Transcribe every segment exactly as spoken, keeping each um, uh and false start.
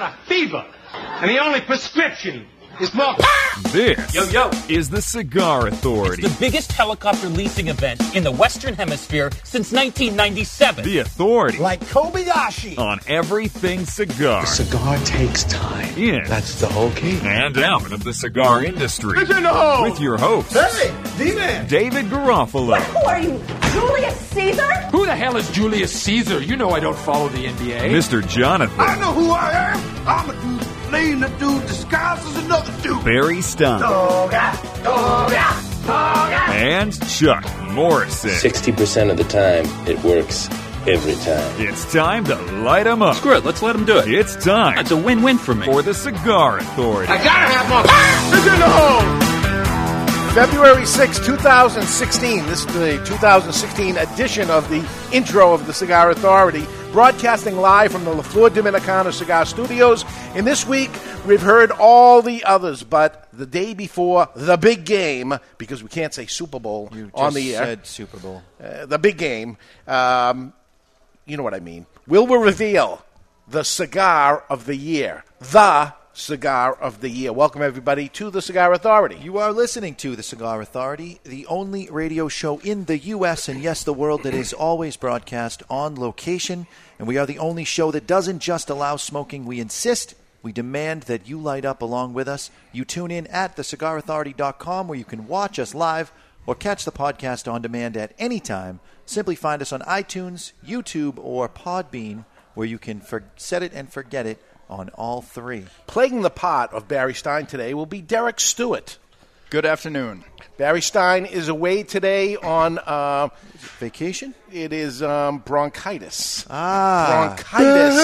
got a fever, and the only prescription is more. This yo, yo. is the Cigar Authority. It's the biggest helicopter leasing event in the Western Hemisphere since nineteen ninety-seven. The Authority. Like Kobayashi. On everything cigar. The cigar takes time. In. That's the whole key. And out of the cigar industry. It's in the hole. With your host. Hey, D-Man. David Garofalo. What, who are you, Julius Caesar? Who the hell is Julius Caesar? You know I don't follow the N B A. Mister Jonathan. I know who I am. I'm a dude. Laying a dude disguised as another dude. Barry Stein. Toga, toga, toga. And Chuck Morrison. sixty percent of the time, it works every time. It's time to light them up. Screw it, let's let them do it. It's time. It's a win-win for me. For the Cigar Authority. I gotta have more. Ah! It's in the hole. February sixth, twenty sixteen. This is the two thousand sixteen edition of the intro of the Cigar Authority. Broadcasting live from the La Flor Dominicana Cigar Studios. And this week, we've heard all the others, but the day before the big game, because we can't say Super Bowl you just on the air. said Super Bowl. Uh, the big game. Um, you know what I mean. Will we reveal the cigar of the year? The cigar of the year. Welcome, everybody, to the Cigar Authority. You are listening to the Cigar Authority, the only radio show in the U S and, yes, the world that is always broadcast on location. And we are the only show that doesn't just allow smoking. We insist, we demand that you light up along with us. You tune in at the cigar authority dot com where you can watch us live or catch the podcast on demand at any time. Simply find us on iTunes, YouTube, or Podbean where you can for- set it and forget it on all three. Playing the part of Barry Stein today will be Derek Stewart. Good afternoon. Barry Stein is away today on uh, vacation. It is um, bronchitis. Ah, bronchitis.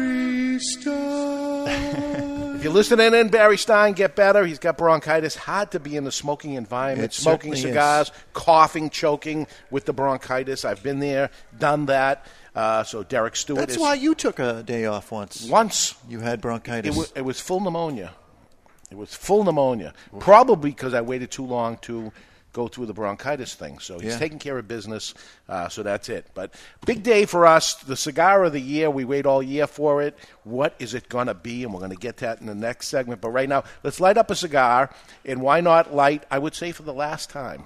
Barry Stein. If you're listening in, Barry Stein, get better. He's got bronchitis. Hard to be in the smoking environment, it smoking cigars, is. coughing, choking with the bronchitis. I've been there, done that. Uh, so Derek Stewart That's is... That's why you took a day off once. Once. You had bronchitis. It, w- it was full pneumonia. It was full pneumonia. Ooh. Probably because I waited too long to go through the bronchitis thing. So he's yeah. taking care of business, uh, so that's it. But big day for us, the cigar of the year. We wait all year for it. What is it going to be? And we're going to get that in the next segment. But right now, let's light up a cigar. And why not light, I would say, for the last time.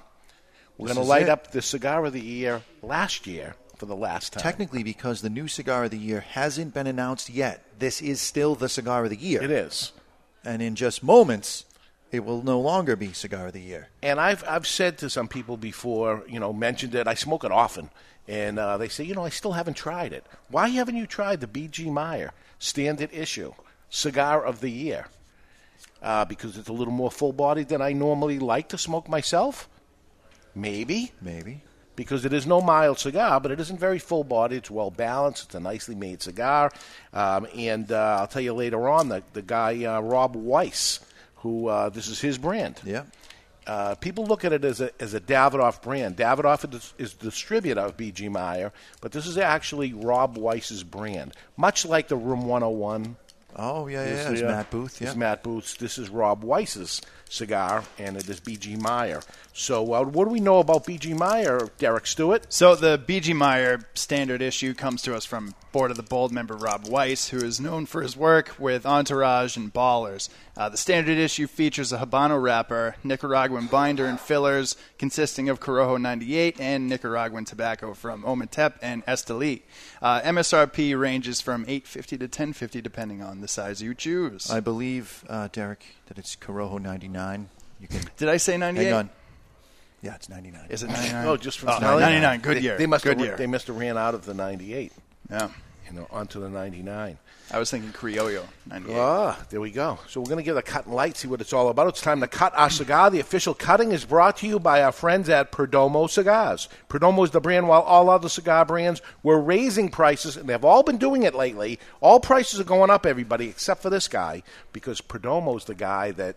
We're going to light it. up the cigar of the year last year. For the last time. Technically, because the new cigar of the year hasn't been announced yet. This is still the cigar of the year. It is. And in just moments, it will no longer be cigar of the year. And I've I've said to some people before, you know, mentioned it. I smoke it often. And uh, they say, you know, I still haven't tried it. Why haven't you tried the B G. Meyer standard issue cigar of the year? Uh, because it's a little more full-bodied than I normally like to smoke myself. Maybe. Maybe. Because it is no mild cigar, but it isn't very full-bodied. It's well-balanced. It's a nicely made cigar. Um, and uh, I'll tell you later on, the, the guy, uh, Rob Weiss, who uh, this is his brand. Yeah. Uh, people look at it as a as a Davidoff brand. Davidoff is, is the distributor of B G. Meyer, but this is actually Rob Weiss's brand, much like the Room one oh one. Oh, yeah, yeah, yeah. It's Matt Booth. Yeah. It's Matt Booth's. This is Rob Weiss's cigar, and it is B G. Meyer. So uh, what do we know about B G. Meyer, Derek Stewart? So the B G. Meyer standard issue comes to us from Board of the Bold member Rob Weiss, who is known for his work with Entourage and Ballers. Uh, the standard issue features a Habano wrapper, Nicaraguan binder and fillers, consisting of Corojo ninety-eight and Nicaraguan tobacco from Ometep and Estelí. Uh, M S R P ranges from eight fifty to ten fifty, depending on the size you choose. I believe, uh, Derek, that it's Corojo ninety-nine. You can Did I say ninety-eight? Hang on. Yeah, it's ninety-nine. Is it ninety-nine? Oh, just from oh, ninety-nine. ninety-nine. Good year. They, they must Good have, year. They must have ran out of the ninety-eight. Yeah. You know, onto the ninety-nine. I was thinking Criollo ninety-eight. Ah, there we go. So we're going to give a cut and light, see what it's all about. It's time to cut our cigar. The official cutting is brought to you by our friends at Perdomo Cigars. Perdomo is the brand, while all other cigar brands were raising prices, and they've all been doing it lately. All prices are going up, everybody, except for this guy, because Perdomo is the guy that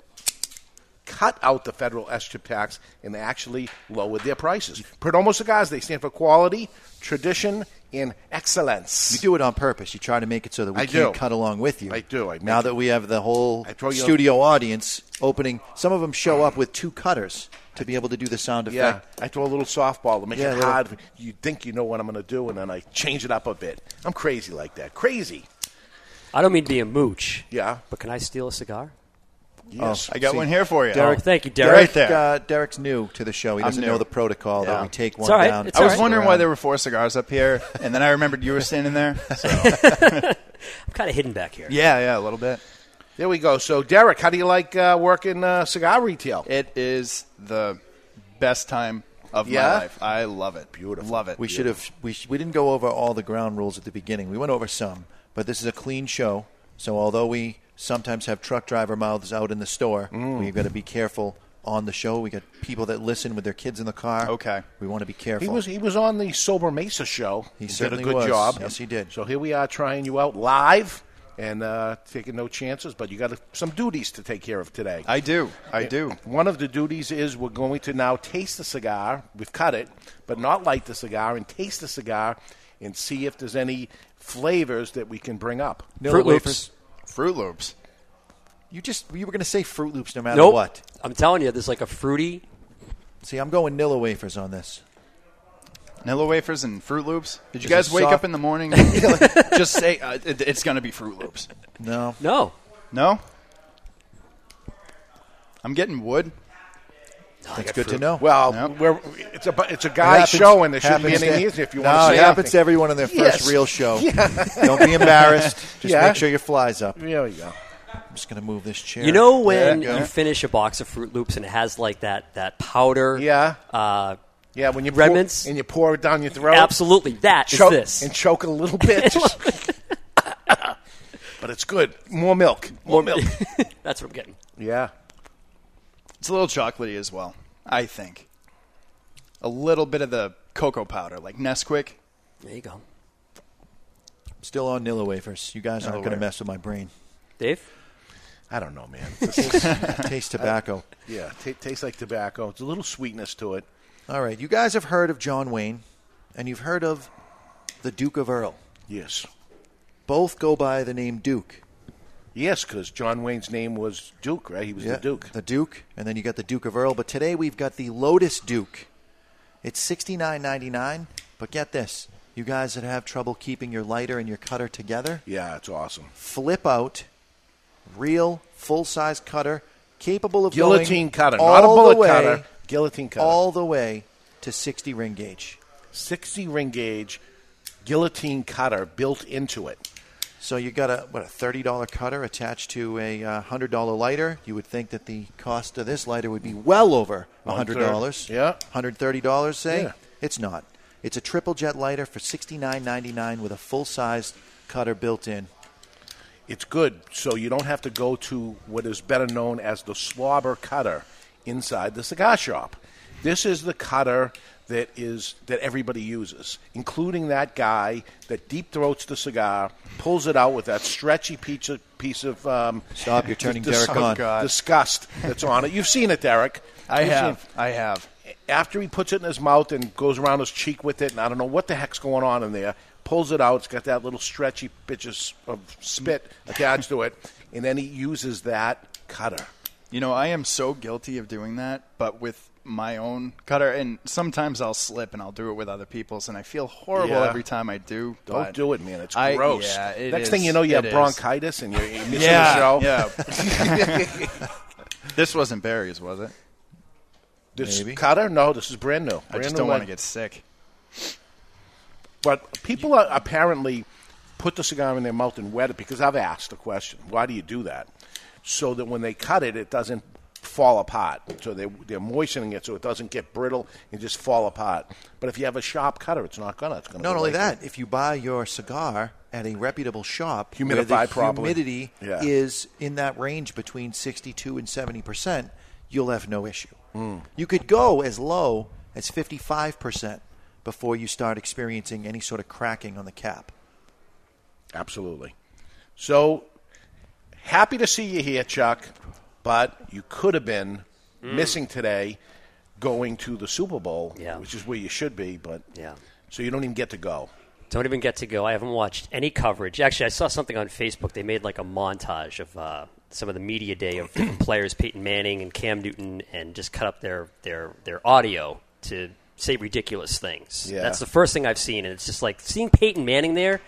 cut out the federal extra tax and actually lowered their prices. Perdomo Cigars, they stand for quality, tradition, and excellence. You do it on purpose. You try to make it so that we I can't do. cut along with you. I do. I now it. that we have the whole studio up. audience opening, some of them show up with two cutters to be able to do the sound effect. Yeah, I throw a little softball to make yeah, it hard. You think you know what I'm going to do, and then I change it up a bit. I'm crazy like that. Crazy. I don't mean to be a mooch. Yeah. But can I steal a cigar? Yes. Oh, I got See, one here for you. Derek, oh, thank you, Derek. Right there. Uh, Derek's new to the show. He doesn't know the protocol yeah. that we take one right. down. It's I was right. wondering why there were four cigars up here, and then I remembered you were standing there. So. I'm kind of hidden back here. Yeah, yeah, a little bit. There we go. So, Derek, how do you like uh, working uh, cigar retail? It is the best time of yeah. my life. I love it. Beautiful. Love it. We Beautiful. should have. We sh- we didn't go over all the ground rules at the beginning. We went over some, but this is a clean show. So, although we sometimes have truck driver mouths out in the store. Mm. We've got to be careful on the show. We got people that listen with their kids in the car. Okay. We want to be careful. He was he was on the Sober Mesa show. He, he certainly did a good was. job. Yes, he did. So here we are trying you out live and uh, taking no chances, but you got some duties to take care of today. I do. I do. One of the duties is we're going to now taste the cigar. We've cut it, but not light the cigar and taste the cigar and see if there's any flavors that we can bring up. No Fruit Loops. Fruit Loops. You just you were going to say Fruit Loops no matter nope. what. I'm telling you, there's like a fruity. See, I'm going Nilla wafers on this. Nilla wafers and Fruit Loops? Did you Is guys wake soft? up in the morning and just say, uh, it, it's going to be Fruit Loops? No. No. No? I'm getting wood. No, That's good fruit. to know. Well, no. we're, it's a it's a guy it show, and there shouldn't be any easy if you no, want to say it happens anything. to everyone in their yes. first real show. Yeah. Don't be embarrassed. Just yeah. make sure your fly's up. There you go. I'm just going to move this chair. You know when you, you finish a box of Fruit Loops and it has like that, that powder? Yeah. Uh, yeah, when you remnants. Pour, and you pour it down your throat? Absolutely. That choke, is this. And choke a little bit. But it's good. More milk. More, More milk. That's what I'm getting. Yeah. It's a little chocolatey as well, I think. A little bit of the cocoa powder, like Nesquik. There you go. Still on Nilla wafers. You guys aren't going to mess with my brain. Dave? I don't know, man. Tastes tobacco. I, yeah, t- tastes like tobacco. It's a little sweetness to it. All right. You guys have heard of John Wayne, and you've heard of the Duke of Earl. Yes. Both go by the name Duke. Yes, because John Wayne's name was Duke, right? He was yeah, the Duke. The Duke, and then you got the Duke of Earl. But today we've got the Lotus Duke. It's sixty-nine ninety-nine dollars, but get this. You guys that have trouble keeping your lighter and your cutter together? Yeah, it's awesome. Flip out, real, full-size cutter, capable of Guillotine going cutter, all not a bullet the way, cutter. Guillotine cutter. All the way to sixty ring gauge. sixty ring gauge, guillotine cutter built into it. So you got a what a thirty dollars cutter attached to a uh, one hundred dollars lighter. You would think that the cost of this lighter would be well over one hundred dollars. Yeah. one hundred thirty dollars, say. Yeah. It's not. It's a triple jet lighter for sixty-nine ninety-nine dollars with a full-sized cutter built in. It's good. So you don't have to go to what is better known as the slobber cutter inside the cigar shop. This is the cutter that is that everybody uses, including that guy that deep throats the cigar, pulls it out with that stretchy piece of, piece of um, stop. You're turning dis- Derek on God. disgust that's on it. You've seen it, Derek. I You've have. I have. After he puts it in his mouth and goes around his cheek with it, and I don't know what the heck's going on in there. Pulls it out. It's got that little stretchy bitches of spit attached to it, and then he uses that cutter. You know, I am so guilty of doing that, but with my own cutter, and sometimes I'll slip and I'll do it with other people's, and I feel horrible yeah. every time I do. Don't do it, man. It's I, gross. Yeah, it Next is, thing you know, you have is. bronchitis and you're, you're missing yeah, the show. Yeah. This wasn't Barry's, was it? This Maybe. cutter? No, this is brand new. Brand I just new don't want to get sick. But people you, are apparently put the cigar in their mouth and wet it, because I've asked the question, why do you do that? So that when they cut it, it doesn't fall apart. So they, they're moistening it so it doesn't get brittle and just fall apart. But if you have a sharp cutter, it's not going to. It's going to. Not only that, it. if you buy your cigar at a reputable shop, Humidify where the properly. humidity yeah. is in that range between sixty-two and seventy percent, you'll have no issue. Mm. You could go as low as fifty-five percent before you start experiencing any sort of cracking on the cap. Absolutely. So happy to see you here, Chuck. But you could have been mm. missing today, going to the Super Bowl, yeah. which is where you should be. But yeah. So you don't even get to go. Don't even get to go. I haven't watched any coverage. Actually, I saw something on Facebook. They made like a montage of uh, some of the media day of players, Peyton Manning and Cam Newton, and just cut up their, their, their audio to say ridiculous things. Yeah. That's the first thing I've seen, and it's just like seeing Peyton Manning there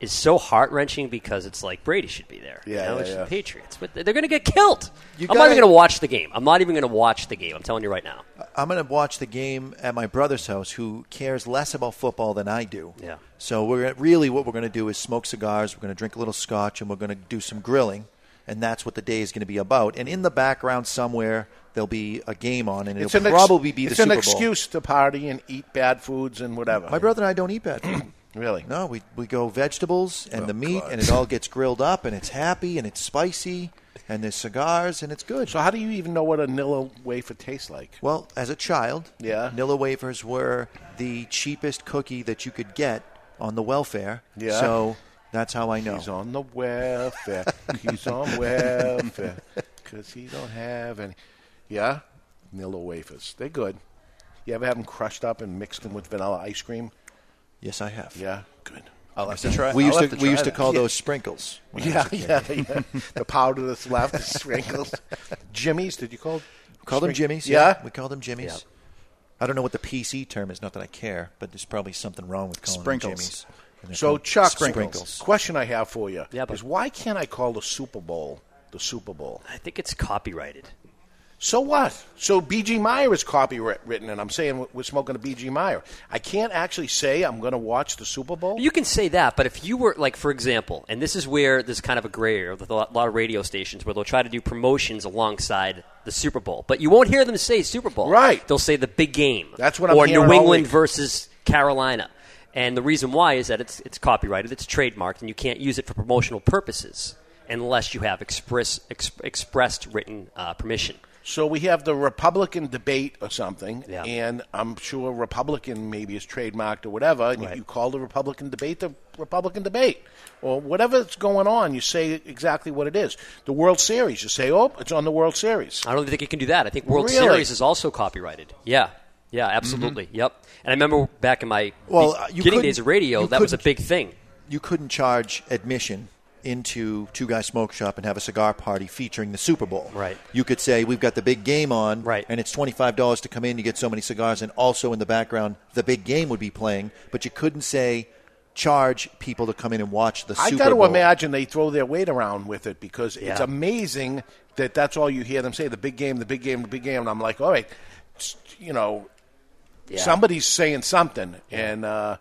is so heart-wrenching because it's like Brady should be there. Yeah, you know, yeah, it's yeah. the Patriots. But they're going to get killed. You I'm gotta, not even going to watch the game. I'm not even going to watch the game. I'm telling you right now. I'm going to watch the game at my brother's house, who cares less about football than I do. Yeah. So we're really what we're going to do is smoke cigars. We're going to drink a little scotch, and we're going to do some grilling. And that's what the day is going to be about. And in the background somewhere, there'll be a game on, and it's it'll an probably ex- be the Super Bowl. It's an excuse to party and eat bad foods and whatever. My brother and I don't eat bad food. Really? No, we we go vegetables and oh, the meat, God. And it all gets grilled up, and it's happy, and it's spicy, and there's cigars, and it's good. So how do you even know what a Nilla wafer tastes like? Well, as a child, yeah. Nilla wafers were the cheapest cookie that you could get on the welfare. Yeah. So that's how I know. He's on the welfare. He's on welfare because he don't have any. Yeah? Nilla wafers. They're good. You ever have them crushed up and mixed them with vanilla ice cream? Yes, I have. Yeah, good. I'll have to try. We used to, to, try we used to call yeah. those sprinkles. Yeah, yeah, yeah. The powder that's left is sprinkles. Jimmies, did you call? Call them Jimmies. Yeah. yeah, we call them Jimmies. Yeah. I don't know what the P C term is. Not that I care, but there's probably something wrong with calling sprinkles. Them Jimmies. So, Chuck, sprinkles. Question I have for you yeah, is why can't I call the Super Bowl the Super Bowl? I think it's copyrighted. So what? So B G. Meyer is copywritten, and I'm saying we're smoking a B G. Meyer. I can't actually say I'm going to watch the Super Bowl? You can say that, but if you were, like, for example, and this is where there's kind of a gray area with a lot of radio stations where they'll try to do promotions alongside the Super Bowl, but you won't hear them say Super Bowl. Right. They'll say the big game. That's what I'm hearing all week. Or New England versus Carolina. And the reason why is that it's it's copyrighted, it's trademarked, and you can't use it for promotional purposes unless you have express, ex, expressed written uh, permission. So we have the Republican debate or something, yeah. and I'm sure Republican maybe is trademarked or whatever, and right. you call the Republican debate the Republican debate. Or whatever's going on, you say exactly what it is. The World Series, you say, oh, it's on the World Series. I don't think you can do that. I think World really? Series is also copyrighted. Yeah, yeah, absolutely, mm-hmm. yep. And I remember back in my well, uh, you getting days of radio, that was a big thing. You couldn't charge admission into Two Guys Smoke Shop and have a cigar party featuring the Super Bowl. Right. You could say, we've got the big game on, right. and it's twenty-five dollars to come in, you get so many cigars, and also in the background, the big game would be playing, but you couldn't say, charge people to come in and watch the I Super Bowl. I got to imagine they throw their weight around with it, because yeah. it's amazing that that's all you hear them say, the big game, the big game, the big game, and I'm like, all right, you know, yeah. somebody's saying something, and uh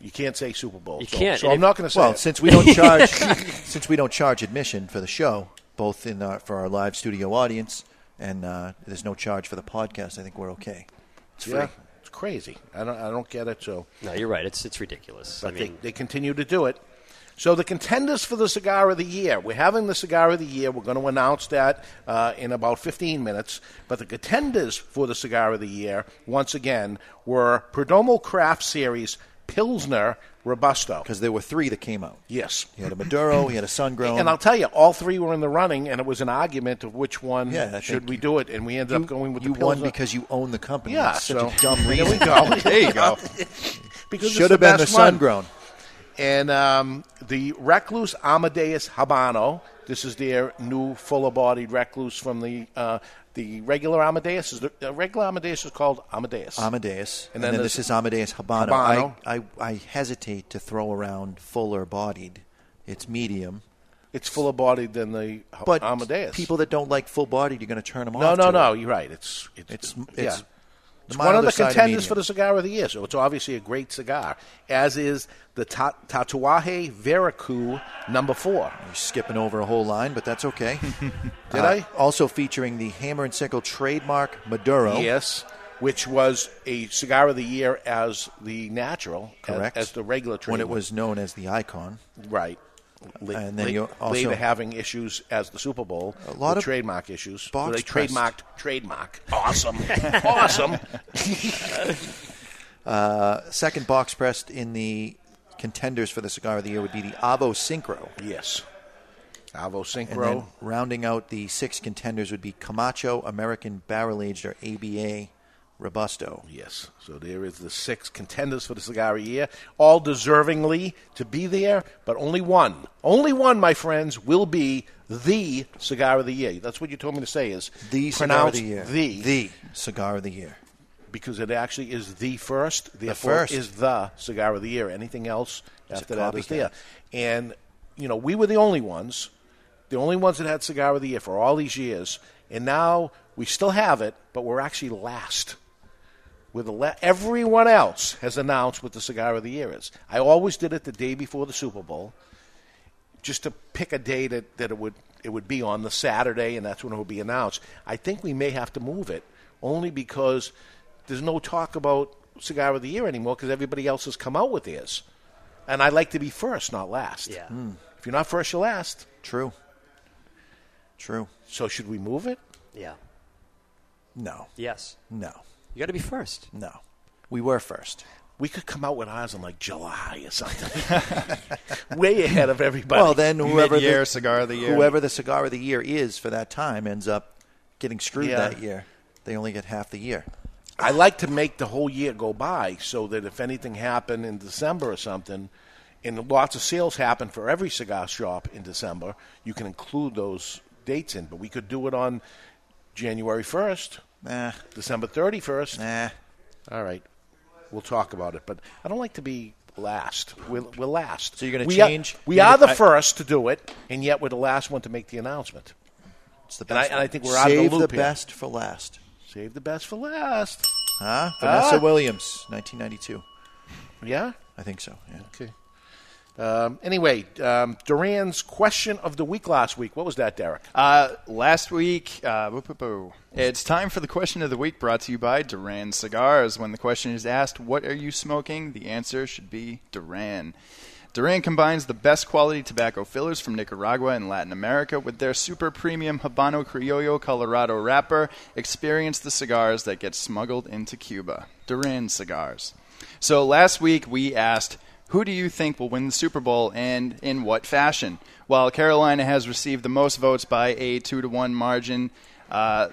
you can't say Super Bowl. You so, can't. So I'm not going to say Well, it. since we don't charge since we don't charge admission for the show, both in our, for our live studio audience and uh, there's no charge for the podcast, I think we're okay. It's free. Yeah, it's crazy. I don't I don't get it. So no, you're right. It's it's ridiculous. But I mean, they, they continue to do it. So the contenders for the Cigar of the Year. We're having the Cigar of the Year. We're going to announce that uh, in about fifteen minutes. But the contenders for the Cigar of the Year, once again, were Perdomo Craft Series Pilsner Robusto. Because there were three that came out. Yes. He had a Maduro, he had a Sun-Grown. And I'll tell you, all three were in the running, and it was an argument of which one yeah, should we you, do it, and we ended you, up going with the Pilsner. You won because you own the company. Yeah. That's so, such a dumb reason. There we go. There you go. Because should have been the Sun-Grown. And um, the Recluse Amadeus Habano. This is their new fuller-bodied Recluse from the uh, the regular Amadeus. Is the, the regular Amadeus is called Amadeus. Amadeus. And, and then, then this is Amadeus Habano. Habano. I, I, I hesitate to throw around fuller-bodied. It's medium. It's fuller-bodied than the but Amadeus. But people that don't like full-bodied, you're going to turn them no, off. No, no, no. It. You're right. It's it's, it's, it's yeah. It's one of the contenders for the Cigar of the Year, so it's obviously a great cigar, as is the ta- Tatuaje Veracruz number four. You're skipping over a whole line, but that's okay. Did uh, I? Also featuring the Hammer and Sickle trademark Maduro. Yes, which was a Cigar of the Year as the natural. Correct. As, as the regular trademark. When it was known as the Icon. Right. La- and then you also later having issues as the Super Bowl, a lot of trademark issues. Box they pressed. trademarked trademark. Awesome, awesome. uh, second box pressed in the contenders for the Cigar of the Year would be the Avo Synchro. Yes, Avo Synchro. And then rounding out the six contenders would be Camacho, American Barrel Aged, or A B A Robusto. Yes. So there is the six contenders for the Cigar Year, all deservingly to be there, but only one, only one, my friends, will be the Cigar of the Year. That's what you told me to say, is the Cigar of the Year. The. The Cigar of the Year. Because it actually is the first. The first is the Cigar of the Year. Anything else after that is there. And, you know, we were the only ones, the only ones that had Cigar of the Year for all these years. And now we still have it, but we're actually last. With la- everyone else has announced what the Cigar of the Year is. I always did it the day before the Super Bowl, just to pick a day that, that it would it would be on the Saturday, and that's when it would be announced. I think we may have to move it, only because there's no talk about Cigar of the Year anymore because everybody else has come out with theirs. And I like to be first, not last. Yeah. Mm. If you're not first, you're last. True. True. So should we move it? Yeah. No. Yes. No. You got to be first. No. We were first. We could come out with ours in like July or something. Way ahead of everybody. Well, then whoever the, cigar of the year. whoever the cigar of the year is for that time ends up getting screwed yeah. that year. They only get half the year. I like to make the whole year go by so that if anything happened in December or something, and lots of sales happen for every cigar shop in December, you can include those dates in. But we could do it on January first, nah. December thirty-first. Nah. All right. We'll talk about it. But I don't like to be last. We're, we're last. So you're going to change? Are, we are the I, first to do it, and yet we're the last one to make the announcement. It's the best. And I, and I think we're out of the loop here. Save the best for last. Save the best for last. Huh? Vanessa ah. Williams, nineteen ninety-two. Yeah? I think so. Yeah. Okay. Um, anyway, um, Duran's question of the week last week. What was that, Derek? Uh, last week, uh, boop, boop, boop. It's time for the question of the week, brought to you by Duran Cigars. When the question is asked, what are you smoking? The answer should be Duran. Duran combines the best quality tobacco fillers from Nicaragua and Latin America with their super premium Habano Criollo Colorado wrapper. Experience the cigars that get smuggled into Cuba. Duran Cigars. So last week we asked, who do you think will win the Super Bowl and in what fashion? While Carolina has received the most votes by a two to one margin. Uh,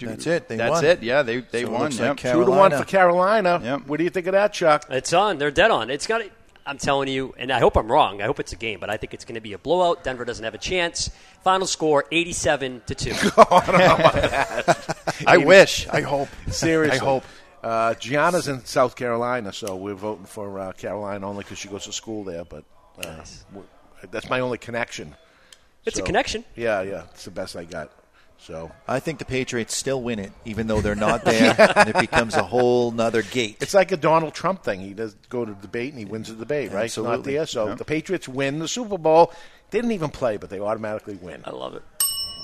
that's it. They that's won. That's it. Yeah, they, they so won. Yep. Like two to one for Carolina. Yep. What do you think of that, Chuck? It's on. They're dead on. It's got it. I'm telling you, and I hope I'm wrong. I hope it's a game, but I think it's going to be a blowout. Denver doesn't have a chance. Final score, eighty-seven to two. Oh, I don't know about that. I wish. I hope. Seriously. I hope. Uh, Gianna's in South Carolina, so we're voting for uh, Carolina only because she goes to school there. But uh, nice. That's my only connection. It's so, a connection. Yeah, yeah. It's the best I got. So I think the Patriots still win it, even though they're not there, yeah. and it becomes a whole nother gate. It's like a Donald Trump thing. He does go to the debate, and he wins the debate, right? Absolutely. Not there. So yeah. The Patriots win the Super Bowl. They didn't even play, but they automatically win. I love it.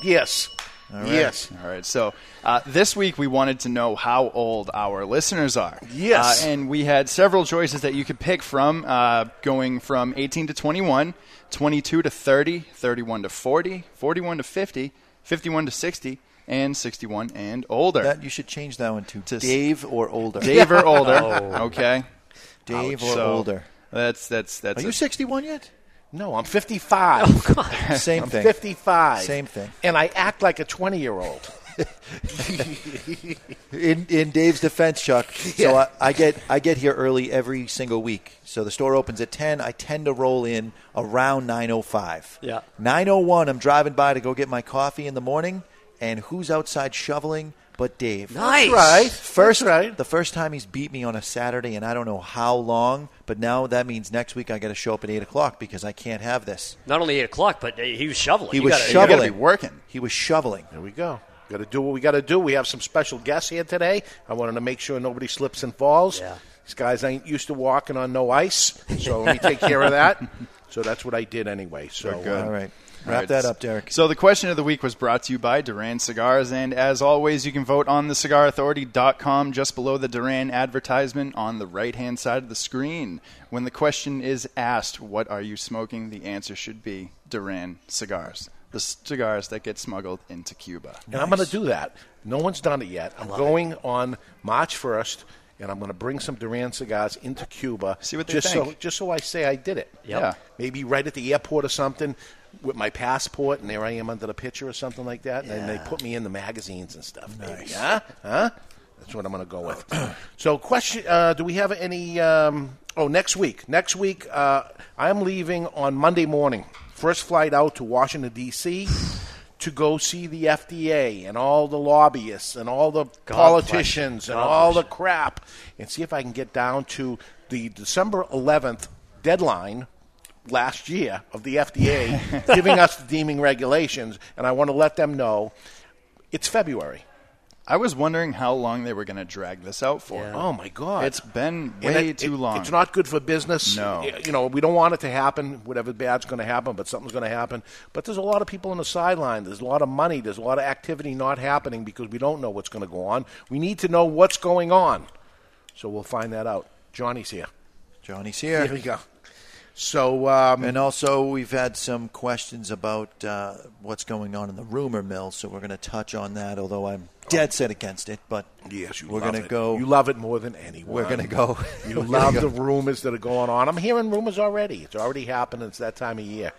Yes. All right. Yes. All right. So uh, this week we wanted to know how old our listeners are. Yes. Uh, and we had several choices that you could pick from, uh, going from eighteen to twenty-one, twenty-two to thirty, thirty-one to forty, forty-one to fifty, fifty-one to sixty, and sixty-one and older. That, you should change that one to, to Dave or older. Dave or older. Oh. Okay. Dave Ouch. or so older. That's that's that's. Are you sixty-one yet? No, I'm fifty-five. Oh, God. Same I'm thing. I'm fifty-five. Same thing. And I act like a twenty-year-old. in in Dave's defense, Chuck, yeah. so I, I get I get here early every single week. So the store opens at ten. I tend to roll in around nine oh five. Yeah. nine oh one, I'm driving by to go get my coffee in the morning, and who's outside shoveling but Dave. Nice. That's right. First, That's right. The first time he's beat me on a Saturday, and I don't know how long. But now that means next week I got to show up at eight o'clock because I can't have this. Not only eight o'clock, but he was shoveling. He you was gotta, shoveling. You got to be working. He was shoveling. There we go. Got to do what we got to do. We have some special guests here today. I wanted to make sure nobody slips and falls. Yeah. These guys ain't used to walking on no ice, so let me take care of that. So that's what I did anyway. So We're good. Uh, all right. Wrap right. that up, Derek. So the question of the week was brought to you by Duran Cigars. And as always, you can vote on the cigar authority dot com just below the Duran advertisement on the right-hand side of the screen. When the question is asked, what are you smoking? The answer should be Duran Cigars, the cigars that get smuggled into Cuba. And nice. I'm going to do that. No one's done it yet. I'm going it. on March first. And I'm going to bring some Duran cigars into Cuba. See what they just think. So, just so I say I did it. Yep. Yeah. Maybe right at the airport or something. with my passport, and there I am under the picture or something like that, yeah. and they put me in the magazines and stuff. Nice. Maybe. Huh? Huh? That's what I'm going to go with. So, question: uh, do we have any? Um, oh, next week. Next week, uh, I'm leaving on Monday morning. First flight out to Washington D C to go see the F D A and all the lobbyists and all the God politicians God and God all gosh. the crap, and see if I can get down to the December eleventh deadline last year of the F D A giving us the deeming regulations, and I want to let them know it's February. I was wondering how long they were going to drag this out for. Yeah. Oh, my God. It's been way it, too it, long. It's not good for business. No. It, you know, we don't want it to happen. Whatever bad's going to happen, but something's going to happen. But there's a lot of people on the sideline. There's a lot of money. There's a lot of activity not happening because we don't know what's going to go on. We need to know what's going on. So we'll find that out. Johnny's here. Johnny's here. Here we go. So, um, and also, we've had some questions about uh, what's going on in the rumor mill, so we're going to touch on that, although I'm dead set against it. But yes, you we're going to go. You love it more than anyone. We're going to go. You love go. the rumors that are going on. I'm hearing rumors already. It's already happened. It's that time of year.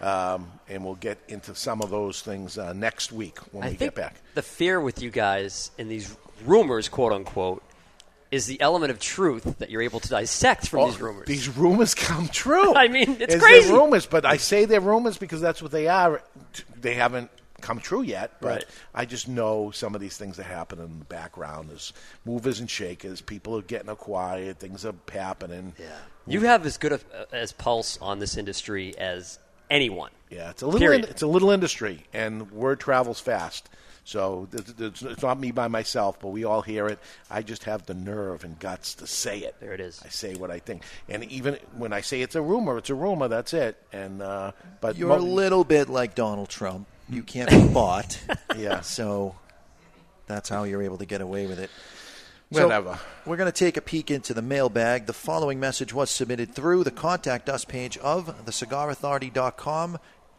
Um, and we'll get into some of those things uh, next week when I we think get back. The fear with you guys in these rumors, quote unquote, is the element of truth that you're able to dissect from oh, these rumors. These rumors come true. I mean, it's, it's crazy. They're rumors, but I say they're rumors because that's what they are. They haven't come true yet, but right. I just know some of these things that happen in the background. There's movers and shakers. People are getting acquired. Things are happening. Yeah. You have as good a, as pulse on this industry as anyone. Yeah, it's a little in, it's a little industry, and word travels fast. So it's not me by myself, but we all hear it. I just have the nerve and guts to say it. There it is. I say what I think. And even when I say it's a rumor, it's a rumor. That's it. And uh, but You're mo- a little bit like Donald Trump. You can't be bought. Yeah. So that's how you're able to get away with it. Whatever. So we're going to take a peek into the mailbag. The following message was submitted through the Contact Us page of the cigar authority dot com.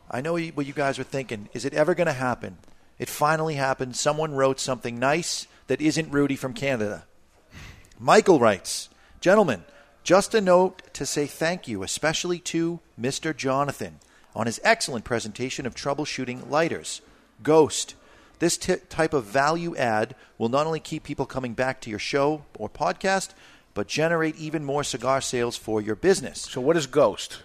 I know what you guys are thinking. Is it ever going to happen? It finally happened. Someone wrote something nice that isn't Rudy from Canada. Michael writes, "Gentlemen, just a note to say thank you, especially to Mister Jonathan, on his excellent presentation of troubleshooting lighters. Ghost. This t- type of value add will not only keep people coming back to your show or podcast, but generate even more cigar sales for your business." So what is Ghost?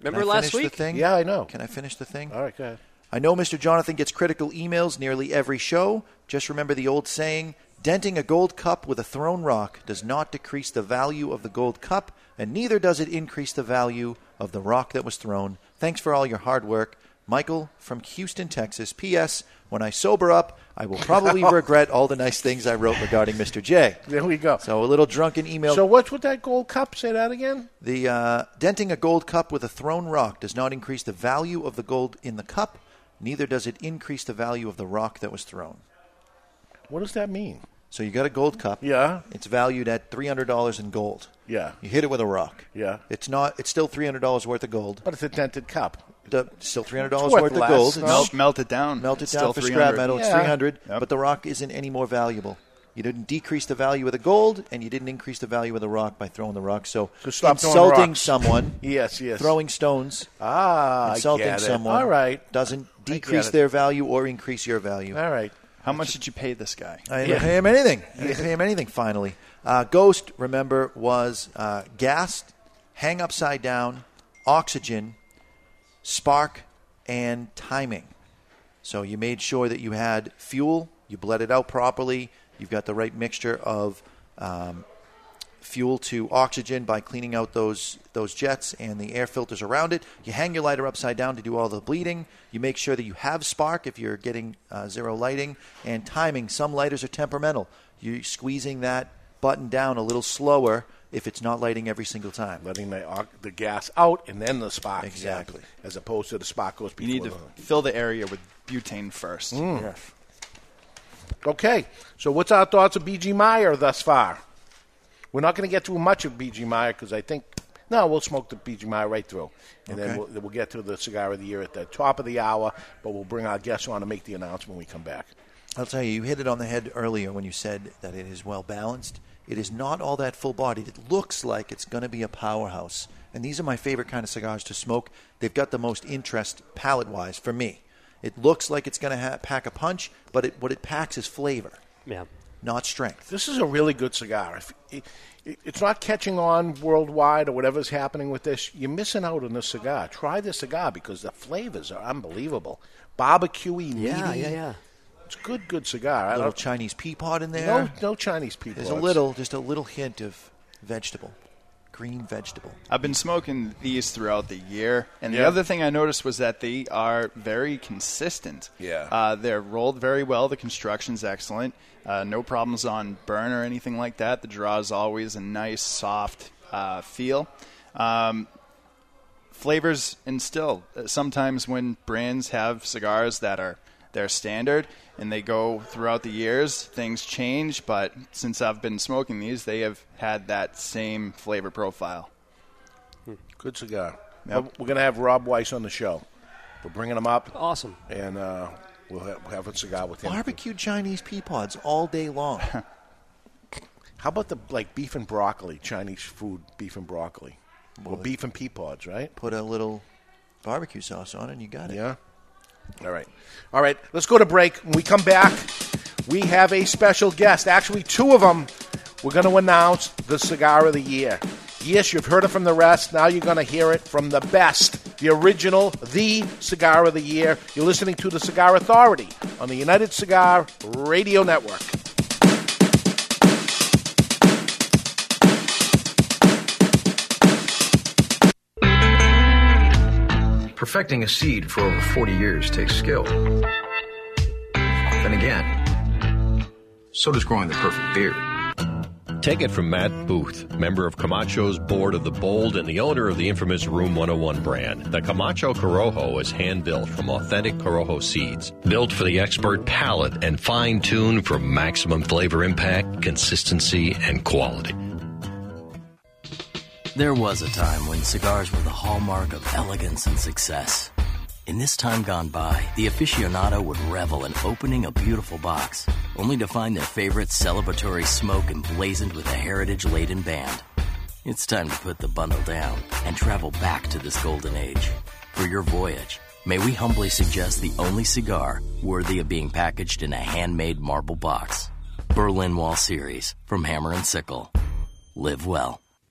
Remember last week? The thing? Yeah, I know. Can I finish the thing? All right, go ahead. "I know Mister Jonathan gets critical emails nearly every show. Just remember the old saying, denting a gold cup with a thrown rock does not decrease the value of the gold cup, and neither does it increase the value of the rock that was thrown. Thanks for all your hard work. Michael from Houston, Texas. P S. When I sober up, I will probably regret all the nice things I wrote regarding Mister J." There we go. So a little drunken email. So what's with that gold cup? Say that again. The uh, denting a gold cup with a thrown rock does not increase the value of the gold in the cup. Neither does it increase the value of the rock that was thrown. What does that mean? So you got a gold cup. Yeah. It's valued at three hundred dollars in gold. Yeah. You hit it with a rock. Yeah. It's not. It's still three hundred dollars worth of gold. But it's a dented cup. The, still three hundred dollars worth, worth of gold. No. Melt, melt it down. Melt it it's down for scrap metal. Yeah. It's three hundred dollars. Yep. But the rock isn't any more valuable. You didn't decrease the value of the gold, and you didn't increase the value of the rock by throwing the rock. So, so stop insulting someone, yes, yes, throwing stones, ah, insulting I get it. someone, all right, doesn't decrease their value or increase your value. All right. How much did you pay this guy? I didn't yeah. pay him anything. I didn't pay him anything. Finally, uh, Ghost. Remember, was uh, gassed, hang upside down, oxygen, spark, and timing. So you made sure that you had fuel. You bled it out properly. You've got the right mixture of um, fuel to oxygen by cleaning out those those jets and the air filters around it. You hang your lighter upside down to do all the bleeding. You make sure that you have spark if you're getting uh, zero lighting. And timing. Some lighters are temperamental. You're squeezing that button down a little slower if it's not lighting every single time. Letting the, the gas out and then the spark. Exactly. Yeah, as opposed to the spark goes before. You need to the fill the area with butane first. Mm. Yeah. Okay, so what's our thoughts of B G. Meyer thus far? We're not going to get through much of B G. Meyer because I think, no, we'll smoke the B G. Meyer right through. And okay. then we'll, we'll get to the Cigar of the Year at the top of the hour, but we'll bring our guests on to make the announcement when we come back. I'll tell you, you hit it on the head earlier when you said that it is well balanced. It is not all that full-bodied. It looks like it's going to be a powerhouse. And these are my favorite kind of cigars to smoke. They've got the most interest palate-wise for me. It looks like it's going to ha- pack a punch, but it, what it packs is flavor, yeah, not strength. This is a really good cigar. If it, it, it's not catching on worldwide or whatever's happening with this, you're missing out on this cigar. Try this cigar because the flavors are unbelievable. Barbecue-y, meaty. Yeah, yeah, yeah. It's a good, good cigar. A little I don't, Chinese pea pod in there. No, no Chinese pea pod. There's a little, just a little hint of vegetable. Green vegetable. I've been smoking these throughout the year, and yeah. the other thing I noticed was that they are very consistent. Yeah, uh, they're rolled very well. The construction's excellent. Uh, no problems on burn or anything like that. The draw is always a nice, soft uh, feel. Um, flavors instilled. Sometimes when brands have cigars that are their standard, and they go throughout the years. Things change, but since I've been smoking these, they have had that same flavor profile. Good cigar. Now yep. We're going to have Rob Weiss on the show. We're bringing him up. Awesome. And uh, we'll have, have a cigar with him. Barbecue Chinese pea pods all day long. How about the like beef and broccoli, Chinese food, beef and broccoli? Well, or beef and pea pods, right? Put a little barbecue sauce on it and you got it. Yeah. All right. All right. Let's go to break. When we come back, we have a special guest. Actually, two of them. We're going to announce the Cigar of the Year. Yes, you've heard it from the rest. Now you're going to hear it from the best, the original, the Cigar of the Year. You're listening to the Cigar Authority on the United Cigar Radio Network. Perfecting a seed for over forty years takes skill. Then again, so does growing the perfect beer. Take it from Matt Booth, member of Camacho's board of the bold and the owner of the infamous Room one oh one brand. The Camacho Corojo is hand-built from authentic Corojo seeds, built for the expert palate and fine-tuned for maximum flavor impact, consistency, and quality. There was a time when cigars were the hallmark of elegance and success. In this time gone by, the aficionado would revel in opening a beautiful box, only to find their favorite celebratory smoke emblazoned with a heritage-laden band. It's time to put the bundle down and travel back to this golden age. For your voyage, may we humbly suggest the only cigar worthy of being packaged in a handmade marble box. Berlin Wall Series from Hammer and Sickle. Live well.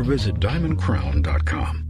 visit diamond crown dot com.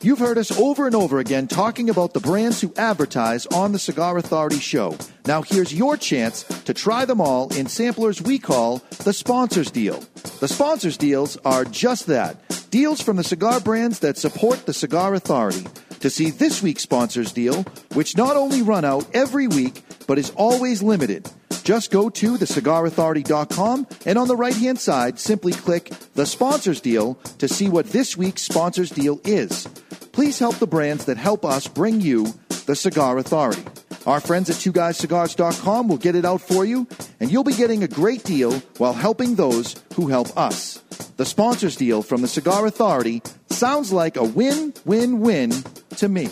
You've heard us over and over again talking about the brands who advertise on the Cigar Authority show. Now here's your chance to try them all in samplers we call the Sponsors Deal. The Sponsors Deals are just that, deals from the cigar brands that support the Cigar Authority. To see this week's Sponsors Deal, which not only run out every week, but is always limited, just go to the cigar authority dot com, and on the right-hand side, simply click the Sponsors Deal to see what this week's Sponsors Deal is. Please help the brands that help us bring you the Cigar Authority. Our friends at two guys cigars dot com will get it out for you, and you'll be getting a great deal while helping those who help us. The Sponsors Deal from the Cigar Authority sounds like a win-win-win to me.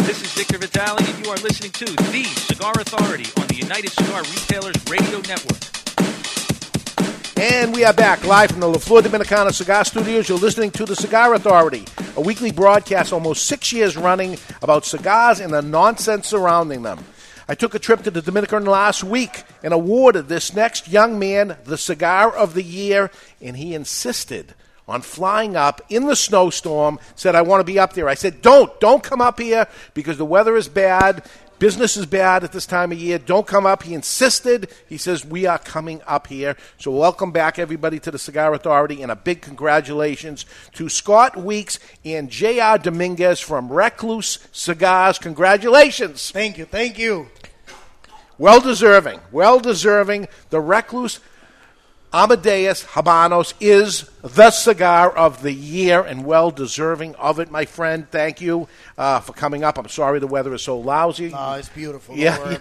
This is Victor Vitale, and you are listening to The Cigar Authority on the United Cigar Retailers Radio Network. And we are back live from the La Flor Dominicana Cigar Studios. You're listening to The Cigar Authority, a weekly broadcast almost six years running about cigars and the nonsense surrounding them. I took a trip to the Dominican last week and awarded this next young man the Cigar of the Year, and he insisted on flying up in the snowstorm, said, I want to be up there. I said, don't, don't come up here because the weather is bad. Business is bad at this time of year. Don't come up. He insisted. He says, we are coming up here. So welcome back, everybody, to the Cigar Authority, and a big congratulations to Scott Weeks and J R. Dominguez from Recluse Cigars. Congratulations. Thank you. Thank you. Well-deserving. Well-deserving. The Recluse Amadeus Habanos is the Cigar of the Year and well-deserving of it, my friend. Thank you uh, for coming up. I'm sorry the weather is so lousy. Oh, it's beautiful. Yeah,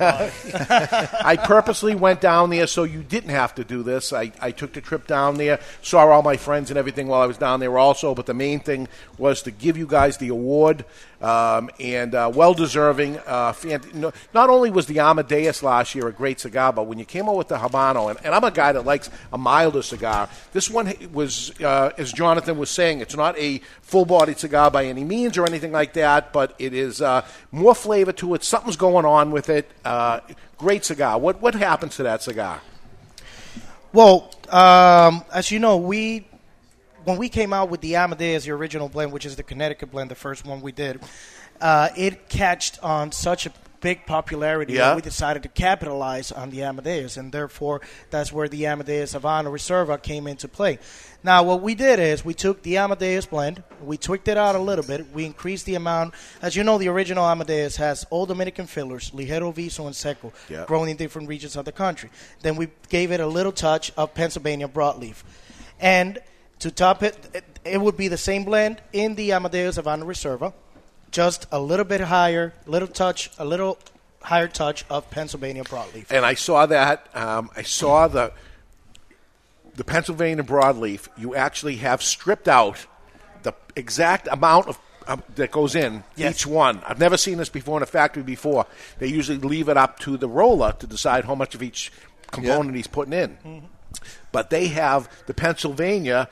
yeah. I purposely went down there so you didn't have to do this. I, I took the trip down there, saw all my friends and everything while I was down there also, but the main thing was to give you guys the award, um, and uh, well-deserving. Uh, fant- not only was the Amadeus last year a great cigar, but when you came out with the Habano, and, and I'm a guy that likes a milder cigar. This one was, uh, as Jonathan was saying, it's not a full-bodied cigar by any means or anything like that, but it is uh, more flavor to it. Something's going on with it. Uh, great cigar. What what happens to that cigar? Well, um, as you know, we when we came out with the Amadeus, the original blend, which is the Connecticut blend, the first one we did, uh, it catched on such a big popularity, yeah. We decided to capitalize on the Amadeus, and therefore that's where the Amadeus Habano Reserva came into play. Now, what we did is we took the Amadeus blend, we tweaked it out a little bit, we increased the amount. As you know, the original Amadeus has all Dominican fillers, ligero, viso, and seco, yeah. grown in different regions of the country. Then we gave it a little touch of Pennsylvania broadleaf. And to top it, it, it would be the same blend in the Amadeus Habano Reserva, just a little bit higher, little touch, a little higher touch of Pennsylvania broadleaf. And I saw that. Um, I saw the the Pennsylvania broadleaf. You actually have stripped out the exact amount of um, that goes in yes. each one. I've never seen this before in a factory before. They usually leave it up to the roller to decide how much of each component yeah. he's putting in. Mm-hmm. But they have the Pennsylvania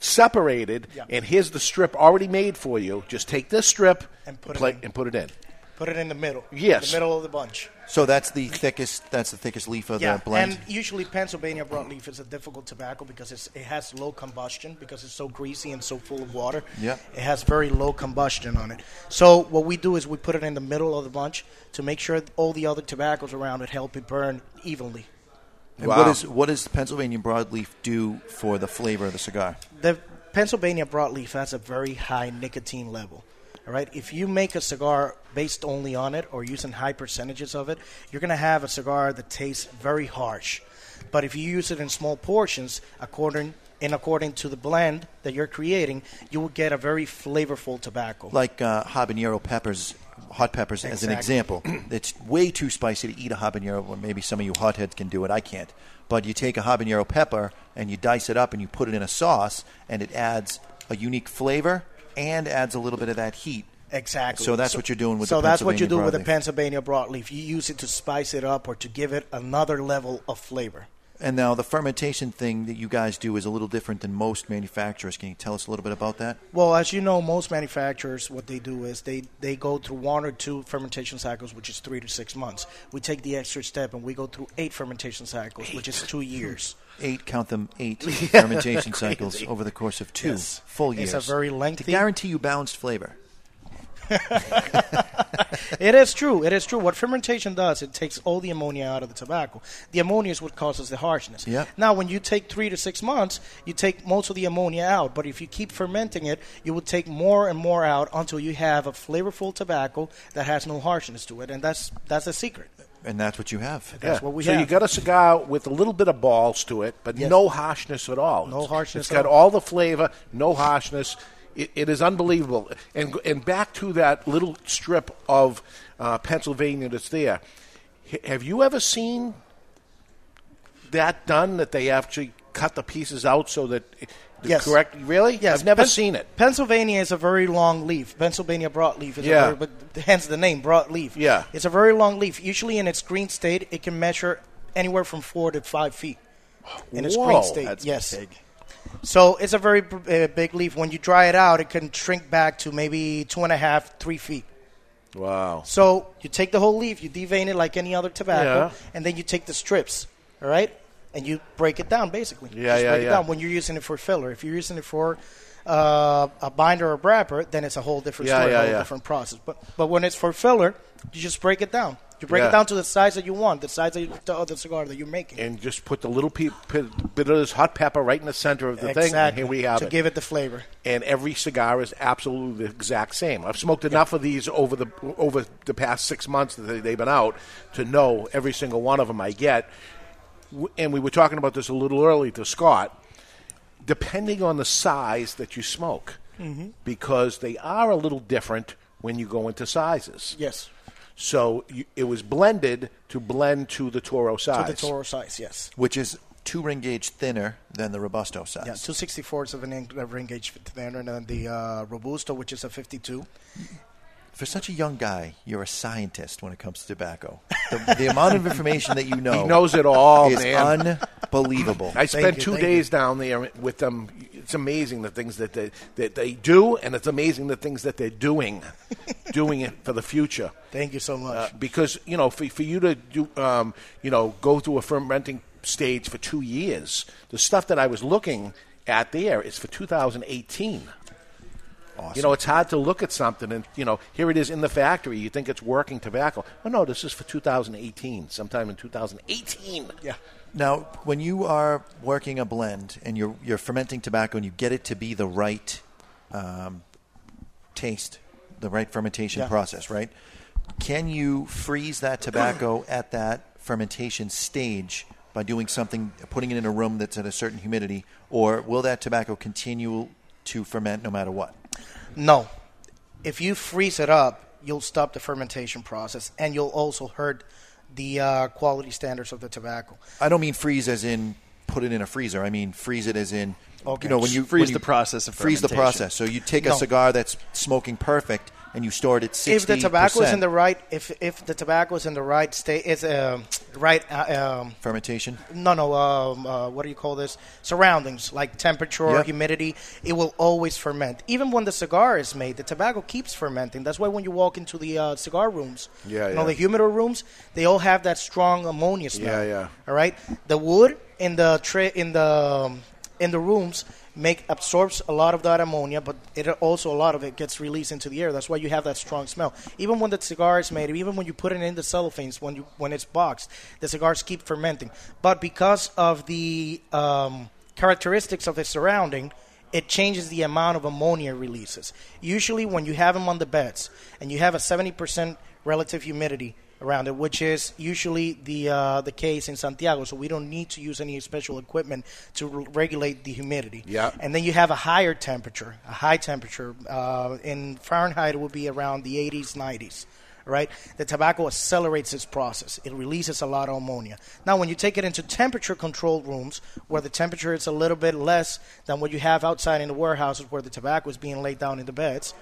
separated, yeah. and here's the strip already made for you. Just take this strip and put, play, it and put it in. Put it in the middle. Yes. The middle of the bunch. So that's the thickest That's the thickest leaf of yeah. the blend? And usually Pennsylvania broadleaf is a difficult tobacco because it's, it has low combustion because it's so greasy and so full of water. Yeah. It has very low combustion on it. So what we do is we put it in the middle of the bunch to make sure all the other tobaccos around it help it burn evenly. And wow. what is what does the Pennsylvania broadleaf do for the flavor of the cigar? The Pennsylvania broadleaf has a very high nicotine level. All right, if you make a cigar based only on it or using high percentages of it, you're going to have a cigar that tastes very harsh. But if you use it in small portions, according and according to the blend that you're creating, you will get a very flavorful tobacco. Like uh, habanero peppers. Hot peppers, exactly. As an example. It's way too spicy to eat a habanero, or maybe some of you hotheads can do it. I can't. But you take a habanero pepper and you dice it up and you put it in a sauce, and it adds a unique flavor and adds a little bit of that heat. Exactly. So that's so, what you're doing with so the Pennsylvania So that's what you do broadleaf. With the Pennsylvania broadleaf. You use it to spice it up or to give it another level of flavor. And now the fermentation thing that you guys do is a little different than most manufacturers. Can you tell us a little bit about that? Well, as you know, most manufacturers, what they do is they, they go through one or two fermentation cycles, which is three to six months. We take the extra step, and we go through eight fermentation cycles, eight. Which is two years. Eight, count them, eight fermentation cycles over the course of two yes. full years. It's a very lengthy. To guarantee you balanced flavor. It is true. It is true. What fermentation does, it takes all the ammonia out of the tobacco. The ammonia is what causes the harshness. Yeah. Now, when you take three to six months, you take most of the ammonia out. But if you keep fermenting it, you will take more and more out until you have a flavorful tobacco that has no harshness to it. And that's that's the secret. And that's what you have. Yeah. That's what we so have. So you got a cigar with a little bit of balls to it, but yes. no harshness at all. No harshness it's at all. It's got all the flavor, no harshness. It, it is unbelievable. And and back to that little strip of uh, Pennsylvania that's there. H- have you ever seen that done, that they actually cut the pieces out so that it, yes. correct? Really? Yes. I've never Pen- seen it. Pennsylvania is a very long leaf. Pennsylvania broadleaf is yeah. a very, but hence the name, broadleaf. Yeah. It's a very long leaf. Usually in its green state, it can measure anywhere from four to five feet in its Whoa, green state. That's yes. big. So it's a very uh, big leaf. When you dry it out, it can shrink back to maybe two and a half, three feet. Wow. So you take the whole leaf, you devein it like any other tobacco, yeah. and then you take the strips, all right, and you break it down basically. Yeah, Just yeah, break yeah. it down when you're using it for filler. If you're using it for uh, a binder or a wrapper, then it's a whole different yeah, story, yeah, a whole yeah. different process. But but when it's for filler, you just break it down. You break yeah. it down to the size that you want, the size of the other cigar that you're making. And just put the little pe- pe- bit of this hot pepper right in the center of the exactly. thing, and here we have to it. To give it the flavor. And every cigar is absolutely the exact same. I've smoked yeah. enough of these over the over the past six months that they've been out to know every single one of them I get. And we were talking about this a little early to Scott. Depending on the size that you smoke, mm-hmm. because they are a little different when you go into sizes. Yes. So you, it was blended to blend to the Toro size. To the Toro size, yes. Which is two ring gauge thinner than the Robusto size. Yeah, two sixty-fourths of an inch uh, ring gauge thinner than the uh, Robusto, which is a fifty-two. For such a young guy, you're a scientist when it comes to tobacco. The, the amount of information that you know. He knows it all, is man. Unbelievable. I spent you, two days you. down there with them. It's amazing the things that they, that they do, and it's amazing the things that they're doing, doing it for the future. Thank you so much. Uh, because, you know, for, for you to do, um, you know, go through a fermenting stage for two years, the stuff that I was looking at there is for two thousand eighteen. Awesome. You know, it's hard to look at something and, you know, here it is in the factory. You think it's working tobacco. Oh, no, this is for two thousand eighteen, sometime in two thousand eighteen. Yeah. Now, when you are working a blend and you're, you're fermenting tobacco and you get it to be the right um, taste, the right fermentation yeah. process, right? Can you freeze that tobacco at that fermentation stage by doing something, putting it in a room that's at a certain humidity, or will that tobacco continue to ferment no matter what? No. If you freeze it up, you'll stop the fermentation process, and you'll also hurt the uh, quality standards of the tobacco. I don't mean freeze as in put it in a freezer. I mean freeze it as in, okay. you know, when you freeze when you the process of freeze fermentation. the process. So you take a no. cigar that's smoking perfect, and you store it at sixty percent. If the tobacco is in the right, if if the tobacco is in the right state, is uh, right uh, um, fermentation. No, no. Um, uh, what do you call this? Surroundings like temperature, or yep. humidity. It will always ferment. Even when the cigar is made, the tobacco keeps fermenting. That's why when you walk into the uh, cigar rooms, yeah, you yeah. know, the humidor rooms, they all have that strong ammonia smell. Yeah, yeah. All right. The wood in the tray in the um, in the rooms. Make absorbs a lot of that ammonia, but it also a lot of it gets released into the air. That's why you have that strong smell. Even when the cigar is made, even when you put it in the cellophanes, when you when it's boxed, the cigars keep fermenting. But because of the um, characteristics of the surrounding, it changes the amount of ammonia releases. Usually, when you have them on the beds and you have a seventy percent relative humidity around it, which is usually the uh, the case in Santiago, so we don't need to use any special equipment to re- regulate the humidity. Yeah. And then you have a higher temperature, a high temperature. Uh, in Fahrenheit, it would be around the eighties, nineties, right? The tobacco accelerates its process. It releases a lot of ammonia. Now, when you take it into temperature-controlled rooms, where the temperature is a little bit less than what you have outside in the warehouses where the tobacco is being laid down in the beds,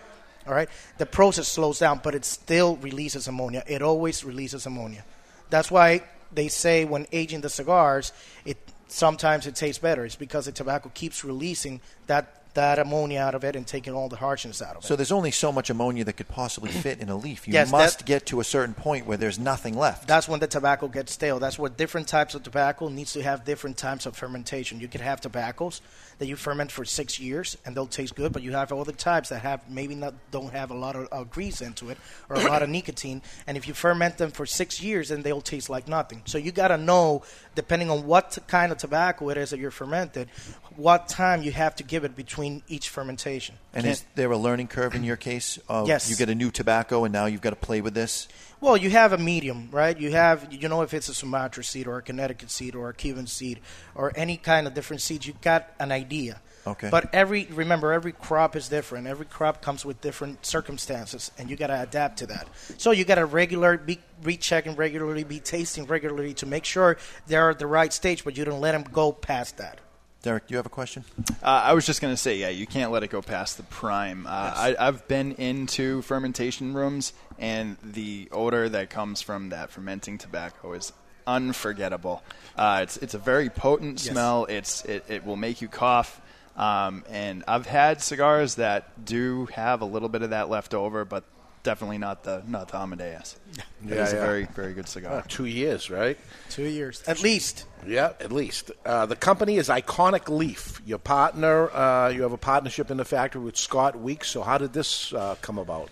all right, the process slows down, but it still releases ammonia. It always releases ammonia. That's why they say when aging the cigars, it sometimes it tastes better. It's because the tobacco keeps releasing that, that ammonia out of it and taking all the harshness out of it. So there's only so much ammonia that could possibly fit in a leaf. You yes, must that, get to a certain point where there's nothing left. That's when the tobacco gets stale. That's where different types of tobacco needs to have different types of fermentation. You could have tobaccos that you ferment for six years, and they'll taste good, but you have other types that have maybe not don't have a lot of uh, grease into it or a lot of nicotine, and if you ferment them for six years, then they'll taste like nothing. So you got to know, depending on what kind of tobacco it is that you're fermented, what time you have to give it between each fermentation. And Can't, is there a learning curve in your case? Of yes. You get a new tobacco, and now you've got to play with this? Well, you have a medium, right? You have, you know, if it's a Sumatra seed or a Connecticut seed or a Cuban seed or any kind of different seeds, you've got an idea. Okay. But every, remember, every crop is different. Every crop comes with different circumstances, and you got to adapt to that. So you got to regular be rechecking regularly, be tasting regularly to make sure they're at the right stage, but you don't let them go past that. Derek, do you have a question? Uh, I was just going to say, yeah, you can't let it go past the prime. Uh, yes. I, I've been into fermentation rooms, and the odor that comes from that fermenting tobacco is unforgettable. Uh, it's it's a very potent yes. smell. It's it, it will make you cough. Um, and I've had cigars that do have a little bit of that left over, but definitely not the not the Amadeus. Yeah, it's yeah. a very, very good cigar. Uh, two years, right? Two years. At least. Yeah, at least. Uh, the company is Iconic Leaf. Your partner, uh, you have a partnership in the factory with Scott Weeks. So how did this uh, come about?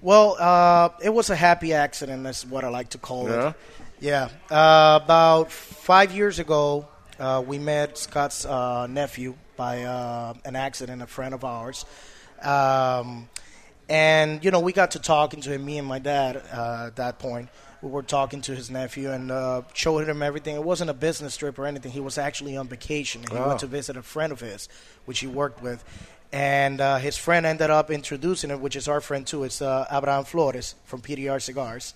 Well, uh, it was a happy accident, is what I like to call yeah. it. Yeah. Uh, about five years ago, uh, we met Scott's uh, nephew by uh, an accident, a friend of ours. Um, and, you know, we got to talking to him, me and my dad uh, at that point. We were talking to his nephew and uh, showed him everything. It wasn't a business trip or anything. He was actually on vacation. He oh. went to visit a friend of his, which he worked with. And uh, his friend ended up introducing him, which is our friend too. It's uh, Abraham Flores from P D R Cigars.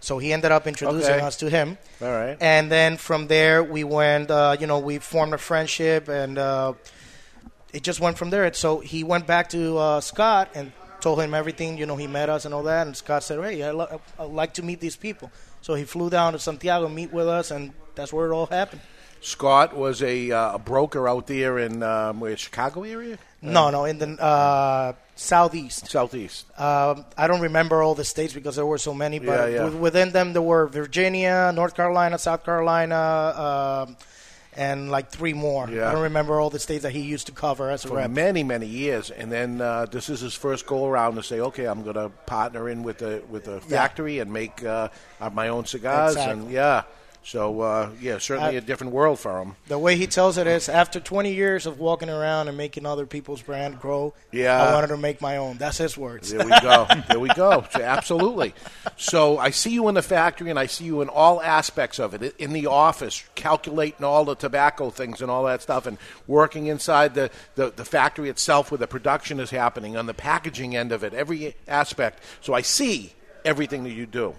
So he ended up introducing okay. us to him. All right. And then from there, we went, uh, you know, we formed a friendship, and uh, it just went from there. So he went back to uh, Scott and told him everything. You know, he met us and all that. And Scott said, hey, I'd, lo- I'd like to meet these people. So he flew down to Santiago to meet with us, and that's where it all happened. Scott was a, uh, a broker out there in um, the Chicago area? No, no, in the uh, southeast. Southeast. Um, I don't remember all the states because there were so many, but yeah, yeah. W- within them there were Virginia, North Carolina, South Carolina, uh, and like three more. Yeah. I don't remember all the states that he used to cover as a rep. For many, many years. And then uh, this is his first go-around to say, okay, I'm going to partner in with a, with a factory yeah. and make uh, my own cigars. Exactly. And yeah. So, uh, yeah, certainly uh, a different world for him. The way he tells it is, after twenty years of walking around and making other people's brand grow, yeah. I wanted to make my own. That's his words. There we go. There we go. So, absolutely. So I see you in the factory, and I see you in all aspects of it, in the office, calculating all the tobacco things and all that stuff, and working inside the, the, the factory itself where the production is happening, on the packaging end of it, every aspect. So I see everything that you do,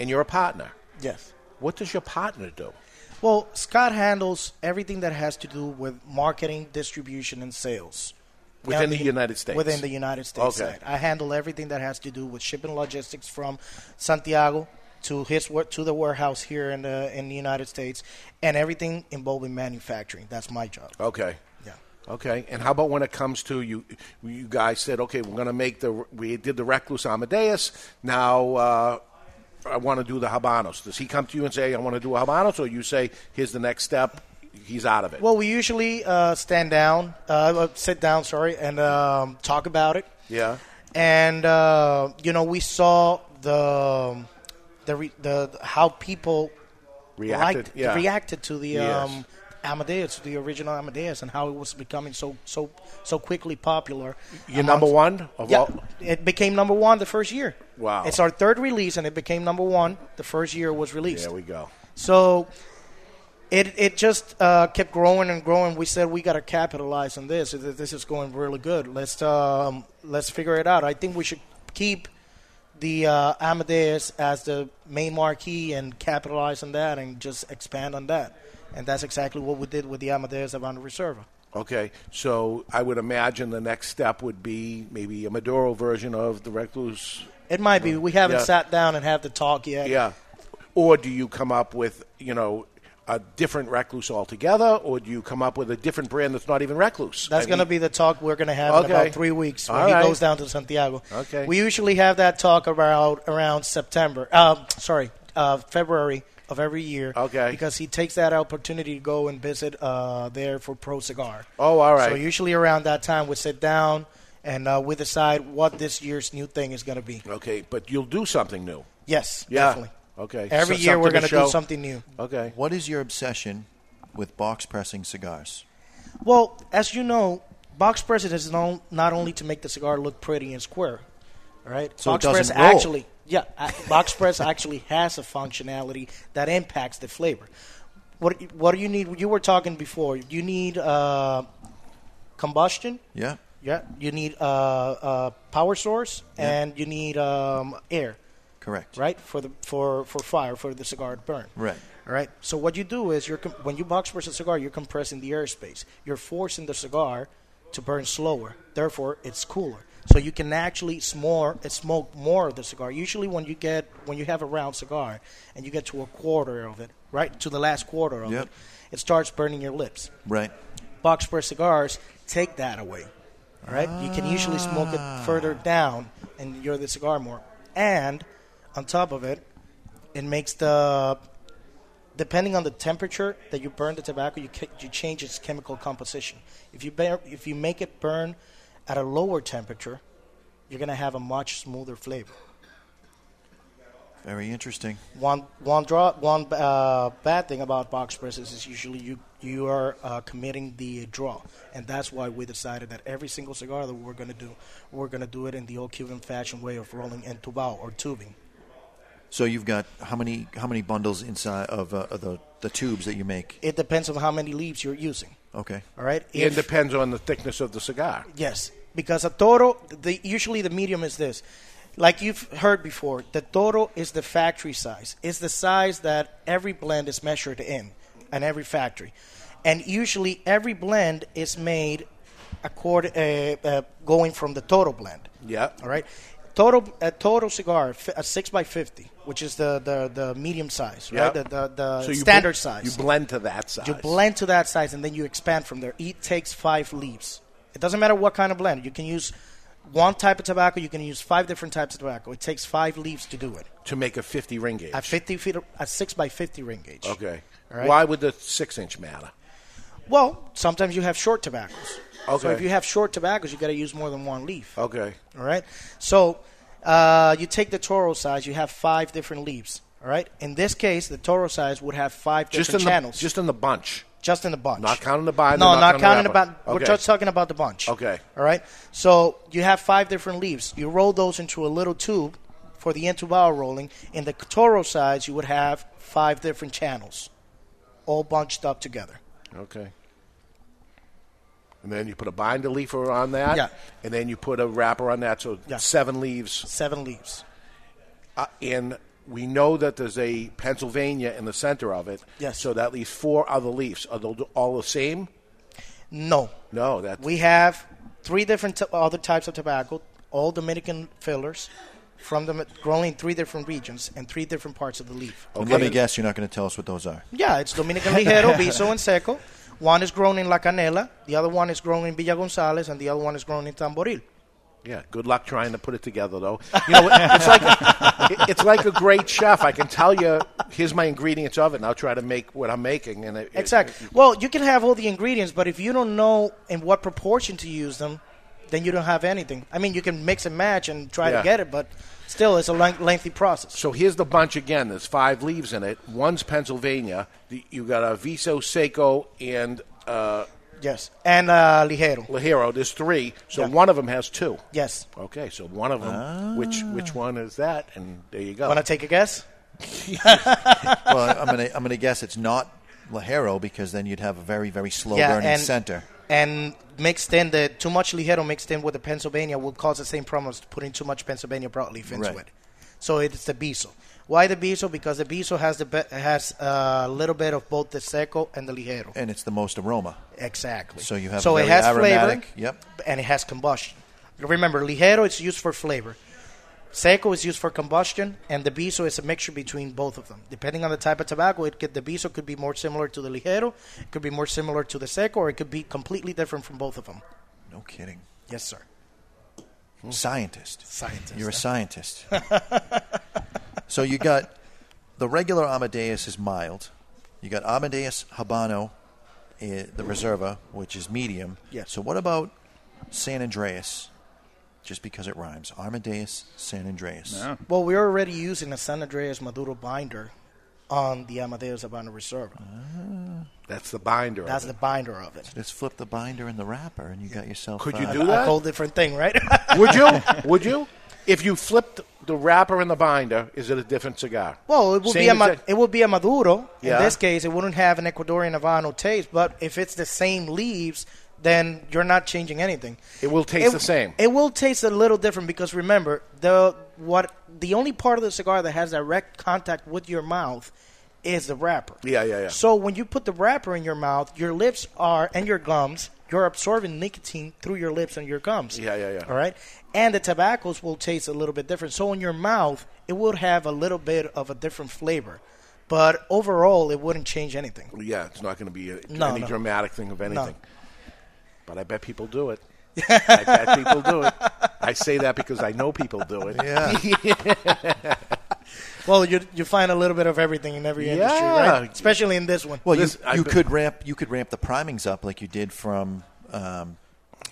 and you're a partner. Yes. What does your partner do? Well, Scott handles everything that has to do with marketing, distribution, and sales. Within the United States? Within the United States. Okay. Side. I handle everything that has to do with shipping logistics from Santiago to his to the warehouse here in the, in the United States, and everything involving manufacturing. That's my job. Okay. Yeah. Okay. And how about when it comes to you? You guys said, okay, we're going to make the – we did the Recluse Amadeus. Now uh, – I want to do the Habanos. Does he come to you and say, I want to do a Habanos, or you say, here's the next step, he's out of it? Well, we usually uh, stand down, uh, sit down, sorry, and um, talk about it. Yeah. And, uh, you know, we saw the the, the how people reacted, liked, yeah. reacted to the yes. um, Amadeus, the original Amadeus, and how it was becoming so so, so quickly popular. You're number one? Of yeah. All? It became number one the first year. Wow. It's our third release, and it became number one the first year it was released. There we go. So it it just uh, kept growing and growing. We said, we got to capitalize on this. This is going really good. Let's um, let's figure it out. I think we should keep the uh, Amadeus as the main marquee and capitalize on that and just expand on that. And that's exactly what we did with the Amadeus Habano Reserva. Okay, so I would imagine the next step would be maybe a Maduro version of the Recluse. It might be. We haven't yeah. sat down and had the talk yet. Yeah. Or do you come up with, you know, a different Recluse altogether, or do you come up with a different brand that's not even Recluse? That's going to be the talk we're going to have okay. in about three weeks when All he right. goes down to Santiago. Okay. We usually have that talk about around September. Uh, sorry, uh, February of every year, okay, because he takes that opportunity to go and visit uh, there for Pro Cigar. Oh, all right. So usually around that time we sit down and uh, we decide what this year's new thing is going to be. Okay, but you'll do something new. Yes, yeah. definitely. Okay. Every so year we're going to do something new. Okay. What is your obsession with box pressing cigars? Well, as you know, box pressing is known not only to make the cigar look pretty and square, right? So box it doesn't press roll. actually. Yeah, box press actually has a functionality that impacts the flavor. What what do you need? You were talking before. You need uh, combustion. Yeah. Yeah. You need a uh, uh, power source, yeah. and you need um, air. Correct. Right? For the for, for fire, for the cigar to burn. Right. All right. So what you do is you're com- when you box press a cigar, you're compressing the airspace. You're forcing the cigar to burn slower. Therefore, it's cooler. So you can actually s'more, smoke more of the cigar. Usually when you get when you have a round cigar and you get to a quarter of it, right, to the last quarter of yep. it, it starts burning your lips. Right. Box press cigars take that away. All right, ah. You can usually smoke it further down, and you're the cigar more. And on top of it, it makes the depending on the temperature that you burn the tobacco, you ca- you change its chemical composition. If you bear, if you make it burn at a lower temperature, you're gonna have a much smoother flavor. Very interesting. One one draw one uh, bad thing about box presses is usually you you are uh, committing the draw, and that's why we decided that every single cigar that we're gonna do, we're gonna do it in the old Cuban fashion way of rolling and tubao or tubing. So you've got how many how many bundles inside of uh, the the tubes that you make? It depends on how many leaves you're using. Okay. All right. If, it depends on the thickness of the cigar. Yes, because a Toro, the usually the medium is this. Like you've heard before, the Toro is the factory size. It's the size that every blend is measured in, and every factory. And usually every blend is made accord, uh, uh, going from the Toro blend. Yeah. All right? Toro, a Toro cigar, a six by fifty, which is the, the, the medium size, right? Yep. The, the, the so standard bl- size. You blend to that size. You blend to that size, and then you expand from there. It takes five leaves. It doesn't matter what kind of blend. You can use one type of tobacco, you can use five different types of tobacco. It takes five leaves to do it. To make a fifty ring gauge. A fifty feet, a six by fifty ring gauge. Okay. All right? Why would the six inch matter? Well, sometimes you have short tobaccos. Okay. So if you have short tobaccos, you got to use more than one leaf. Okay. All right. So uh, you take the Toro size. You have five different leaves. All right. In this case, the Toro size would have five just different in channels. The, just in the bunch. Just in the bunch. Not counting the binder. No, not, not counting about. Okay. We're just talking about the bunch. Okay. All right. So you have five different leaves. You roll those into a little tube for the entubado rolling. In the Toro size, you would have five different channels, all bunched up together. Okay. And then you put a binder leafer on that. Yeah. And then you put a wrapper on that. So yeah. seven leaves. Seven leaves. Uh, and we know that there's a Pennsylvania in the center of it. Yes. So that leaves four other leaves. Are they all the same? No. No. That's... We have three different t- other types of tobacco, all Dominican fillers, from the, growing in three different regions and three different parts of the leaf. Okay. Let me guess, you're not going to tell us what those are. Yeah, it's Dominican Ligero, Biso, and Seco. One is grown in La Canela, the other one is grown in Villa Gonzalez, and the other one is grown in Tamboril. Yeah, good luck trying to put it together, though. You know, it's like a, it's like a great chef. I can tell you, here's my ingredients of it, and I'll try to make what I'm making. And it, exactly. It, it, well, you can have all the ingredients, but if you don't know in what proportion to use them, then you don't have anything. I mean, you can mix and match and try yeah. to get it, but still, it's a leng- lengthy process. So here's the bunch again. There's five leaves in it. One's Pennsylvania. You got a Viso, Seco, and uh, yes, and uh, Ligero. Ligero. There's three. So yeah. one of them has two. Yes. Okay. So one of them. Ah. Which which one is that? And there you go. Want to take a guess? Well, I'm gonna I'm gonna guess it's not Ligero because then you'd have a very very slow yeah, burning and, center. And mixed in the too much Ligero mixed in with the Pennsylvania will cause the same problems putting too much Pennsylvania broadleaf into right. it. So it's the Biso. Why the Biso? Because the Biso has the be- has a little bit of both the Seco and the Ligero. And it's the most aroma. Exactly. So you have so it has aromatic, flavor. Yep. And it has combustion. Remember, Ligero is used for flavor. Seco is used for combustion, and the Biso is a mixture between both of them. Depending on the type of tobacco, it could, the Biso could be more similar to the Ligero, it could be more similar to the Seco, or it could be completely different from both of them. No kidding. Yes, sir. Scientist. Scientist. You're a scientist. So you got the regular Amadeus is mild. You got Amadeus Habano, eh, the Reserva, which is medium. Yes. So what about San Andreas? Just because it rhymes. Amadeus, San Andreas. No. Well, we're already using a San Andreas Maduro binder on the Amadeus Habano Reserva. Ah. That's the binder That's of it. the binder of it. So just flip the binder and the wrapper, and you yeah. got yourself Could you uh, do that? A whole different thing, right? Would you? Would you? If you flipped the wrapper and the binder, is it a different cigar? Well, it would, be a, ma- it would be a Maduro. Yeah. In this case, it wouldn't have an Ecuadorian Habano taste, but if it's the same leaves, then you're not changing anything. It will taste it, the same. It will taste a little different because, remember, the what the only part of the cigar that has direct contact with your mouth is the wrapper. Yeah, yeah, yeah. So when you put the wrapper in your mouth, your lips are, and your gums, you're absorbing nicotine through your lips and your gums. Yeah, yeah, yeah. All right? And the tobaccos will taste a little bit different. So in your mouth, it will have a little bit of a different flavor. But overall, it wouldn't change anything. Yeah, it's not going to be a, no, any no. dramatic thing of anything. No. But I bet people do it. I've had people do it. I say that because I know people do it. Yeah. Well, you you find a little bit of everything in every yeah. industry, right? Especially in this one. Well, this, you, you could ramp you could ramp the primings up like you did from um,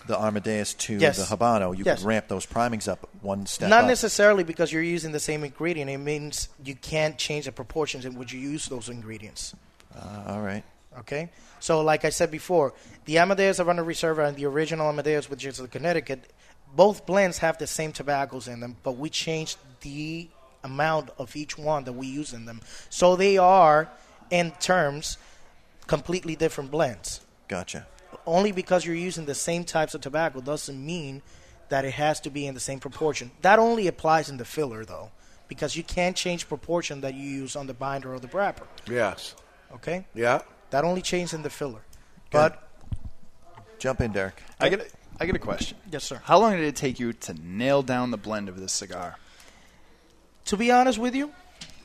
the Amadeus to yes. the Habano. You yes. could ramp those primings up one step. Not up. necessarily because you're using the same ingredient. It means you can't change the proportions in which you use those ingredients. Uh, all right. Okay. So, like I said before, the Amadeus Habano Reserva and the original Amadeus, which is the Connecticut, both blends have the same tobaccos in them, but we changed the amount of each one that we use in them. So they are, in terms, completely different blends. Gotcha. Only because you're using the same types of tobacco doesn't mean that it has to be in the same proportion. That only applies in the filler, though, because you can't change proportion that you use on the binder or the wrapper. Yes. Okay? Yeah. That only changes in the filler. Good. But jump in, Derek. I get, a, I get a question. Yes, sir. How long did it take you to nail down the blend of this cigar? To be honest with you,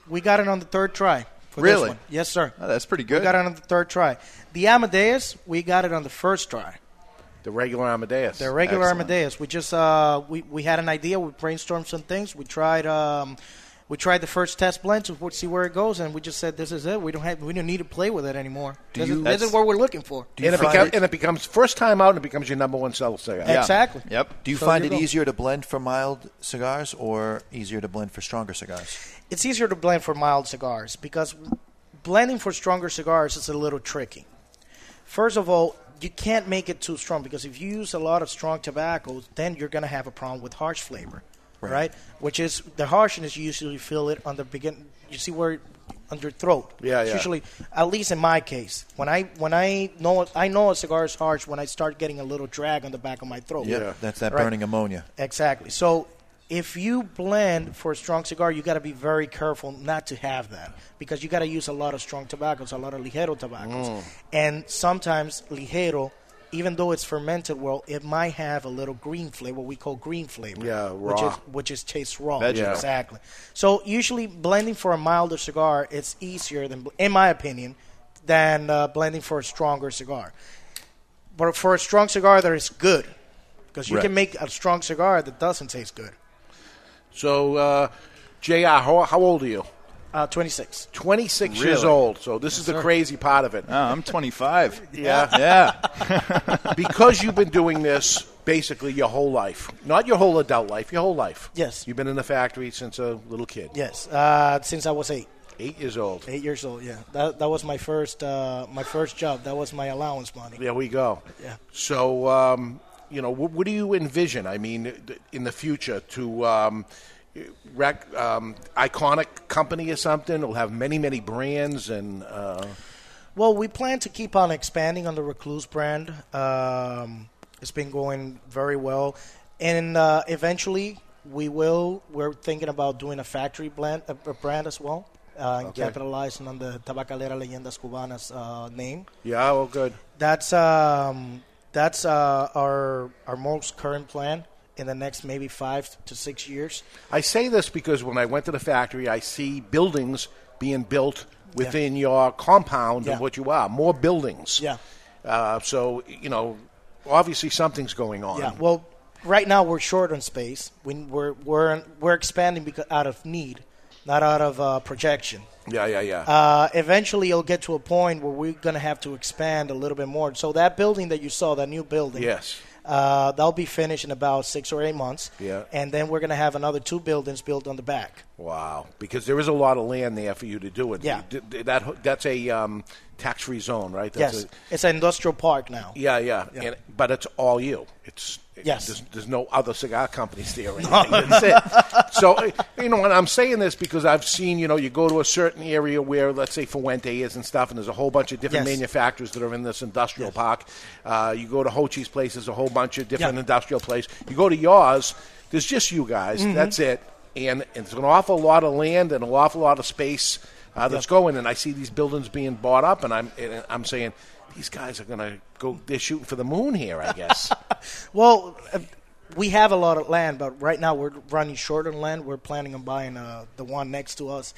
we got it on the third try. For really? This one. Yes, sir. Oh, that's pretty good. We got it on the third try. The Amadeus, we got it on the first try. The regular Amadeus. The regular Excellent. Amadeus. We just uh, we we had an idea. We brainstormed some things. We tried um, we tried the first test blend to see where it goes, and we just said this is it. We don't have we don't need to play with it anymore. Do this, you, is, this is what we're looking for. Do you and, you it become, it, and it becomes first time out, and it becomes your number one seller cigar. Yeah. Exactly. Yep. Do you so find it go. easier to blend for mild cigars or easier to blend for stronger cigars? It's easier to blend for mild cigars because blending for stronger cigars is a little tricky. First of all, you can't make it too strong because if you use a lot of strong tobaccos, then you're going to have a problem with harsh flavor, right? right? Which is the harshness you usually feel it on the begin. You see where on your throat. Yeah, it's yeah. Usually, at least in my case, when I when I know I know a cigar is harsh when I start getting a little drag on the back of my throat. Yeah, yeah. that's that right? burning ammonia. Exactly. So. If you blend for a strong cigar, you got to be very careful not to have that because you got to use a lot of strong tobaccos, a lot of ligero tobaccos. Mm. And sometimes ligero, even though it's fermented well, it might have a little green flavor, what we call green flavor, yeah, which is which is tastes raw. Yeah. Exactly. So usually blending for a milder cigar, it's easier, than, in my opinion, than uh, blending for a stronger cigar. But for a strong cigar, that is good because you right. can make a strong cigar that doesn't taste good. So, uh, J R, how, how old are you? Uh, twenty-six. twenty-six really? Years old. So this yes, is the sir. Crazy part of it. Oh, I'm twenty-five. Yeah. Yeah. Because you've been doing this basically your whole life. Not your whole adult life, your whole life. Yes. You've been in the factory since a little kid. Yes, uh, since I was eight. Eight years old. Eight years old, yeah. That that was my first uh, my first job. That was my allowance money. There we go. Yeah. So... Um, You know, what, what do you envision, I mean, in the future to um, rec, um, iconic company or something? It'll have many, many brands and... Uh... Well, we plan to keep on expanding on the Recluse brand. Um, it's been going very well. And uh, eventually we will, we're thinking about doing a factory blend, a, a brand as well. Uh, and okay. capitalizing on the Tabacalera Leyendas Cubanas uh, name. Yeah, well, good. That's... Um, That's uh, our our most current plan in the next maybe five to six years. I say this because when I went to the factory, I see buildings being built within yeah. your compound yeah. of what you are, more buildings. Yeah. Uh, so, you know, obviously something's going on. Yeah. Well, right now we're short on space. We, we're we're we're expanding because out of need, not out of uh, projection. Yeah, yeah, yeah. Uh, eventually, it'll get to a point where we're going to have to expand a little bit more. So that building that you saw, that new building, yes, uh, that'll be finished in about six or eight months. Yeah. And then we're going to have another two buildings built on the back. Wow. Because there is a lot of land there for you to do it. Yeah. That, that's a um, tax-free zone, right? That's yes. A, it's an industrial park now. Yeah, yeah. yeah. And, but it's all you. It's Yes. There's, there's no other cigar companies there or anything. That's it. So, you know, and I'm saying this because I've seen, you know, you go to a certain area where, let's say, Fuente is and stuff, and there's a whole bunch of different yes. manufacturers that are in this industrial yes. park. Uh, you go to Ho Chi's place, there's a whole bunch of different yeah. industrial places. You go to yours, there's just you guys. Mm-hmm. That's it. And, and it's an awful lot of land and an awful lot of space uh, that's yep. going. And I see these buildings being bought up, and I'm and I'm saying – these guys are going to go, they're shooting for the moon here, I guess. Well, we have a lot of land, but right now we're running short on land. We're planning on buying uh, the one next to us.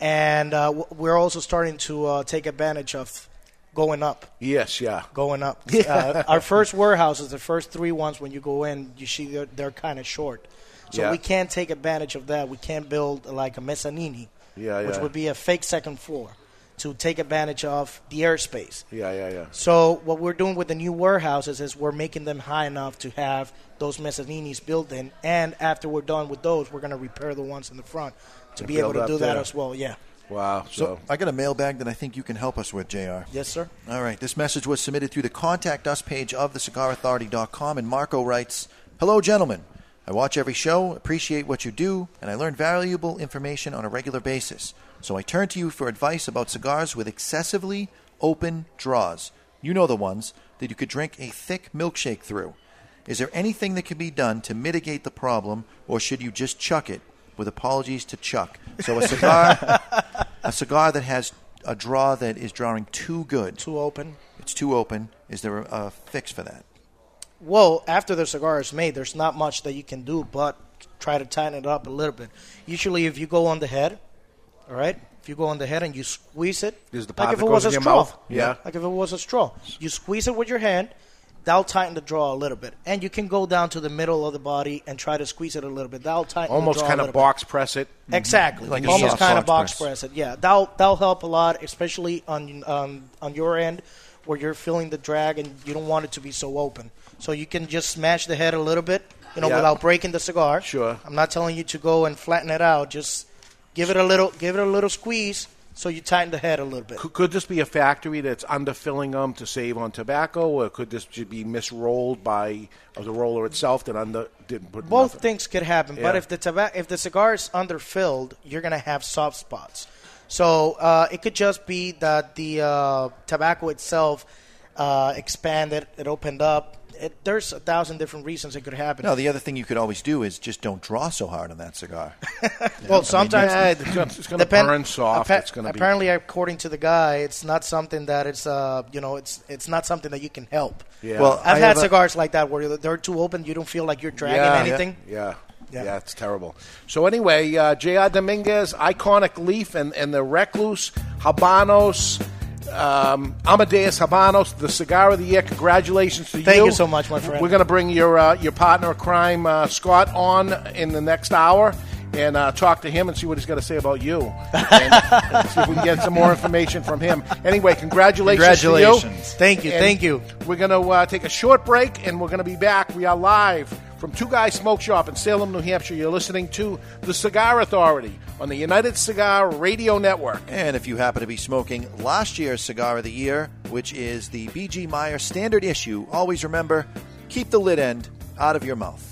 And uh, we're also starting to uh, take advantage of Going up. Yes, yeah. Going up. uh, our first warehouses, the first three ones, when you go in, you see they're, they're kind of short. So yeah. we can't take advantage of that. We can't build like a mezzanini, yeah, yeah. which would be a fake second floor, to take advantage of the airspace. Yeah, yeah, yeah. So what we're doing with the new warehouses is we're making them high enough to have those mezzaninis built in. And after we're done with those, we're going to repair the ones in the front to and be able to do that there. as well. Yeah. Wow. So. so I got a mailbag that I think you can help us with, J R. Yes, sir. All right. This message was submitted through the Contact Us page of the cigar authority dot com, and Marco writes, "Hello, gentlemen. I watch every show, appreciate what you do, and I learn valuable information on a regular basis. So I turn to you for advice about cigars with excessively open draws. You know the ones that you could drink a thick milkshake through. Is there anything that can be done to mitigate the problem, or should you just chuck it? With apologies to Chuck." So a cigar a cigar that has a draw that is drawing too good. Too open. It's too open. Is there a, a fix for that? Well, after the cigar is made, there's not much that you can do but try to tighten it up a little bit. Usually if you go on the head, all right, if you go on the head and you squeeze it, is the like if it was a straw. Mouth. Yeah. Like if it was a straw. You squeeze it with your hand. That'll tighten the draw a little bit. And you can go down to the middle of the body and try to squeeze it a little bit. That'll tighten Almost the draw kind a of box bit. press it. Exactly. Like Almost soft, kind soft of box press. press it. Yeah, that'll, that'll help a lot, especially on, um, on your end where you're feeling the drag and you don't want it to be so open. So you can just smash the head a little bit, you know, yeah. without breaking the cigar. Sure. I'm not telling you to go and flatten it out. Just give it a little, give it a little squeeze. So you tighten the head a little bit. Could, could this be a factory that's underfilling them to save on tobacco, or could this be misrolled by the roller itself that under didn't put? Both nothing? things could happen, yeah. but if the toba- if the cigar is underfilled, you're going to have soft spots. So uh, it could just be that the uh, tobacco itself uh, expanded, it opened up. It, there's a thousand different reasons it could happen. No, the other thing you could always do is just don't draw so hard on that cigar. well, know? sometimes I mean, yeah, it's, it's going to burn soft. Appa- it's going to be apparently, according to the guy, it's not something that it's uh you know it's it's not something that you can help. Yeah. Well, I've I had cigars a- like that where they're too open. You don't feel like you're dragging yeah, anything. Yeah. yeah. Yeah. yeah, it's terrible. So anyway, uh, J R. Dominguez, Iconic Leaf, and and the Recluse Habanos. Um, Amadeus Habano, the cigar of the year. Congratulations to you. Thank you so much, my friend. We're going to bring your uh, your partner of crime, uh, Scott, on in the next hour and uh, talk to him and see what he's going to say about you. And, and see if we can get some more information from him. Anyway, congratulations, congratulations. to you. Thank you, and thank you. We're going to uh, take a short break, and we're going to be back. We are live from Two Guys Smoke Shop in Salem, New Hampshire. You're listening to The Cigar Authority on the United Cigar Radio Network. And if you happen to be smoking last year's Cigar of the Year, which is the B G. Meyer Standard Issue, always remember, keep the lid end out of your mouth.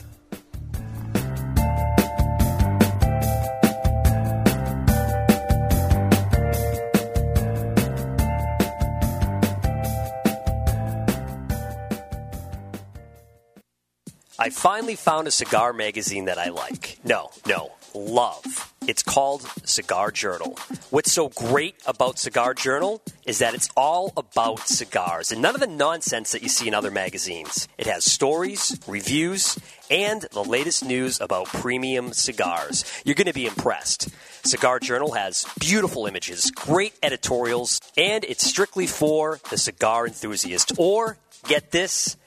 I finally found a cigar magazine that I like. No, no, love. It's called Cigar Journal. What's so great about Cigar Journal is that it's all about cigars and none of the nonsense that you see in other magazines. It has stories, reviews, and the latest news about premium cigars. You're going to be impressed. Cigar Journal has beautiful images, great editorials, and it's strictly for the cigar enthusiast or, get this,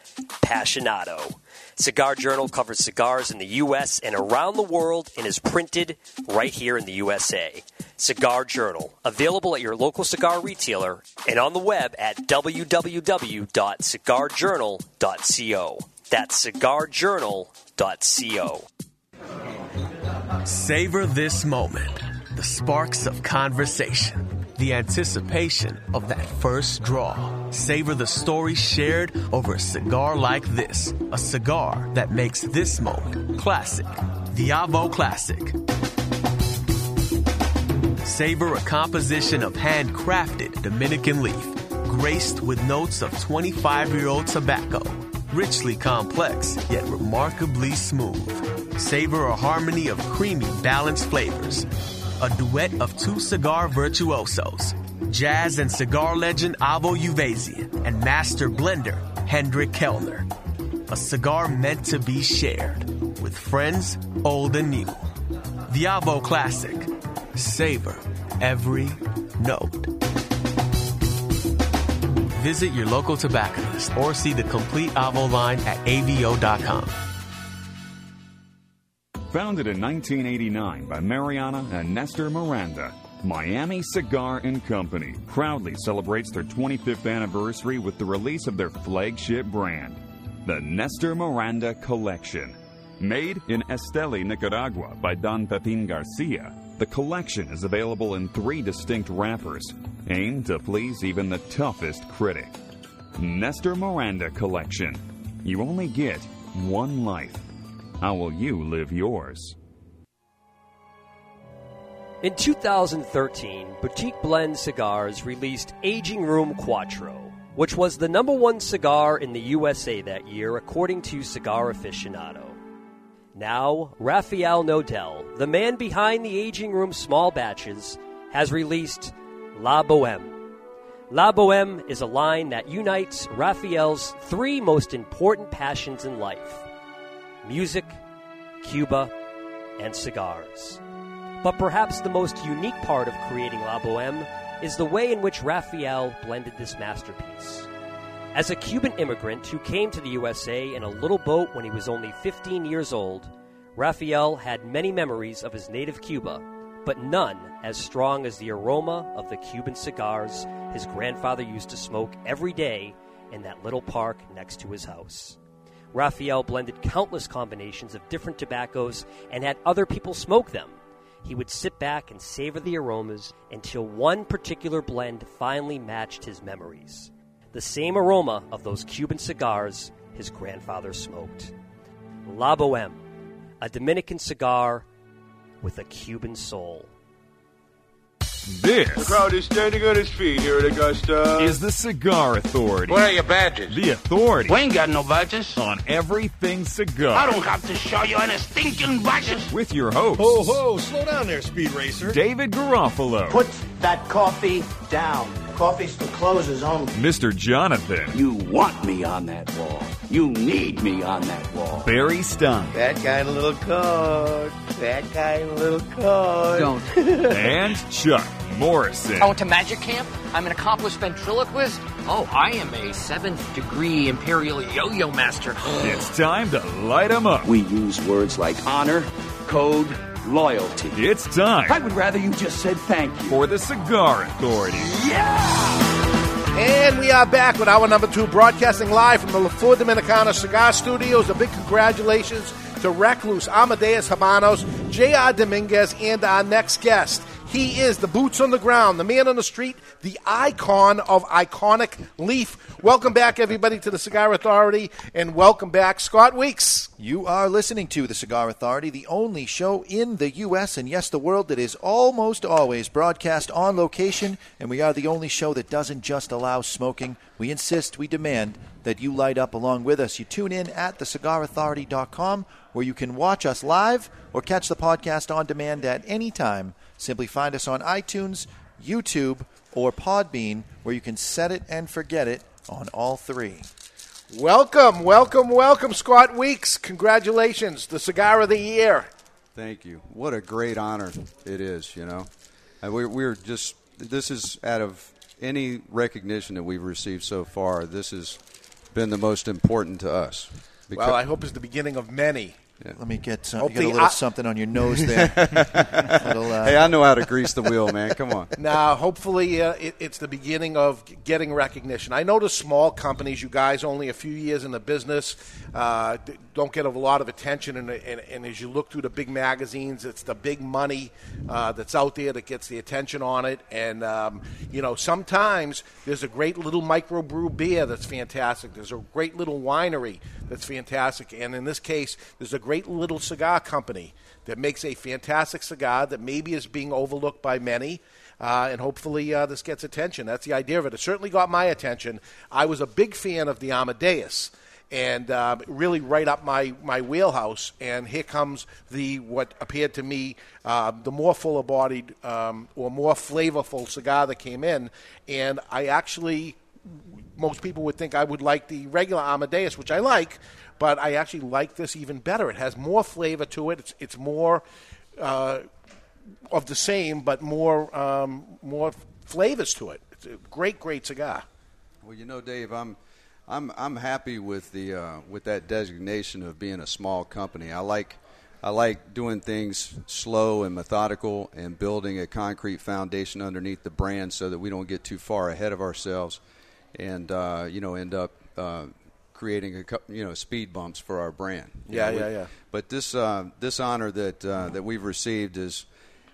passionado. Cigar Journal covers cigars in the U S and around the world and is printed right here in the U S A. Cigar Journal, available at your local cigar retailer and on the web at w w w dot cigar journal dot co. That's cigar journal dot co. Savor this moment. The sparks of conversation. The anticipation of that first draw. Savor the story shared over a cigar like this. A cigar that makes this moment classic. The Avo Classic. Savor a composition of handcrafted Dominican leaf, graced with notes of twenty-five-year-old tobacco. Richly complex, yet remarkably smooth. Savor a harmony of creamy, balanced flavors. A duet of two cigar virtuosos, jazz and cigar legend Avo Uvazian and master blender Hendrik Kellner. A cigar meant to be shared with friends old and new. The Avo Classic. Savor every note. Visit your local tobacconist or see the complete Avo line at A V O dot com. Founded in nineteen eighty-nine by Mariana and Nestor Miranda, Miami Cigar and Company proudly celebrates their twenty-fifth anniversary with the release of their flagship brand, the Nestor Miranda Collection. Made in Esteli, Nicaragua by Don Pepin Garcia, the collection is available in three distinct wrappers, aimed to please even the toughest critic. Nestor Miranda Collection. You only get one life. How will you live yours? In two thousand thirteen, Boutique Blend Cigars released Aging Room Cuatro, which was the number one cigar in the U S A that year, according to Cigar Aficionado. Now, Rafael Nodel, the man behind the Aging Room small batches, has released La Boheme. La Boheme is a line that unites Rafael's three most important passions in life: music, Cuba, and cigars. But perhaps the most unique part of creating La Boheme is the way in which Rafael blended this masterpiece. As a Cuban immigrant who came to the U S A in a little boat when he was only fifteen years old, Rafael had many memories of his native Cuba, but none as strong as the aroma of the Cuban cigars his grandfather used to smoke every day in that little park next to his house. Rafael blended countless combinations of different tobaccos and had other people smoke them. He would sit back and savor the aromas until one particular blend finally matched his memories. The same aroma of those Cuban cigars his grandfather smoked. La Boheme, a Dominican cigar with a Cuban soul. This. The crowd is standing on his feet here at Augusta. Is the Cigar Authority. Where are your badges? The Authority. We ain't got no badges. On everything cigar. I don't have to show you any stinking badges. With your host. Ho, ho, slow down there, Speed Racer. David Garofalo. Put that coffee down. Coffee's for closers only. Mister Jonathan. You want me on that wall. You need me on that wall. Barry Stein. That guy in a little coat. That guy in a little coat. Don't. And Chuck Morrison. I went to magic camp. I'm an accomplished ventriloquist. Oh, I am a seventh degree imperial yo-yo master. It's time to light 'em up. We use words like honor, code, loyalty. It's time. I would rather you just said thank you. For the Cigar Authority. Yeah! And we are back with our number two, broadcasting live from the La Flor Dominicana Cigar Studios. A big congratulations to Recluse Amadeus Habanos, J R. Dominguez, and our next guest. He is the boots on the ground, the man on the street, the icon of Iconic Leaf. Welcome back, everybody, to the Cigar Authority, and welcome back, Scott Weeks. You are listening to the Cigar Authority, the only show in the U S and, yes, the world, that is almost always broadcast on location, and we are the only show that doesn't just allow smoking. We insist, we demand that you light up along with us. You tune in at the cigar authority dot com, where you can watch us live or catch the podcast on demand at any time. Simply find us on iTunes, YouTube, or Podbean, where you can set it and forget it on all three. Welcome, welcome, welcome, Scott Weeks. Congratulations, the Cigar of the Year. Thank you. What a great honor it is, you know. We're, we're just, this is out of any recognition that we've received so far, this has been the most important to us. Because well, I hope it's the beginning of many. Yeah. Let me get, some, get a little I- something on your nose there. little, uh... Hey, I know how to grease the wheel, man. Come on. Now, hopefully uh, it, it's the beginning of getting recognition. I notice small companies, you guys, only a few years in the business, uh, don't get a lot of attention. And, and, and as you look through the big magazines, it's the big money uh, that's out there that gets the attention on it. And, um, you know, sometimes there's a great little microbrew beer that's fantastic. There's a great little winery that's fantastic. And in this case, there's a great little cigar company that makes a fantastic cigar that maybe is being overlooked by many, uh, and hopefully uh, this gets attention. That's the idea of it. It certainly got my attention. I was a big fan of the Amadeus, and uh, really right up my, my wheelhouse, and here comes the what appeared to me uh, the more fuller-bodied um, or more flavorful cigar that came in, and I actually, most people would think I would like the regular Amadeus, which I like, but I actually like this even better. It has more flavor to it. It's it's more uh, of the same, but more um, more flavors to it. It's a great, great cigar. Well, you know, Dave, I'm I'm I'm happy with the uh, with that designation of being a small company. I like I like doing things slow and methodical and building a concrete foundation underneath the brand so that we don't get too far ahead of ourselves and uh, you know end up uh, creating a you know speed bumps for our brand. Yeah, you know, yeah, we, yeah. But this uh, this honor that uh, that we've received is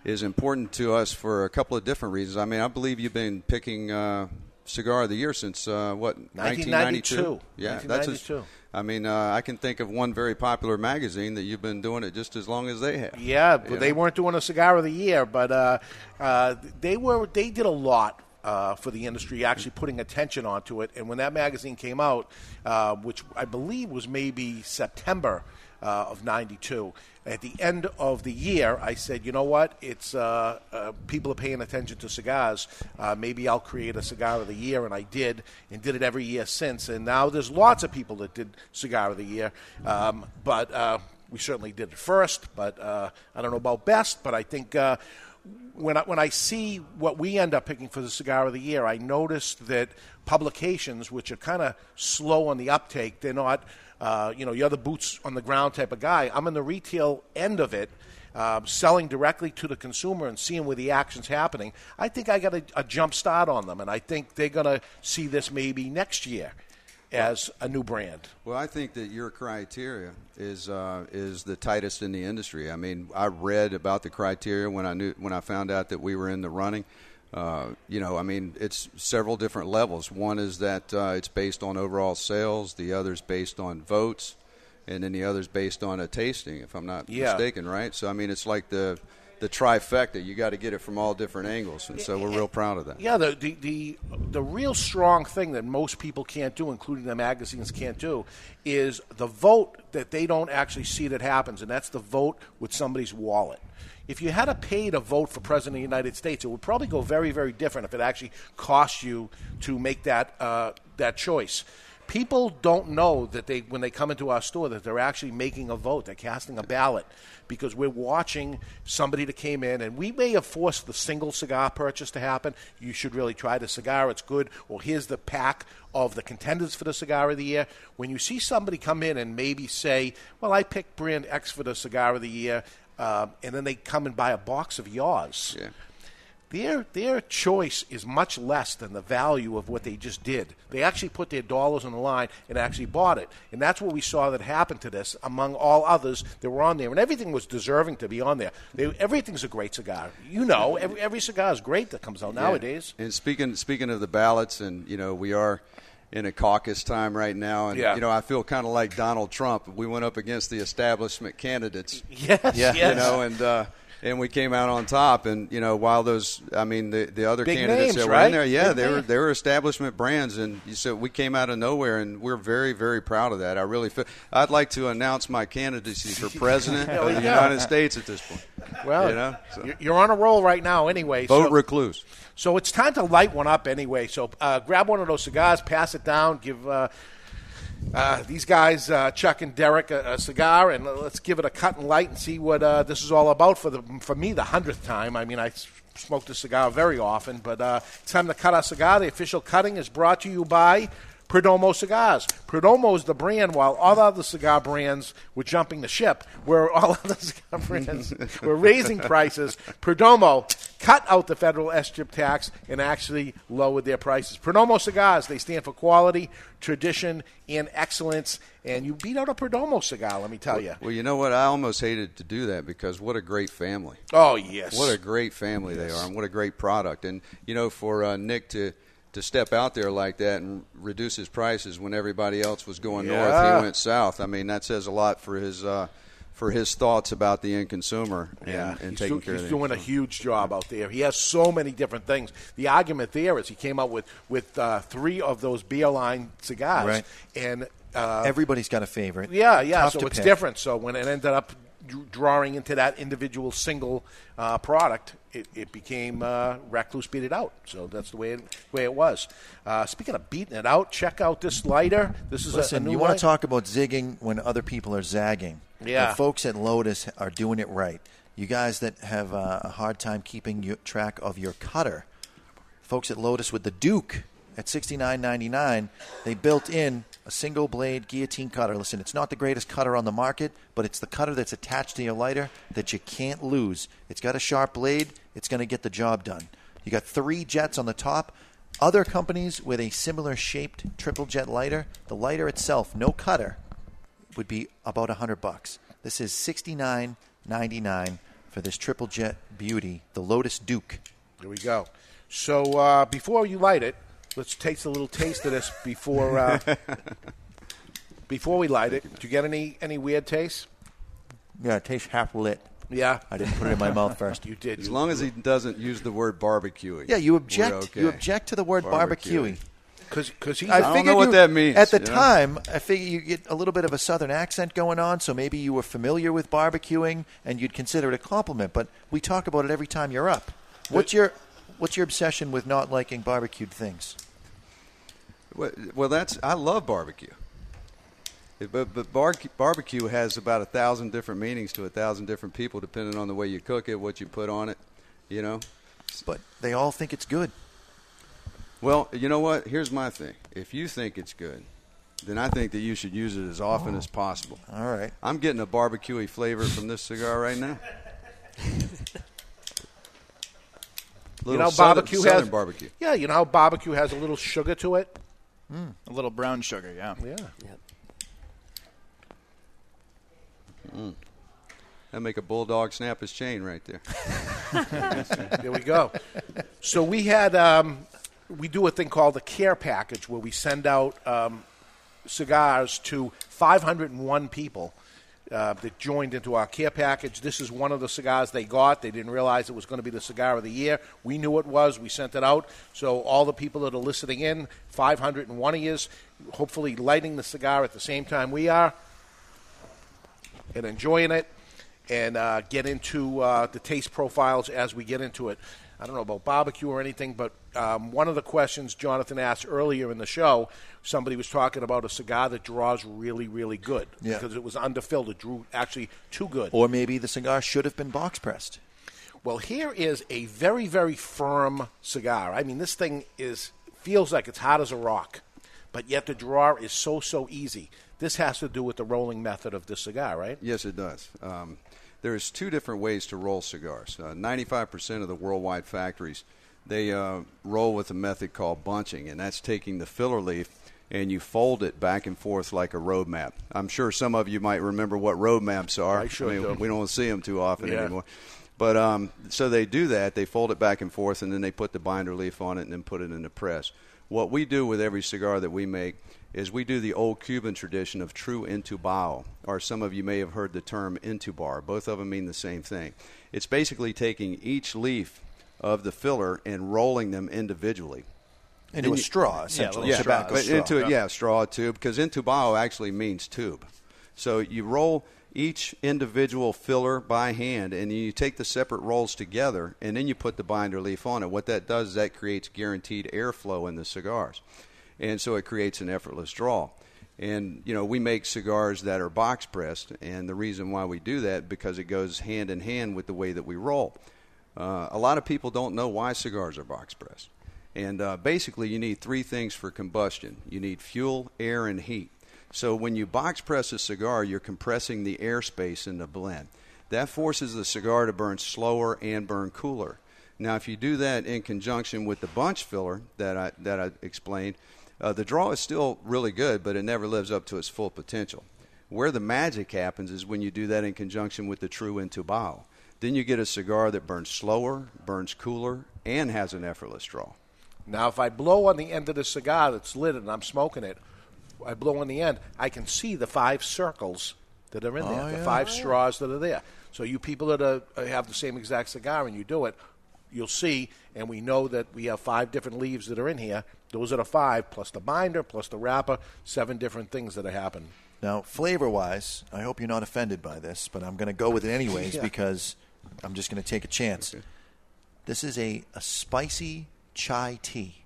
is important to us for a couple of different reasons. I mean, I believe you've been picking. Uh, Cigar of the year since uh, what nineteen ninety-two. Yeah, nineteen ninety-two. That's a, I mean, uh, I can think of one very popular magazine that you've been doing it just as long as they have. Yeah, but they know? weren't doing a Cigar of the Year, but uh, uh, they were. They did a lot uh, for the industry, actually putting attention onto it. And when that magazine came out, uh, which I believe was maybe September uh, of ninety-two. At the end of the year, I said, you know what? It's uh, uh, people are paying attention to cigars. Uh, maybe I'll create a Cigar of the Year, and I did, and did it every year since. And now there's lots of people that did Cigar of the Year, um, but uh, we certainly did it first. But uh, I don't know about best, but I think uh, when I, when I see what we end up picking for the Cigar of the Year, I noticed that publications, which are kind of slow on the uptake, they're not. Uh, you know, you're the boots on the ground type of guy. I'm in the retail end of it, uh, selling directly to the consumer and seeing where the action's happening. I think I got a, a jump start on them, and I think they're going to see this maybe next year as a new brand. Well, I think that your criteria is uh, is the tightest in the industry. I mean, I read about the criteria when I knew when I found out that we were in the running. Uh, you know, I mean, it's several different levels. One is that uh, it's based on overall sales. The other is based on votes. And then the other is based on a tasting, if I'm not yeah. mistaken, right? So, I mean, it's like the the trifecta. You got to get it from all different angles. And so we're real proud of that. Yeah, the, the, the, the real strong thing that most people can't do, including the magazines can't do, is the vote that they don't actually see that happens, and that's the vote with somebody's wallet. If you had to pay to vote for President of the United States, it would probably go very, very different if it actually cost you to make that uh, that choice. People don't know that they when they come into our store that they're actually making a vote. They're casting a ballot because we're watching somebody that came in. And we may have forced the single cigar purchase to happen. You should really try the cigar. It's good. Or here's the pack of the contenders for the Cigar of the Year. When you see somebody come in and maybe say, well, I picked brand X for the Cigar of the Year, Uh, and then they come and buy a box of yours. Yeah. Their their choice is much less than the value of what they just did. They actually put their dollars on the line and actually bought it. And that's what we saw that happened to this, among all others that were on there. And everything was deserving to be on there. They, everything's a great cigar. You know, every, every cigar is great that comes out yeah. nowadays. And speaking speaking of the ballots, and, you know, we are in a caucus time right now, and yeah. you know, I feel kind of like Donald Trump. We went up against the establishment candidates, yes, yes. you know, and uh, and we came out on top. And you know, while those, I mean, the, the other big candidates names, that were right? in there, yeah, big they names. were they were establishment brands, and you said we came out of nowhere, and we're very very proud of that. I really feel I'd like to announce my candidacy for president of the yeah. United States at this point. Well, you know, so. You're on a roll right now, anyway. Vote so. Recluse. So it's time to light one up anyway. So uh, grab one of those cigars, pass it down, give uh, uh, these guys, uh, Chuck and Derek, a, a cigar, and let's give it a cut and light and see what uh, this is all about for the for me the hundredth time. I mean, I smoked a cigar very often, but uh, it's time to cut our cigar. The official cutting is brought to you by Perdomo Cigars. Perdomo is the brand, while all other cigar brands were jumping the ship, where all other cigar brands were raising prices. Perdomo cut out the federal S chip tax and actually lowered their prices. Perdomo Cigars, they stand for quality, tradition, and excellence. And you beat out a Perdomo cigar, let me tell you. Well, well, you know what? I almost hated to do that because what a great family. Oh, yes. What a great family yes. they are, and what a great product. And, you know, for uh, Nick to... to step out there like that and reduce his prices when everybody else was going yeah. north, he went south. I mean, that says a lot for his uh, for his thoughts about the end consumer and, yeah. and he's taking do, care of it. He's doing a huge job out there. He has so many different things. The argument there is he came out with, with uh, three of those beer line cigars. Right. And uh, everybody's got a favorite. Yeah, yeah, Tough so it's pick. different. So when it ended up drawing into that individual single uh, product, it, it became uh, Recluse beat it out. So that's the way it, way it was. Uh, speaking of beating it out, check out this lighter. This is Listen, a, a new you want to talk about zigging when other people are zagging. Yeah. The folks at Lotus are doing it right. You guys that have uh, a hard time keeping your track of your cutter, folks at Lotus with the Duke at sixty-nine ninety-nine, they built in a single blade guillotine cutter. Listen, it's not the greatest cutter on the market, but it's the cutter that's attached to your lighter that you can't lose. It's got a sharp blade. It's going to get the job done. You got three jets on the top. Other companies with a similar shaped triple jet lighter, the lighter itself, no cutter, would be about one hundred bucks. This is sixty-nine ninety-nine for this triple jet beauty, the Lotus Duke. There we go. So uh, before you light it, let's taste a little taste of this before uh, before we light it. Did you get any, any weird taste? Yeah, it tastes half lit. Yeah. I didn't put it in my mouth first. You did. As long as he doesn't use the word barbecuing. Yeah, you object okay. You object to the word barbecuing. barbecuing. Cause, cause he's, I, I don't know what you, that means. At the you know? time, I figure you get a little bit of a Southern accent going on, so maybe you were familiar with barbecuing and you'd consider it a compliment, but we talk about it every time you're up. What's your what's your obsession with not liking barbecued things? Well, well that's I love barbecue. But, but bar- barbecue has about a thousand different meanings to a thousand different people, depending on the way you cook it, what you put on it, you know. But they all think it's good. Well, you know what? Here's my thing. If you think it's good, then I think that you should use it as often oh. as possible. All right. I'm getting a barbecue-y flavor from this cigar right now. Little you know, southern, barbecue southern has barbecue. Yeah, you know how barbecue has a little sugar to it? Mm. A little brown sugar, yeah. Yeah. yeah. Mm. That'd make a bulldog snap his chain right there. There we go. So we had um, we do a thing called the care package where we send out um, cigars to five hundred one people uh, that joined into our care package. This is one of the cigars they got. They didn't realize it was going to be the cigar of the year. We knew it was. We sent it out. So all the people that are listening in, five hundred one of you, hopefully lighting the cigar at the same time we are, and enjoying it, and uh, get into uh, the taste profiles as we get into it. I don't know about barbecue or anything, but um, one of the questions Jonathan asked earlier in the show, somebody was talking about a cigar that draws really, really good yeah. because it was underfilled. It drew actually too good. Or maybe the cigar should have been box pressed. Well, here is a very, very firm cigar. I mean, this thing is feels like it's hot as a rock, but yet the draw is so, so easy. This has to do with the rolling method of the cigar, right? Yes, it does. Um, there's two different ways to roll cigars. Uh, ninety-five percent of the worldwide factories, they uh, roll with a method called bunching, and that's taking the filler leaf and you fold it back and forth like a road map. I'm sure some of you might remember what road maps are. I sure I mean, do. We don't see them too often yeah. anymore. But um, so they do that. They fold it back and forth, and then they put the binder leaf on it and then put it in the press. What we do with every cigar that we make is we do the old Cuban tradition of true entubado, or some of you may have heard the term entubar. Both of them mean the same thing. It's basically taking each leaf of the filler and rolling them individually. Into and a you, straw, essentially. Yeah, a straw. Tobacco straw. Into, yeah. yeah, straw, tube, because entubado actually means tube. So you roll each individual filler by hand, and you take the separate rolls together, and then you put the binder leaf on it. What that does is that creates guaranteed airflow in the cigars. And so it creates an effortless draw. And, you know, we make cigars that are box pressed. And the reason why we do that, because it goes hand in hand with the way that we roll. Uh, a lot of people don't know why cigars are box pressed. And uh, basically you need three things for combustion. You need fuel, air, and heat. So when you box press a cigar, you're compressing the airspace in the blend. That forces the cigar to burn slower and burn cooler. Now, if you do that in conjunction with the bunch filler that I, that I explained, Uh, the draw is still really good, but it never lives up to its full potential. Where the magic happens is when you do that in conjunction with the true entubado. Then you get a cigar that burns slower, burns cooler, and has an effortless draw. Now, if I blow on the end of the cigar that's lit and I'm smoking it, I blow on the end, I can see the five circles that are in there, oh, the yeah. five straws that are there. So you people that are, have the same exact cigar and you do it, you'll see, and we know that we have five different leaves that are in here. Those are the five, plus the binder, plus the wrapper, seven different things that have happened. Now, flavor-wise, I hope you're not offended by this, but I'm going to go with it anyways yeah. because I'm just going to take a chance. Okay. This is a, a spicy chai tea.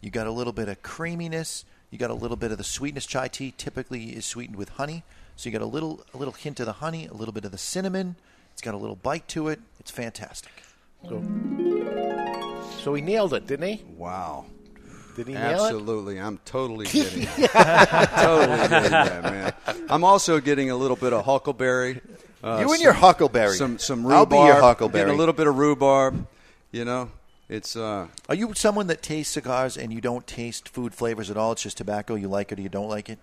You got a little bit of creaminess. You got a little bit of the sweetness. Chai tea typically is sweetened with honey, so you got a little, a little hint of the honey, a little bit of the cinnamon. It's got a little bite to it. It's fantastic. So, so he nailed it, didn't he? Wow. Did he nail it? Absolutely. I'm totally kidding. Totally kidding that, man. I'm also getting a little bit of huckleberry. Uh, you and some, your huckleberry. Some some rhubarb. I'll be your huckleberry. Getting a little bit of rhubarb, you know. It's. Uh, Are you someone that tastes cigars and you don't taste food flavors at all? It's just tobacco. You like it or you don't like it?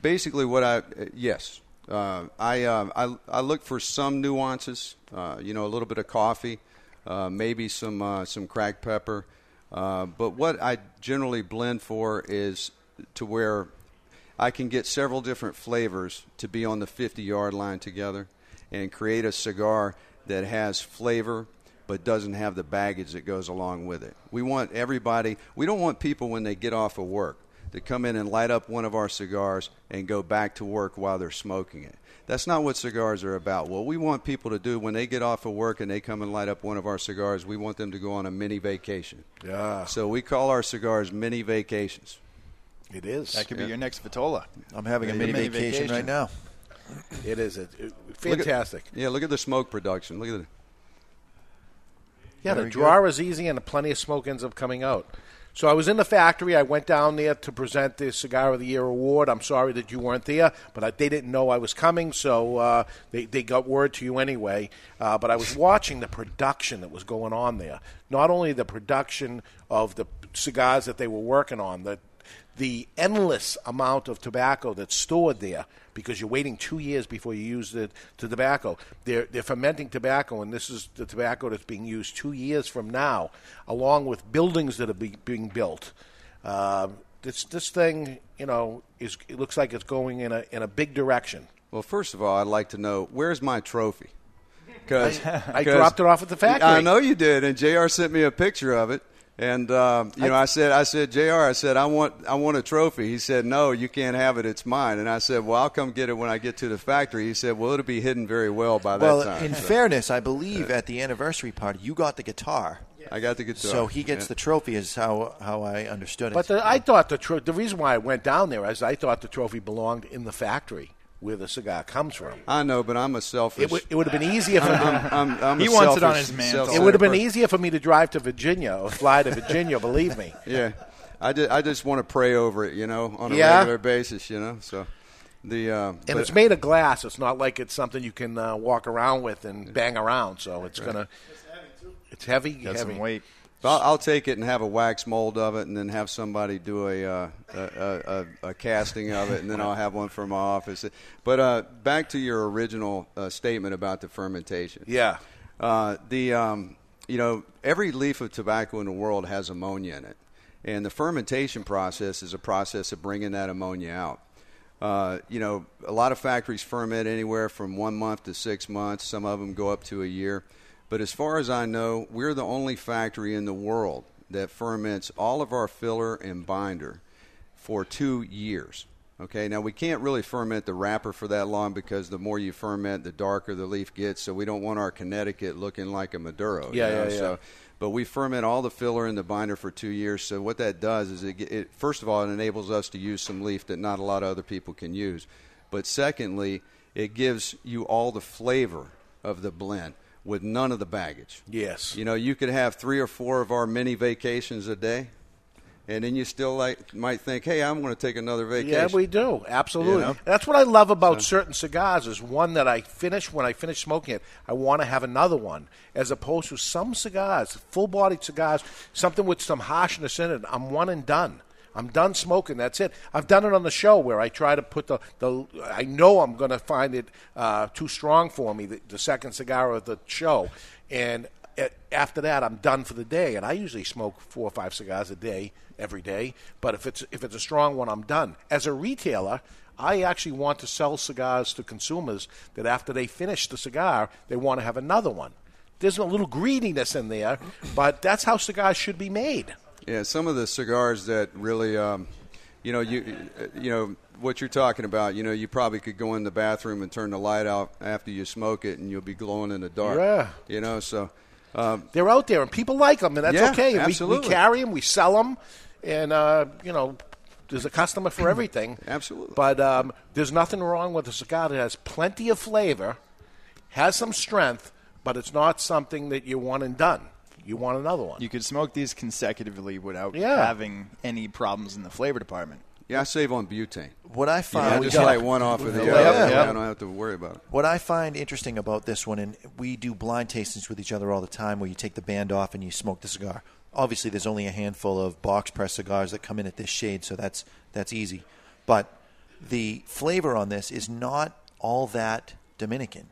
Basically what I uh, – yes. Uh, I, uh, I, I look for some nuances, uh, you know, a little bit of coffee, uh, maybe some uh, some cracked pepper. Uh, but what I generally blend for is to where I can get several different flavors to be on the fifty-yard line together and create a cigar that has flavor but doesn't have the baggage that goes along with it. We want everybody – we don't want people when they get off of work to come in and light up one of our cigars and go back to work while they're smoking it. That's not what cigars are about. What we want people to do when they get off of work and they come and light up one of our cigars, we want them to go on a mini vacation. Yeah. So we call our cigars mini vacations. It is. That could yeah. be your next Vitola. I'm having yeah, a mini, mini vacation, vacation right now. It is. A, it, fantastic. Look at, yeah, look at the smoke production. Look at it. Yeah, the draw is easy and plenty of smoke ends up coming out. So I was in the factory. I went down there to present the Cigar of the Year award. I'm sorry that you weren't there, but they didn't know I was coming, so uh, they, they got word to you anyway. Uh, but I was watching the production that was going on there, not only the production of the cigars that they were working on, the, the endless amount of tobacco that's stored there because you're waiting two years before you use the, the tobacco. They're, they're fermenting tobacco, and this is the tobacco that's being used two years from now, along with buildings that are be, being built. Uh, this this thing, you know, is it looks like it's going in a in a big direction. Well, first of all, I'd like to know, where's my trophy? Because I, I dropped it off at the factory. I know you did, and J R sent me a picture of it. And um, you know, I said, I said, J R, I said, I want, I want a trophy. He said, no, you can't have it. It's mine. And I said, well, I'll come get it when I get to the factory. He said, well, it'll be hidden very well by that well, time. Well, in so, fairness, I believe uh, at the anniversary party, you got the guitar. I got the guitar. So he gets yeah. the trophy, is how, how I understood it. But the, I thought the tro- the reason why I went down there is I thought the trophy belonged in the factory where the cigar comes from. I know, but I'm a selfish. It, w- it would have been easier for me. I'm, I'm, I'm he wants selfish, it on his mantle. It would have been easier for me to drive to Virginia or fly to Virginia, believe me. Yeah, I, did, I just want to pray over it, you know, on a yeah. regular basis, you know. So the uh, and but, it's made of glass. It's not like it's something you can uh, walk around with and bang around. So it's right. gonna. It's heavy. It's heavy. Got heavy. Some weight. So I'll, I'll take it and have a wax mold of it, and then have somebody do a uh, a, a, a casting of it, and then I'll have one for my office. But uh, back to your original uh, statement about the fermentation. Yeah, uh, the um, you know, every leaf of tobacco in the world has ammonia in it, and the fermentation process is a process of bringing that ammonia out. Uh, you know, a lot of factories ferment anywhere from one month to six months. Some of them go up to a year. But as far as I know, we're the only factory in the world that ferments all of our filler and binder for two years. Okay, now we can't really ferment the wrapper for that long because the more you ferment, the darker the leaf gets. So we don't want our Connecticut looking like a Maduro. Yeah, you know? yeah, yeah. So, but we ferment all the filler and the binder for two years. So what that does is, it, it first of all, it enables us to use some leaf that not a lot of other people can use. But secondly, it gives you all the flavor of the blend, with none of the baggage. Yes. You know, you could have three or four of our mini vacations a day, and then you still like might think, hey, I'm going to take another vacation. Yeah, we do. Absolutely. You know? That's what I love about so. certain cigars is one that I finish, when I finish smoking it, I want to have another one, as opposed to some cigars, full-bodied cigars, something with some harshness in it. I'm one and done. I'm done smoking. That's it. I've done it on the show where I try to put the, the I know I'm going to find it uh, too strong for me, the, the second cigar of the show. And it, after that, I'm done for the day. And I usually smoke four or five cigars a day, every day. But if it's if it's a strong one, I'm done. As a retailer, I actually want to sell cigars to consumers that after they finish the cigar, they want to have another one. There's a little greediness in there, but that's how cigars should be made. Yeah, some of the cigars that really, um, you know, you you know what you're talking about. You know, you probably could go in the bathroom and turn the light out after you smoke it, and you'll be glowing in the dark. Yeah, you know, so um, they're out there, and people like them, and that's yeah, okay. Absolutely. We, we carry them, we sell them, and uh, you know, there's a customer for everything. Absolutely, but um, there's nothing wrong with a cigar that has plenty of flavor, has some strength, but it's not something that you're one and done. you want another one. You could smoke these consecutively without yeah. having any problems in the flavor department. Yeah, I save on butane. What I find, yeah, I just light one off of the other. Yeah. Yeah. I don't have to worry about it. What I find interesting about this one, and we do blind tastings with each other all the time, where you take the band off and you smoke the cigar. Obviously, there's only a handful of box press cigars that come in at this shade, so that's that's easy. But the flavor on this is not all that Dominican.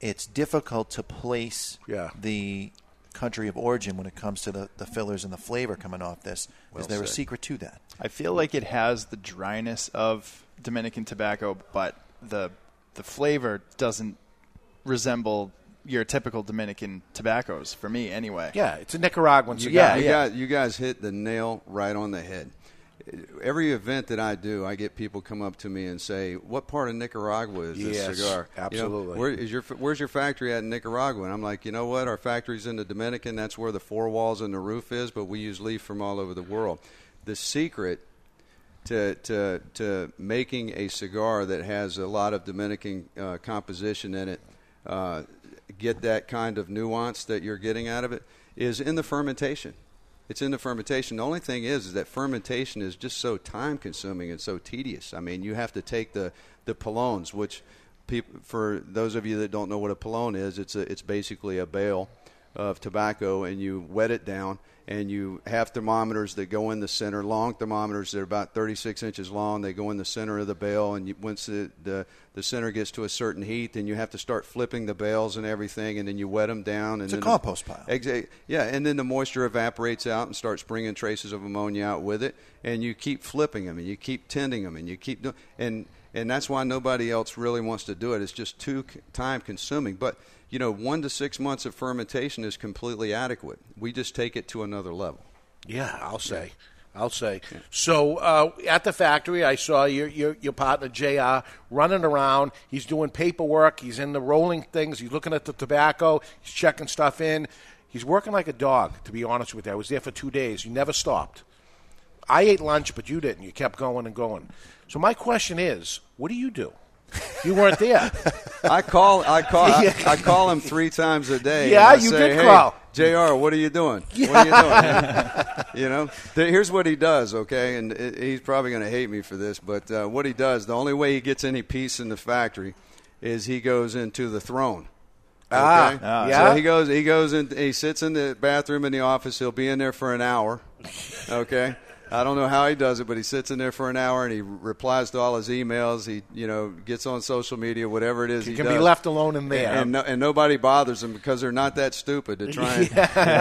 It's difficult to place yeah. the country of origin when it comes to the, the fillers and the flavor coming off this. Well is there said. a secret to that? I feel like it has the dryness of Dominican tobacco, but the the flavor doesn't resemble your typical Dominican tobaccos, for me anyway. Yeah, it's a Nicaraguan cigar. Yeah, yeah. You, guys, you guys hit the nail right on the head. Every event that I do, I get people come up to me and say, what part of Nicaragua is this yes, cigar? Absolutely. You know, where is your, where's your factory at in Nicaragua? And I'm like, you know what? Our factory's in the Dominican. That's where the four walls and the roof is, but we use leaf from all over the world. The secret to to, to making a cigar that has a lot of Dominican uh, composition in it, uh, get that kind of nuance that you're getting out of it, is in the fermentation. It's in the fermentation. The only thing is, is that fermentation is just so time-consuming and so tedious. I mean, you have to take the, the polones, which people, for those of you that don't know what a polone is, it's a, it's basically a bale of tobacco, and you wet it down, and you have thermometers that go in the center, long thermometers that are about thirty-six inches long. They go in the center of the bale, and you, once the, the the center gets to a certain heat, then you have to start flipping the bales and everything, and then you wet them down. And it's then a compost the, pile. Exa- yeah, and then the moisture evaporates out and starts bringing traces of ammonia out with it, and you keep flipping them, and you keep tending them, and you keep doing and and that's why nobody else really wants to do it. It's just too time-consuming, but you know, one to six months of fermentation is completely adequate. We just take it to another level. Yeah, I'll say. I'll say. Yeah. So uh, at the factory, I saw your, your, your partner, J R, running around. He's doing paperwork. He's in the rolling things. He's looking at the tobacco. He's checking stuff in. He's working like a dog, to be honest with you. I was there for two days. You never stopped. I ate lunch, but you didn't. You kept going and going. So my question is, what do you do? You weren't there. I call I call I, I call him three times a day. Yeah, you say, did hey, call. J R, what are you doing? Yeah. What are you doing? You know, here's what he does, okay? And he's probably going to hate me for this, but uh, what he does, the only way he gets any peace in the factory is he goes into the throne. Okay? Ah, uh, yeah. So he goes he goes in he sits in the bathroom in the office. He'll be in there for an hour. Okay? I don't know how he does it, but he sits in there for an hour and he replies to all his emails. He, you know, gets on social media, whatever it is he, he can does. Be left alone in there. And, and, no, and nobody bothers him because they're not that stupid to try and, yeah.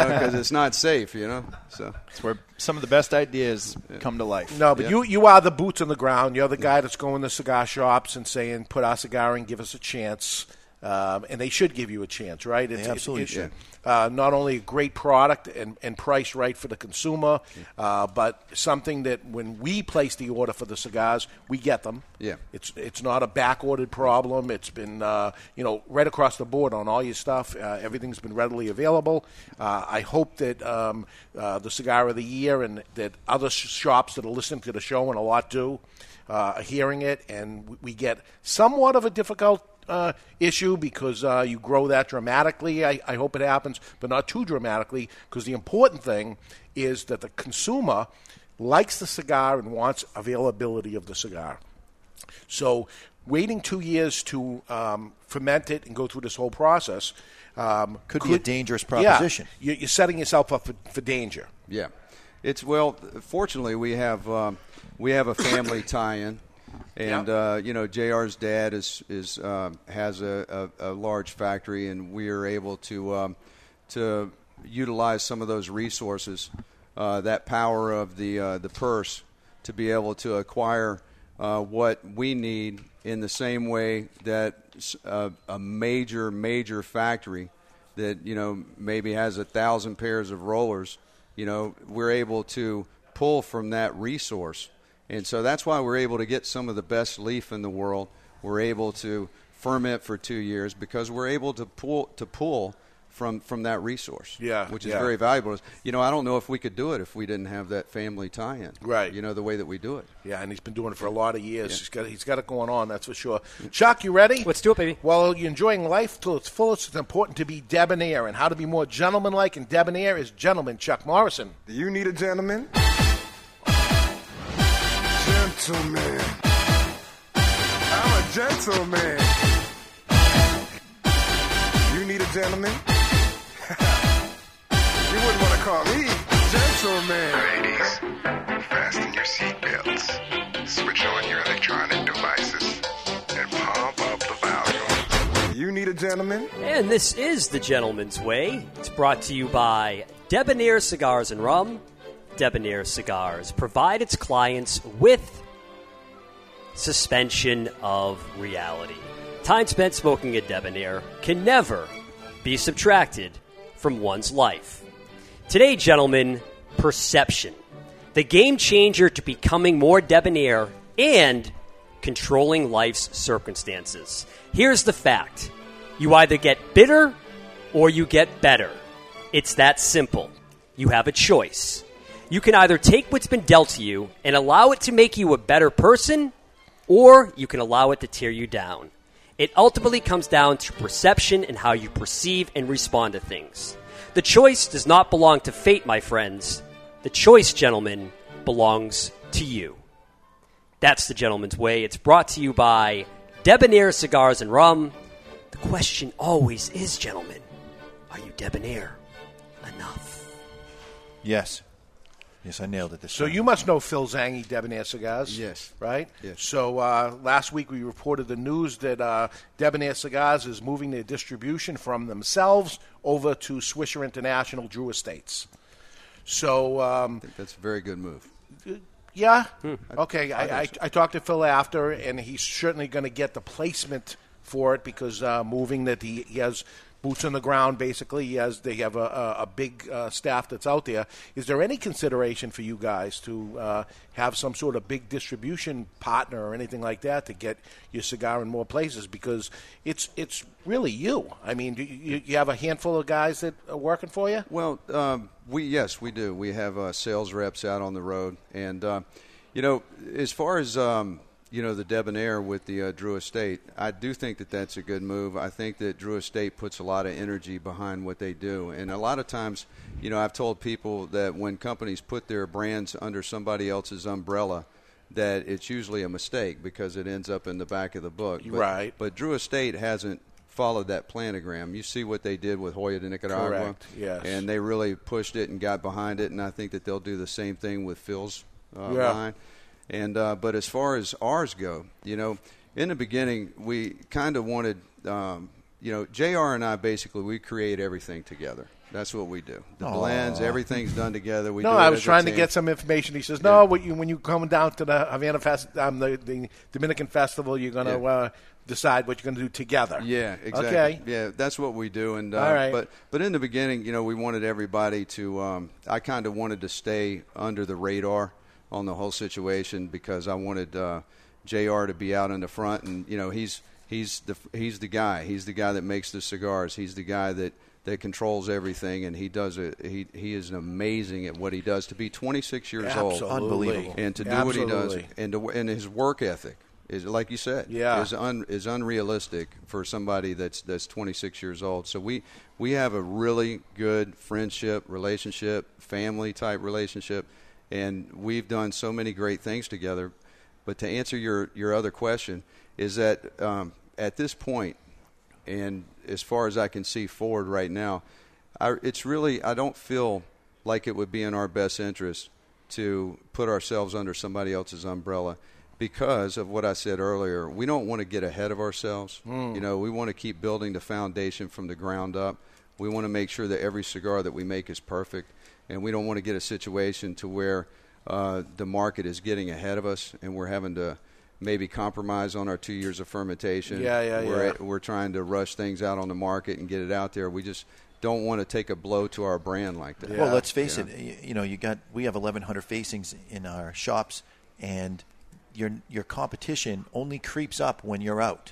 you know, because it's not safe, you know. So it's where some of the best ideas yeah. come to life. No, but yeah. you, you are the boots on the ground. You're the guy that's going to cigar shops and saying, put our cigar in, give us a chance. Um, and they should give you a chance, right? It's, absolutely it, it, should. Uh, not only a great product and, and price right for the consumer, uh, but something that when we place the order for the cigars, we get them. Yeah, it's it's not a back-ordered problem. It's been uh, you know right across the board on all your stuff. Uh, everything's been readily available. Uh, I hope that um, uh, the Cigar of the Year and that other shops that are listening to the show, and a lot do, uh, are hearing it, and we get somewhat of a difficult Uh, issue because uh, you grow that dramatically. I, I hope it happens, but not too dramatically, because the important thing is that the consumer likes the cigar and wants availability of the cigar. So waiting two years to um, ferment it and go through this whole process um, could, could be a dangerous proposition. Yeah, you're setting yourself up for, for danger. Yeah. It's, well, fortunately, we have, um, we have a family tie-in. And, yeah. uh, you know, J R's dad is is um, has a, a, a large factory, and we are able to um, to utilize some of those resources, uh, that power of the uh, the purse, to be able to acquire uh, what we need in the same way that a, a major, major factory that, you know, maybe has a thousand pairs of rollers, you know, we're able to pull from that resource. And so that's why we're able to get some of the best leaf in the world. We're able to ferment for two years because we're able to pull to pull from from that resource, yeah, which is yeah. very valuable. You know, I don't know if we could do it if we didn't have that family tie-in, right? You know, the way that we do it. Yeah, and he's been doing it for a lot of years. Yeah. He's got he's got it going on, that's for sure. Chuck, you ready? Let's do it, baby. Well, you're enjoying life till its fullest. It's important to be debonair, and how to be more gentlemanlike and debonair is gentleman Chuck Morrison. Do you need a gentleman? Gentleman. I'm a gentleman. You need a gentleman? You wouldn't want to call me gentleman. Ladies, fasten your seatbelts, switch on your electronic devices, and pump up the volume. You need a gentleman? And this is The Gentleman's Way. It's brought to you by Debonair Cigars and Rum. Debonair Cigars provide its clients with suspension of reality. Time spent smoking a debonair can never be subtracted from one's life. Today, gentlemen, perception. The game changer to becoming more debonair and controlling life's circumstances. Here's the fact. You either get bitter or you get better. It's that simple. You have a choice. You can either take what's been dealt to you and allow it to make you a better person, or you can allow it to tear you down. It ultimately comes down to perception and how you perceive and respond to things. The choice does not belong to fate, my friends. The choice, gentlemen, belongs to you. That's The Gentleman's Way. It's brought to you by Debonair Cigars and Rum. The question always is, gentlemen, are you debonair enough? Yes. Yes, I nailed it this so time. So you must know Phil Zangi, Debonair Cigars. Yes. Right? Yes. So uh, last week we reported the news that uh, Debonair Cigars is moving their distribution from themselves over to Swisher International, Drew Estates. So um, I think that's a very good move. Yeah? Hmm. Okay. I, I, I, I talked to Phil after, and he's certainly going to get the placement for it because uh, moving that he, he has – boots on the ground, basically. He has, they have a, a, a big uh, staff that's out there. Is there any consideration for you guys to uh, have some sort of big distribution partner or anything like that to get your cigar in more places? Because it's it's really you. I mean, do you, you have a handful of guys that are working for you? Well, um, we yes, we do. We have uh, sales reps out on the road. And, uh, you know, as far as... Um, you know, the debonair with the uh, Drew Estate, I do think that that's a good move. I think that Drew Estate puts a lot of energy behind what they do. And a lot of times, you know, I've told people that when companies put their brands under somebody else's umbrella, that it's usually a mistake because it ends up in the back of the book. But, right. But Drew Estate hasn't followed that planogram. You see what they did with Hoya de Nicaragua. Correct, yes. And they really pushed it and got behind it, and I think that they'll do the same thing with Phil's uh, yeah. line. And uh, but as far as ours go, you know, in the beginning, we kind of wanted, um, you know, J R and I basically, we create everything together. That's what we do. The Aww. blends, everything's done together. We no, do I was trying to get some information. He says, no, yeah. when, you, when you come down to the Havana Fest, um, the, the Dominican Festival, you're going to yeah. uh, decide what you're going to do together. Yeah, exactly. Okay. Yeah, that's what we do. And uh, All right. But but in the beginning, you know, we wanted everybody to. Um, I kind of wanted to stay under the radar on the whole situation because I wanted uh, J R to be out in the front, and you know he's he's the he's the guy he's the guy that makes the cigars, he's the guy that, that controls everything, and he does it. He he is amazing at what he does. To be twenty-six years Absolutely. old, unbelievable, and to do Absolutely. what he does, and to, and his work ethic is, like you said, yeah. is un, is unrealistic for somebody that's that's twenty-six years old. So we we have a really good friendship, relationship, family type relationship. And we've done so many great things together. But to answer your, your other question is that um, at this point, and as far as I can see forward right now, I, it's really I don't feel like it would be in our best interest to put ourselves under somebody else's umbrella because of what I said earlier. We don't want to get ahead of ourselves. Mm. You know, we want to keep building the foundation from the ground up. We want to make sure that every cigar that we make is perfect. And we don't want to get a situation to where uh, the market is getting ahead of us and we're having to maybe compromise on our two years of fermentation. Yeah, yeah, we're, yeah. We're trying to rush things out on the market and get it out there. We just don't want to take a blow to our brand like that. Yeah. Well, let's face yeah. it. You know, you got we have eleven hundred facings in our shops, and your your competition only creeps up when you're out.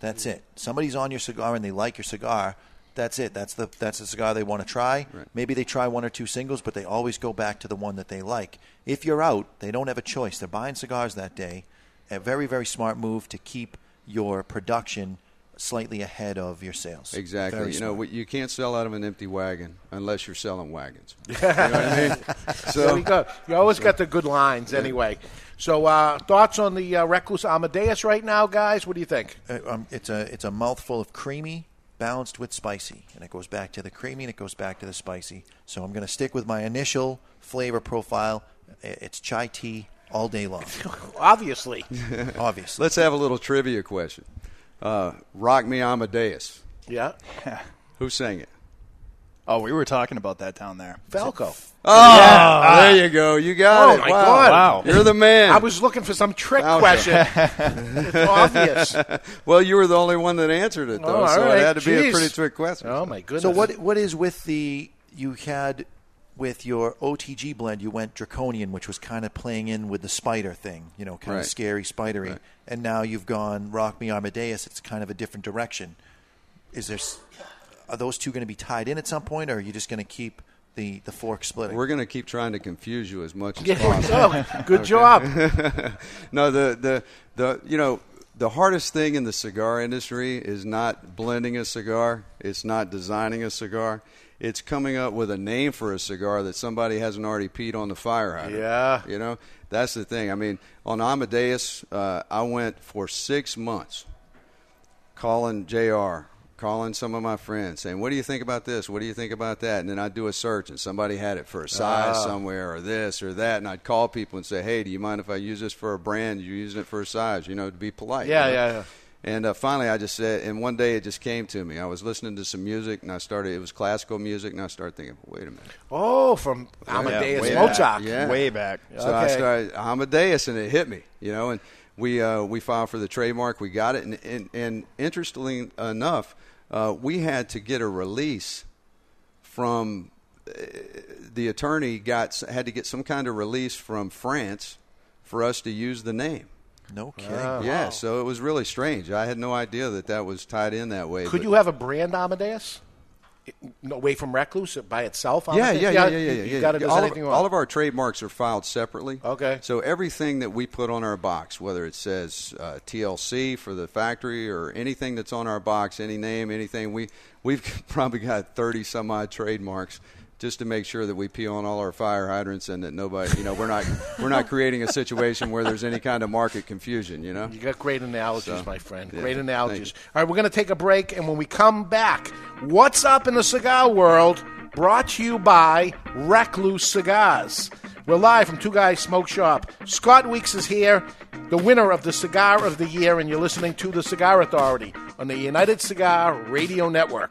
That's it. Somebody's on your cigar and they like your cigar. that's it. That's the that's the cigar they want to try. Right. Maybe they try one or two singles, but they always go back to the one that they like. If you're out, they don't have a choice. They're buying cigars that day. A very, very smart move to keep your production slightly ahead of your sales. Exactly. Very you smart. know, you can't sell out of an empty wagon unless you're selling wagons. You know what I mean? So there we go. You always so, got the good lines yeah. anyway. So uh, thoughts on the uh, Recluse Amadeus right now, guys? What do you think? Uh, um, it's a it's a mouthful of creamy balanced with spicy, and it goes back to the creamy and it goes back to the spicy. So I'm going to stick with my initial flavor profile. It's chai tea all day long. Obviously. Obviously. Let's have a little trivia question. Uh, Rock Me Amadeus. Yeah. Who sang it? Oh, we were talking about that down there. Falco. Oh, yeah. There you go. You got oh, it. Oh, my wow. God. Wow. You're the man. I was looking for some trick Falco. question. It's obvious. Well, you were the only one that answered it, though, oh, so right. it had to Jeez. be a pretty trick question. Oh, my goodness. So what? what is with the – you had with your O T G blend, you went draconian, which was kind of playing in with the spider thing, you know, kind right. of scary, spidery. Right. And now you've gone Rock Me Amadeus. It's kind of a different direction. Is there s- – Are those two going to be tied in at some point, or are you just going to keep the, the fork splitting? We're going to keep trying to confuse you as much as yeah, possible. So. Good okay. job. No, the, the the you know the hardest thing in the cigar industry is not blending a cigar. It's not designing a cigar. It's coming up with a name for a cigar that somebody hasn't already peed on the fire hydrant. Yeah, you know that's the thing. I mean, on Amadeus, uh, I went for six months calling J R calling some of my friends, saying, what do you think about this? What do you think about that? And then I'd do a search, and somebody had it for a size oh. somewhere or this or that, and I'd call people and say, hey, do you mind if I use this for a brand? You're using it for a size, you know, to be polite. Yeah, you know? yeah, yeah. And uh, finally I just said, and one day it just came to me. I was listening to some music, and I started, it was classical music, and I started thinking, wait a minute. Oh, from Amadeus yeah, Mozart. Yeah. Way back. So okay. I started Amadeus, and it hit me, you know, and we uh, we filed for the trademark. We got it. And, and, and interestingly enough, uh, we had to get a release from uh, the attorney got had to get some kind of release from France for us to use the name. No kidding. Wow. Yeah, so it was really strange. I had no idea that that was tied in that way. Could you have a brand Amadeus? Away from Recluse by itself? Yeah, yeah, yeah, yeah, yeah. You got to do anything wrong. All of our trademarks are filed separately. Okay. So everything that we put on our box, whether it says uh, T L C for the factory or anything that's on our box, any name, anything, we, we've probably got thirty some odd trademarks just to make sure that we pee on all our fire hydrants and that nobody, you know, we're not we're not creating a situation where there's any kind of market confusion, you know? You got great analogies, so, my friend. Yeah, great analogies. All right, we're going to take a break, and when we come back, What's Up in the Cigar World, brought to you by Recluse Cigars. We're live from Two Guys Smoke Shop. Scott Weeks is here, the winner of the Cigar of the Year, and you're listening to The Cigar Authority on the United Cigar Radio Network.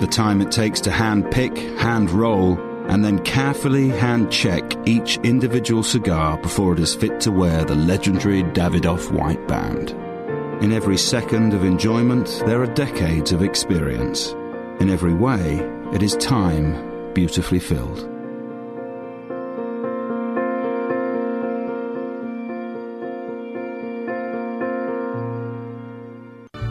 The time it takes to hand-pick, hand-roll, and then carefully hand-check each individual cigar before it is fit to wear the legendary Davidoff white band. In every second of enjoyment, there are decades of experience. In every way, it is time beautifully filled.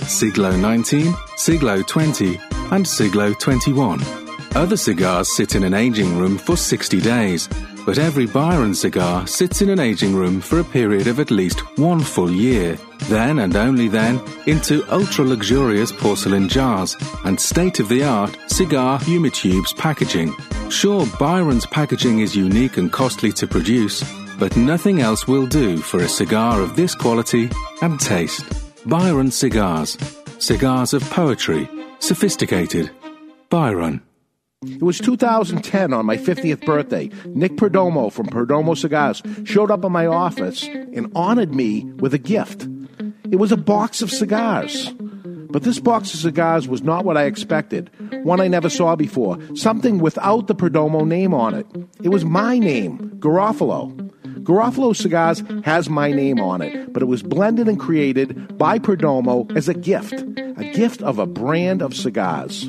Siglo nineteen, Siglo twenty, and Siglo twenty-one. Other cigars sit in an aging room for sixty days, but every Byron cigar sits in an aging room for a period of at least one full year, then and only then into ultra-luxurious porcelain jars and state-of-the-art cigar humitubes packaging. Sure, Byron's packaging is unique and costly to produce, but nothing else will do for a cigar of this quality and taste. Byron Cigars. Cigars of poetry. Sophisticated. Byron. It was two thousand ten on my fiftieth birthday. Nick Perdomo from Perdomo Cigars showed up at my office and honored me with a gift. It was a box of cigars. But this box of cigars was not what I expected, one I never saw before, something without the Perdomo name on it. It was my name, Garofalo. Garofalo Cigars has my name on it, but it was blended and created by Perdomo as a gift, a gift of a brand of cigars.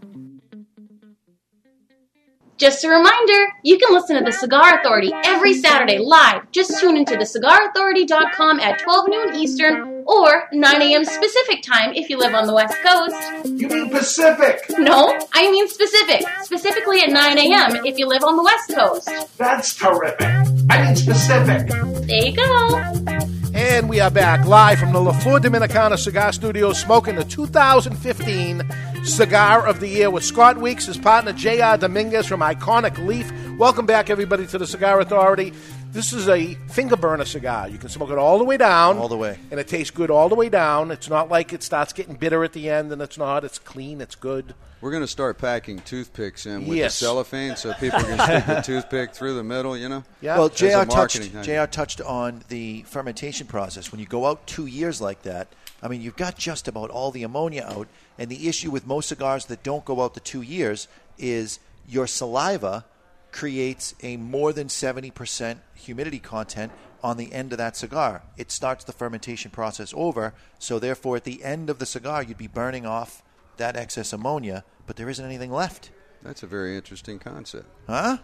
Just a reminder, you can listen to The Cigar Authority every Saturday live. Just tune into the cigar authority dot com at twelve noon Eastern or nine a.m. specific time if you live on the West Coast. You mean Pacific? No, I mean specific. Specifically at nine a.m. if you live on the West Coast. That's terrific. I mean specific. There you go. And we are back live from the La Flor Dominicana Cigar Studio, smoking the two thousand fifteen Cigar of the Year with Scott Weeks, his partner J R. Dominguez from Iconic Leaf. Welcome back, everybody, to the Cigar Authority. This is a finger burner cigar. You can smoke it all the way down. All the way. And it tastes good all the way down. It's not like it starts getting bitter at the end, and it's not. It's clean. It's good. We're going to start packing toothpicks in with yes. the cellophane so people can stick the toothpick through the middle, you know? Yeah. Well, J R touched, J R touched on the fermentation process. When you go out two years like that, I mean, you've got just about all the ammonia out, and the issue with most cigars that don't go out the two years is your saliva creates a more than seventy percent humidity content on the end of that cigar. It starts the fermentation process over, so therefore at the end of the cigar you'd be burning off that excess ammonia, but there isn't anything left. That's a very interesting concept. Huh?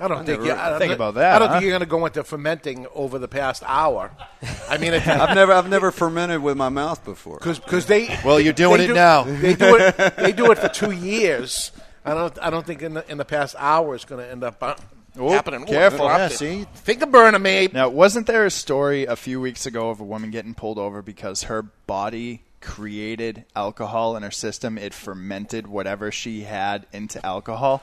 I don't I think, you, I don't think th- about that. I don't huh? think you're going to go into fermenting over the past hour. I mean, it, I've never, I've never fermented with my mouth before. Because, because they. Well, you're doing it do, now. They do it. They do it for two years. I don't. I don't think in the in the past hour it's going to end up. Uh, Ooh, happening. Careful. Yeah, see? Finger burner, mate. Now, wasn't there a story a few weeks ago of a woman getting pulled over because her body created alcohol in her system? It fermented whatever she had into alcohol.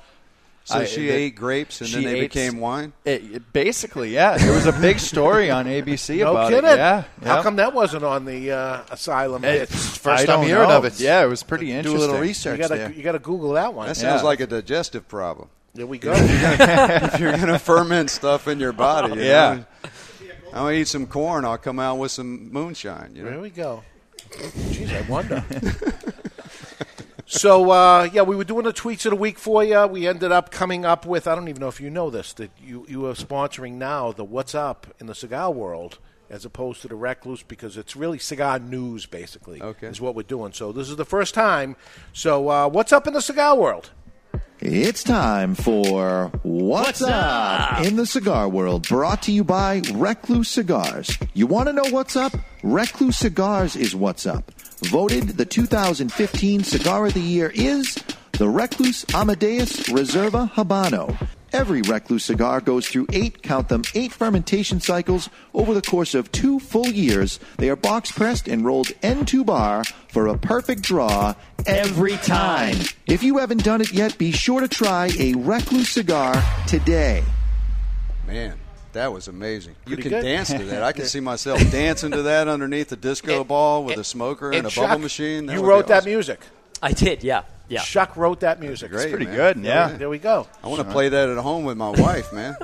So I, she it, ate grapes and then they ate, became wine? It, it basically, yeah. There was a big story on A B C no about kidding. it. Yeah, How yeah. come that wasn't on the uh, asylum? It's first time hearing of it. Yeah, it was pretty do interesting. Do a little research you gotta, there. You got to Google that one. That sounds yeah. like a digestive problem. There we go. If you're going to ferment stuff in your body. You yeah. Know? I'm going to eat some corn. I'll come out with some moonshine. You know? There we go. Jeez, I wonder. So, uh, yeah, we were doing the tweets of the week for you. We ended up coming up with, I don't even know if you know this, that you, you are sponsoring now the What's Up in the Cigar World as opposed to the Recluse, because it's really cigar news, basically, okay, is what we're doing. So this is the first time. So uh, what's up in the cigar world? It's time for What's, what's up? up in the Cigar World, brought to you by Recluse Cigars. You want to know what's up? Recluse Cigars is what's up. Voted the two thousand fifteen Cigar of the Year is the Recluse Amadeus Reserva Habano. Every Recluse cigar goes through eight, count them, eight fermentation cycles over the course of two full years. They are box-pressed and rolled end to bar for a perfect draw every time. If you haven't done it yet, be sure to try a Recluse cigar today. Man. That was amazing. Pretty you can good. dance to that. I can see myself dancing to that underneath a disco and, ball with and, a smoker and, and a Chuck, bubble machine. That you wrote awesome. that music. I did, yeah. yeah. Chuck wrote that music. That's great, it's pretty man. good, yeah. yeah. There we go. I want to play that at home with my wife, man.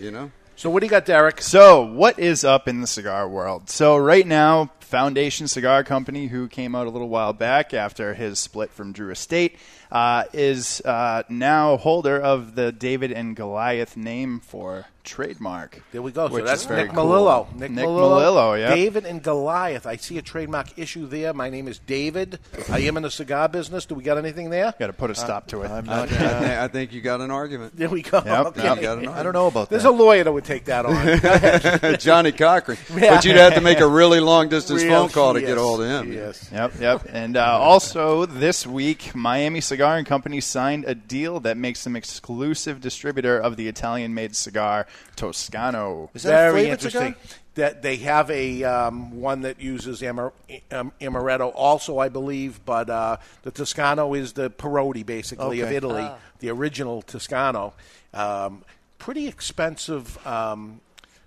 You know. So what do you got, Derek? So what is up in the cigar world? So right now, Foundation Cigar Company, who came out a little while back after his split from Drew Estate, uh, is uh, now holder of the David and Goliath name for trademark. There we go. So that's very Nick cool. Melillo. Nick, Nick Melillo. Melillo, yeah. David and Goliath. I see a trademark issue there. My name is David. I am in the cigar business. Do we got anything there? Got to put a stop uh, to it. I'm not, uh, I, th- I think you got an argument. There we go. Yep. Okay. No, you got an argument. I don't know about that. There's a lawyer that would take that on. Johnny Cochran. Yeah. But you'd have to make a really long-distance Real, phone call to yes. get hold of him. Yes. Yep, yep. And uh, also this week, Miami Cigar and Company signed a deal that makes them exclusive distributor of the Italian-made cigar Toscano. Is that very interesting? That they have a um, one that uses Amar- um, amaretto, also, I believe, but uh, the Toscano is the Parodi, basically, okay. of Italy, ah. the original Toscano. Um, pretty expensive um,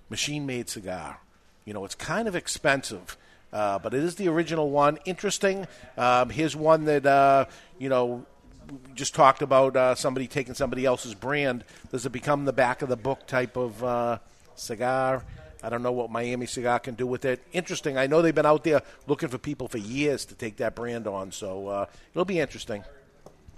machine-made cigar. You know, it's kind of expensive, uh, but it is the original one. Interesting. Um, here's one that uh, you know. We just talked about uh, somebody taking somebody else's brand. Does it become the back-of-the-book type of uh, cigar? I don't know what Miami Cigar can do with it. Interesting. I know they've been out there looking for people for years to take that brand on, so uh, it'll be interesting.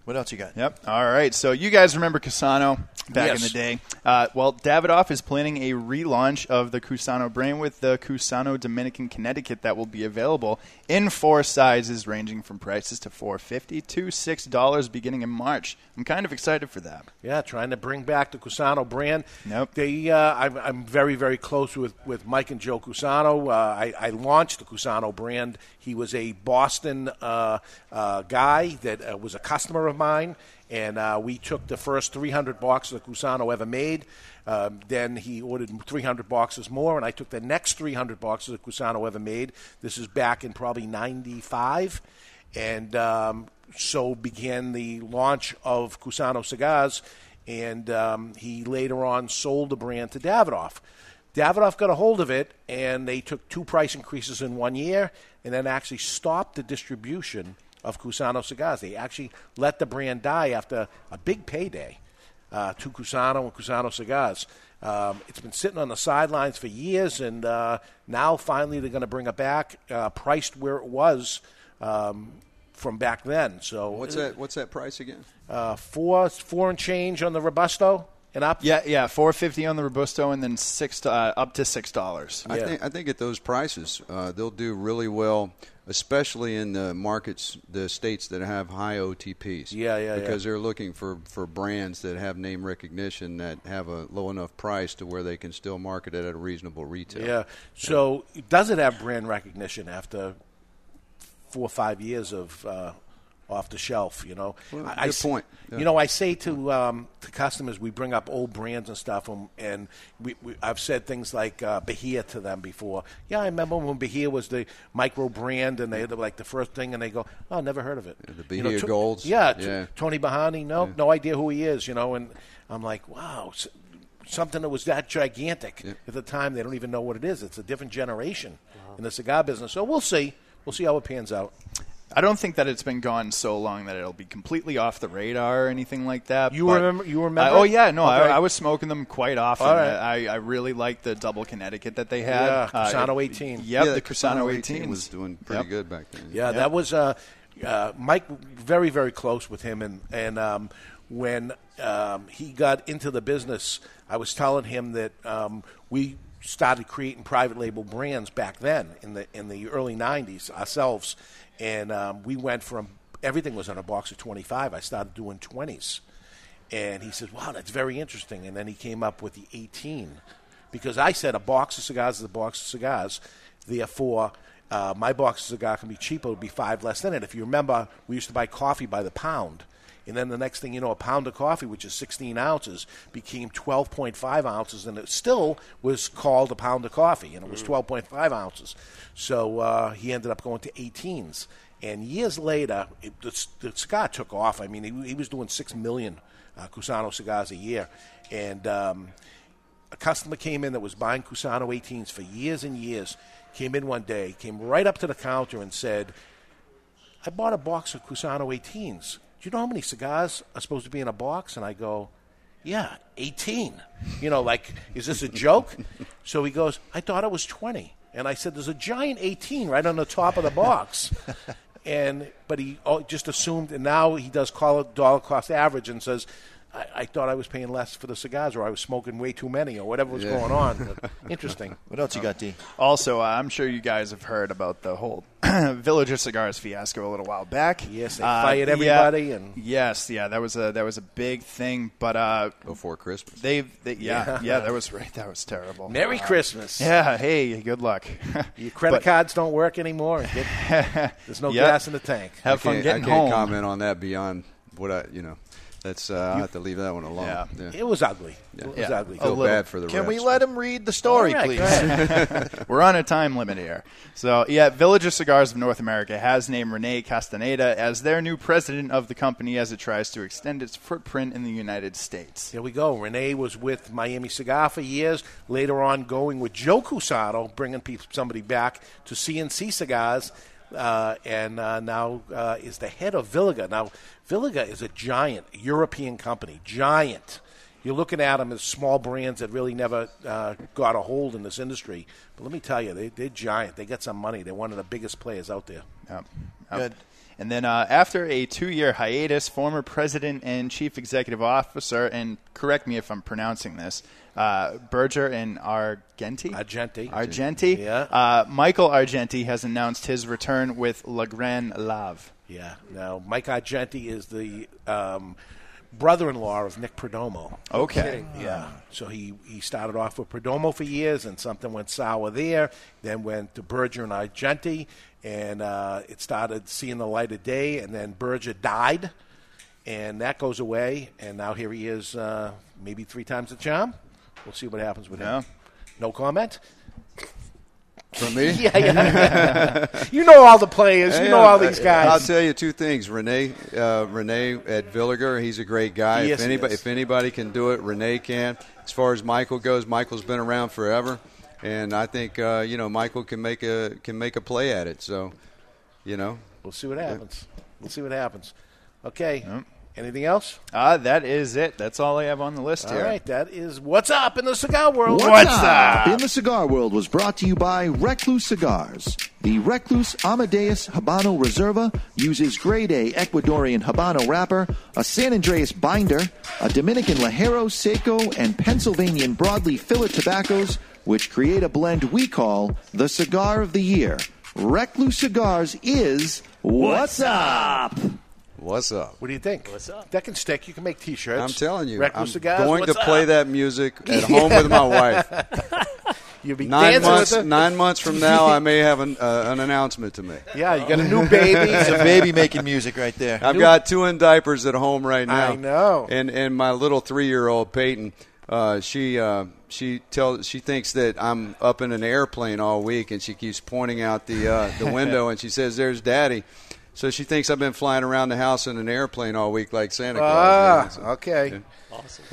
What else you got? Yep. All right. So you guys remember Cusano back yes. in the day. Uh, well, Davidoff is planning a relaunch of the Cusano brand with the Cusano Dominican Connecticut that will be available in four sizes ranging from prices to four dollars and fifty cents to six dollars beginning in March. I'm kind of excited for that. Yeah, trying to bring back the Cusano brand. Nope. They, uh, I'm, I'm very, very close with, with Mike and Joe Cusano. Uh, I, I launched the Cusano brand. He was a Boston uh, uh, guy that uh, was a customer of mine, and uh, we took the first three hundred boxes that Cusano ever made. Um, then he ordered three hundred boxes more, and I took the next three hundred boxes that Cusano ever made. This is back in probably ninety-five, and um, so began the launch of Cusano Cigars, and um, he later on sold the brand to Davidoff. Davidoff got a hold of it, and they took two price increases in one year, and then actually stopped the distribution of Cusano Cigars. They actually let the brand die after a big payday uh, to Cusano and Cusano Cigars. Um, it's been sitting on the sidelines for years, and uh, now finally they're going to bring it back, uh, priced where it was um, from back then. So what's that? What's that price again? Uh, four, four and change on the Robusto. And up, yeah, yeah, four fifty on the Robusto, and then six to, uh, up to six dollars. Yeah. I think I think at those prices, uh, they'll do really well, especially in the markets, the states that have high O T Ps. Yeah, yeah, because yeah. they're looking for, for brands that have name recognition that have a low enough price to where they can still market it at a reasonable retail. Yeah. So yeah. does it have brand recognition after four or five years of? Uh, off the shelf, you know. Well, I, good I, point. Yeah. You know, I say to um, to customers, we bring up old brands and stuff, and, and we, we, I've said things like uh, Bahia to them before. Yeah, I remember when Bahia was the micro brand, and they were like the first thing, and they go, oh, never heard of it. Yeah, the Bahia you know, to, Golds. Yeah, to, yeah. Tony Bahani, no, yeah. no idea who he is, you know. And I'm like, wow, something that was that gigantic yeah. at the time, they don't even know what it is. It's a different generation wow. in the cigar business. So we'll see. We'll see how it pans out. I don't think that it's been gone so long that it'll be completely off the radar or anything like that. You remember? You remember? I, oh, yeah. No, okay. I, I was smoking them quite often. Right. I, I really liked the double Connecticut that they had. Yeah, uh, Cusano eighteen. Yep, yeah, the, the Cusano eighteen was doing pretty yep. good back then. Yeah, yep. that was uh, uh, Mike, very, very close with him. And, and um, when um, he got into the business, I was telling him that um, we started creating private label brands back then in the in the early nineties ourselves. And um, we went from, everything was on a box of twenty-five. I started doing twenties. And he said, wow, that's very interesting. And then he came up with the eighteen. Because I said a box of cigars is a box of cigars. Therefore, uh, my box of cigar can be cheaper. It would be five less than it. If you remember, we used to buy coffee by the pound. And then the next thing you know, a pound of coffee, which is sixteen ounces, became twelve point five ounces. And it still was called a pound of coffee. And it was twelve point five ounces. So uh, he ended up going to eighteens. And years later, it, the, the cigar took off. I mean, he, he was doing six million uh, Cusano cigars a year. And um, a customer came in that was buying Cusano eighteens for years and years, came in one day, came right up to the counter and said, I bought a box of Cusano eighteens. Do you know how many cigars are supposed to be in a box? And I go, yeah, eighteen. You know, like, is this a joke? So he goes, I thought it was twenty. And I said, there's a giant eighteen right on the top of the box. and But he just assumed, and now he does call it dollar cost average and says, I, I thought I was paying less for the cigars, or I was smoking way too many, or whatever was yeah. going on. But interesting. What else you got, D? Also, uh, I'm sure you guys have heard about the whole Villiger Cigars fiasco a little while back. Yes, they uh, fired everybody. Yeah, and yes, yeah, that was a that was a big thing. But uh, before Christmas, they've they, yeah, yeah, yeah, that was right. That was terrible. Merry uh, Christmas. Yeah. Hey, good luck. Your credit but, cards don't work anymore. Get, there's no yep. gas in the tank. Have fun getting home. I can't, I can't home. comment on that beyond what I you know. That's. Uh, I have to leave that one alone. Yeah. Yeah. It was ugly. Yeah. It was yeah. ugly. Feel bad for the Can rest, we let him read the story, right, please? We're on a time limit here. So, yeah, Villiger Cigars of North America has named Renee Castaneda as their new president of the company as it tries to extend its footprint in the United States. Here we go. Renee was with Miami Cigar for years, later on going with Joe Cusano, bringing people, somebody back to C N C Cigars. Uh, and uh, now uh, is the head of Villiger. Now, Villiger is a giant European company, giant. You're looking at them as small brands that really never uh, got a hold in this industry. But let me tell you, they, they're giant. They got some money. They're one of the biggest players out there. Yep. Yep. Good. And then uh, after a two-year hiatus, former president and chief executive officer, and correct me if I'm pronouncing this, Uh, Berger and Argenti? Argenti. Argenti. Yeah. Uh, Michael Argenti has announced his return with La Grande Lave. Yeah. Now, Mike Argenti is the um, brother-in-law of Nick Perdomo. Okay. Uh, yeah. So he, he started off with Perdomo for years, and something went sour there, then went to Berger and Argenti, and uh, it started seeing the light of day, and then Berger died, and that goes away, and now here he is uh, maybe three times the charm. We'll see what happens with yeah. him. No comment? From me? yeah, yeah. You know all the players. Yeah, you know all these guys. I'll tell you two things. Renee uh, Renee at Villiger, he's a great guy. Yes, if anybody, if anybody can do it, Renee can. As far as Michael goes, Michael's been around forever. And I think, uh, you know, Michael can make a can make a play at it. So, you know. We'll see what happens. We'll see what happens. Okay. Mm-hmm. Anything else? Uh, that is it. That's all I have on the list all here. All right. That is What's Up in the Cigar World. What's, What's up? up? In the Cigar World was brought to you by Recluse Cigars. The Recluse Amadeus Habano Reserva uses grade A Ecuadorian Habano wrapper, a San Andreas binder, a Dominican Lajero Seco, and Pennsylvanian broadleaf fillet tobaccos, which create a blend we call the Cigar of the Year. Recluse Cigars is What's, What's up? up? What's up? What do you think? What's up? That can stick. You can make T-shirts. I'm telling you. Recluse I'm cigars. going What's to play up? that music at home with my wife. You'll be nine dancing months, with Nine months from now, I may have an, uh, an announcement to make. Yeah, you got a new baby. It's a baby making music right there. I've new. got two in diapers at home right now. I know. And and my little three-year-old Peyton, uh, she uh, she tells she thinks that I'm up in an airplane all week, and she keeps pointing out the uh, the window, and she says, "There's Daddy." So she thinks I've been flying around the house in an airplane all week like Santa Claus. Ah, okay. Yeah. Awesome.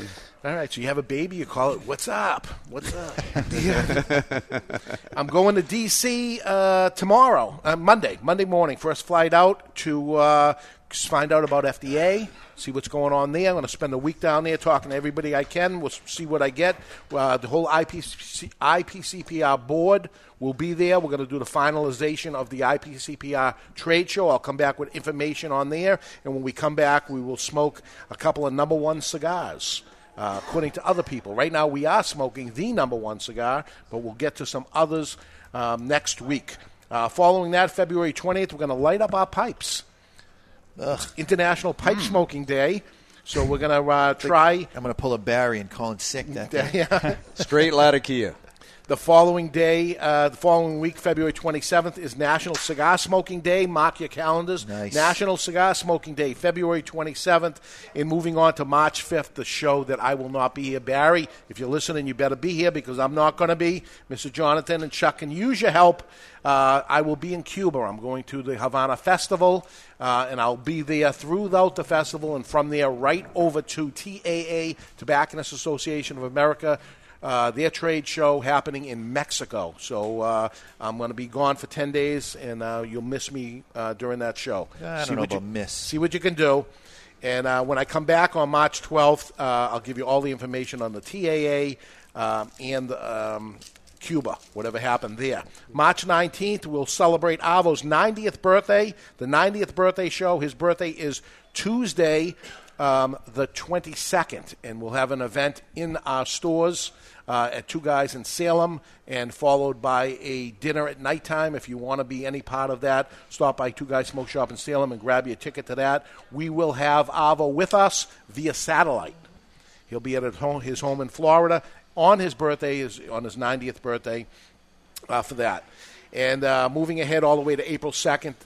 All right, so you have a baby, you call it, what's up? What's up? I'm going to D C uh, tomorrow, uh, Monday, Monday morning. First flight out to uh, find out about F D A, see what's going on there. I'm going to spend a week down there talking to everybody I can. We'll see what I get. Uh, the whole I P C P R board will be there. We're going to do the finalization of the I P C P R trade show. I'll come back with information on there. And when we come back, we will smoke a couple of number one cigars. Uh, according to other people. Right now we are smoking the number one cigar, but we'll get to some others um, next week. Uh, following that, February twentieth, we're going to light up our pipes. Ugh. International Pipe mm. Smoking Day. So we're going to uh, try. I'm going to pull a Barry and call in sick that day. Yeah. Straight Latakia. The following day, uh, the following week, February twenty-seventh, is National Cigar Smoking Day. Mark your calendars. Nice. National Cigar Smoking Day, February twenty-seventh. And moving on to March fifth, the show that I will not be here. Barry, if you're listening, you better be here because I'm not going to be. Mister Jonathan and Chuck can use your help. Uh, I will be in Cuba. I'm going to the Havana Festival, uh, and I'll be there throughout the festival and from there right over to T A A, Tobacconists Association of America, Uh, their trade show happening in Mexico. So uh, I'm going to be gone for ten days, and uh, you'll miss me uh, during that show. I don't see know what about you, miss. See what you can do. And uh, when I come back on March twelfth, uh, I'll give you all the information on the T A A um, and um, Cuba, whatever happened there. March nineteenth, we'll celebrate Avo's ninetieth birthday, the ninetieth birthday show. His birthday is Tuesday, Um, the twenty-second, and we'll have an event in our stores uh, at Two Guys in Salem, and followed by a dinner at nighttime. If you want to be any part of that, stop by Two Guys Smoke Shop in Salem and grab your ticket to that. We will have Avo with us via satellite. He'll be at his home, his home in Florida on his birthday, his, on his ninetieth birthday uh, for that. And uh, moving ahead all the way to April second,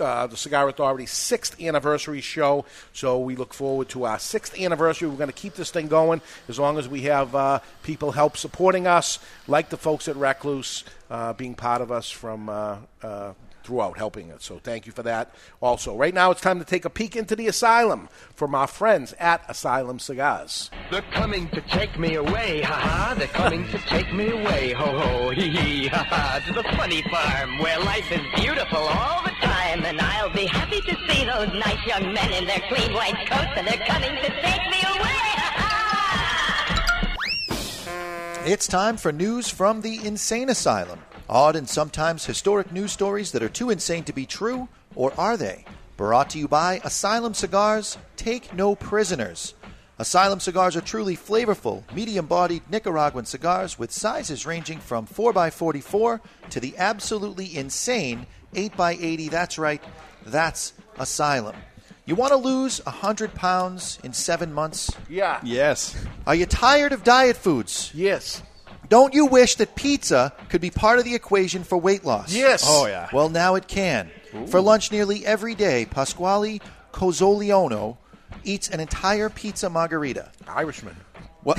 Uh, the Cigar Authority's sixth anniversary show, so we look forward to our sixth anniversary. We're going to keep this thing going as long as we have uh, people help supporting us, like the folks at Recluse uh, being part of us from uh, uh, throughout, helping us. So thank you for that also. Right now it's time to take a peek into the asylum from our friends at Asylum Cigars. They're coming to take me away, ha-ha. They're coming to take me away, ho-ho, hee-hee, ha-ha. To the funny farm where life is beautiful all the time. And I'll be happy to see those nice young men in their clean white coats, and they're coming to take me away. It's time for news from the insane asylum. Odd and sometimes historic news stories that are too insane to be true, or are they? Brought to you by Asylum Cigars. Take no prisoners. Asylum Cigars are truly flavorful, medium-bodied Nicaraguan cigars with sizes ranging from four by forty-four to the absolutely insane eight by eighty. That's right, that's Asylum. You want to lose one hundred pounds in seven months? Yeah. Yes. Are you tired of diet foods? Yes. Don't you wish that pizza could be part of the equation for weight loss? Yes. Oh, yeah. Well, now it can. Ooh. For lunch nearly every day, Pasquale Cozzolino eats an entire pizza margherita. Irishman. Well,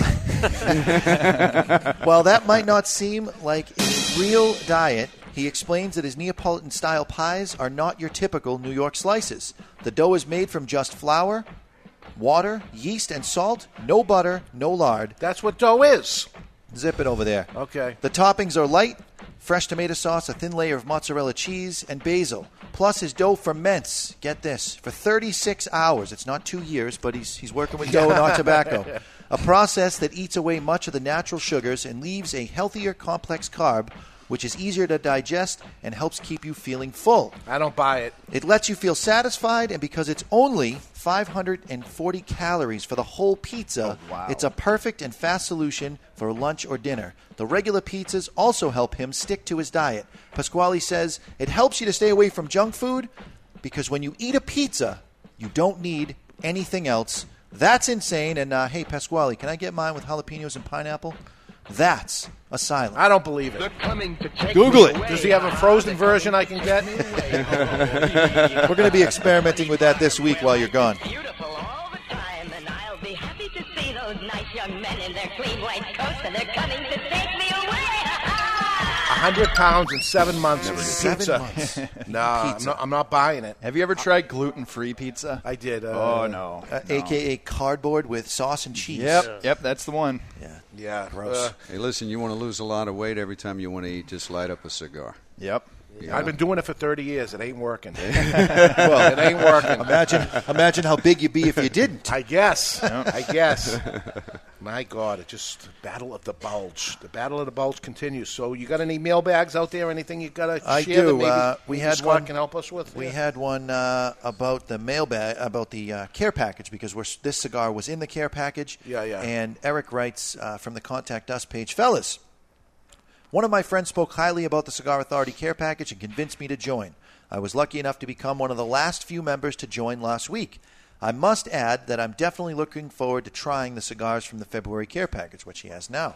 while that might not seem like a real diet, he explains that his Neapolitan-style pies are not your typical New York slices. The dough is made from just flour, water, yeast, and salt. No butter, no lard. That's what dough is. Zip it over there. Okay. The toppings are light, fresh tomato sauce, a thin layer of mozzarella cheese, and basil. Plus, his dough ferments, get this, for thirty-six hours. It's not two years, but he's he's working with dough, not tobacco. A process that eats away much of the natural sugars and leaves a healthier, complex carb, which is easier to digest and helps keep you feeling full. I don't buy it. It lets you feel satisfied, and because it's only five hundred forty calories for the whole pizza, oh, wow. It's a perfect and fast solution for lunch or dinner. The regular pizzas also help him stick to his diet. Pasquale says it helps you to stay away from junk food because when you eat a pizza, you don't need anything else. That's insane. And uh, hey, Pasquale, can I get mine with jalapenos and pineapple? That's Asylum. I don't believe it. Google it. Does he have a frozen version I can get? We're going to be experimenting with that this week while you're gone. Beautiful all the time, and I'll be happy to see those nice young men in their clean white coats, and they're coming to take me away. one hundred pounds in seven months of pizza. Months. No, pizza. I'm, not, I'm not buying it. Have you ever tried gluten-free pizza? I did. Uh, oh, no. Uh, no. A K A cardboard with sauce and cheese. Yep, yeah. yep, that's the one. Yeah. Yeah. Gross. Uh, hey, listen, you want to lose a lot of weight every time you want to eat, just light up a cigar. Yep. Yeah. I've been doing it for thirty years. It ain't working. Well, it ain't working. Imagine imagine how big you'd be if you didn't. I guess. Yep. I guess. My God, it just battle of the bulge. The battle of the bulge continues. So you got any mail bags out there? Anything you got to I share do. That maybe uh, we had Scott one, can help us with? We yeah. had one uh, about the mail bag, about the uh, care package, because we're, this cigar was in the care package. Yeah, yeah. And Eric writes uh, from the Contact Us page, fellas, one of my friends spoke highly about the Cigar Authority care package and convinced me to join. I was lucky enough to become one of the last few members to join last week. I must add that I'm definitely looking forward to trying the cigars from the February care package, which he has now.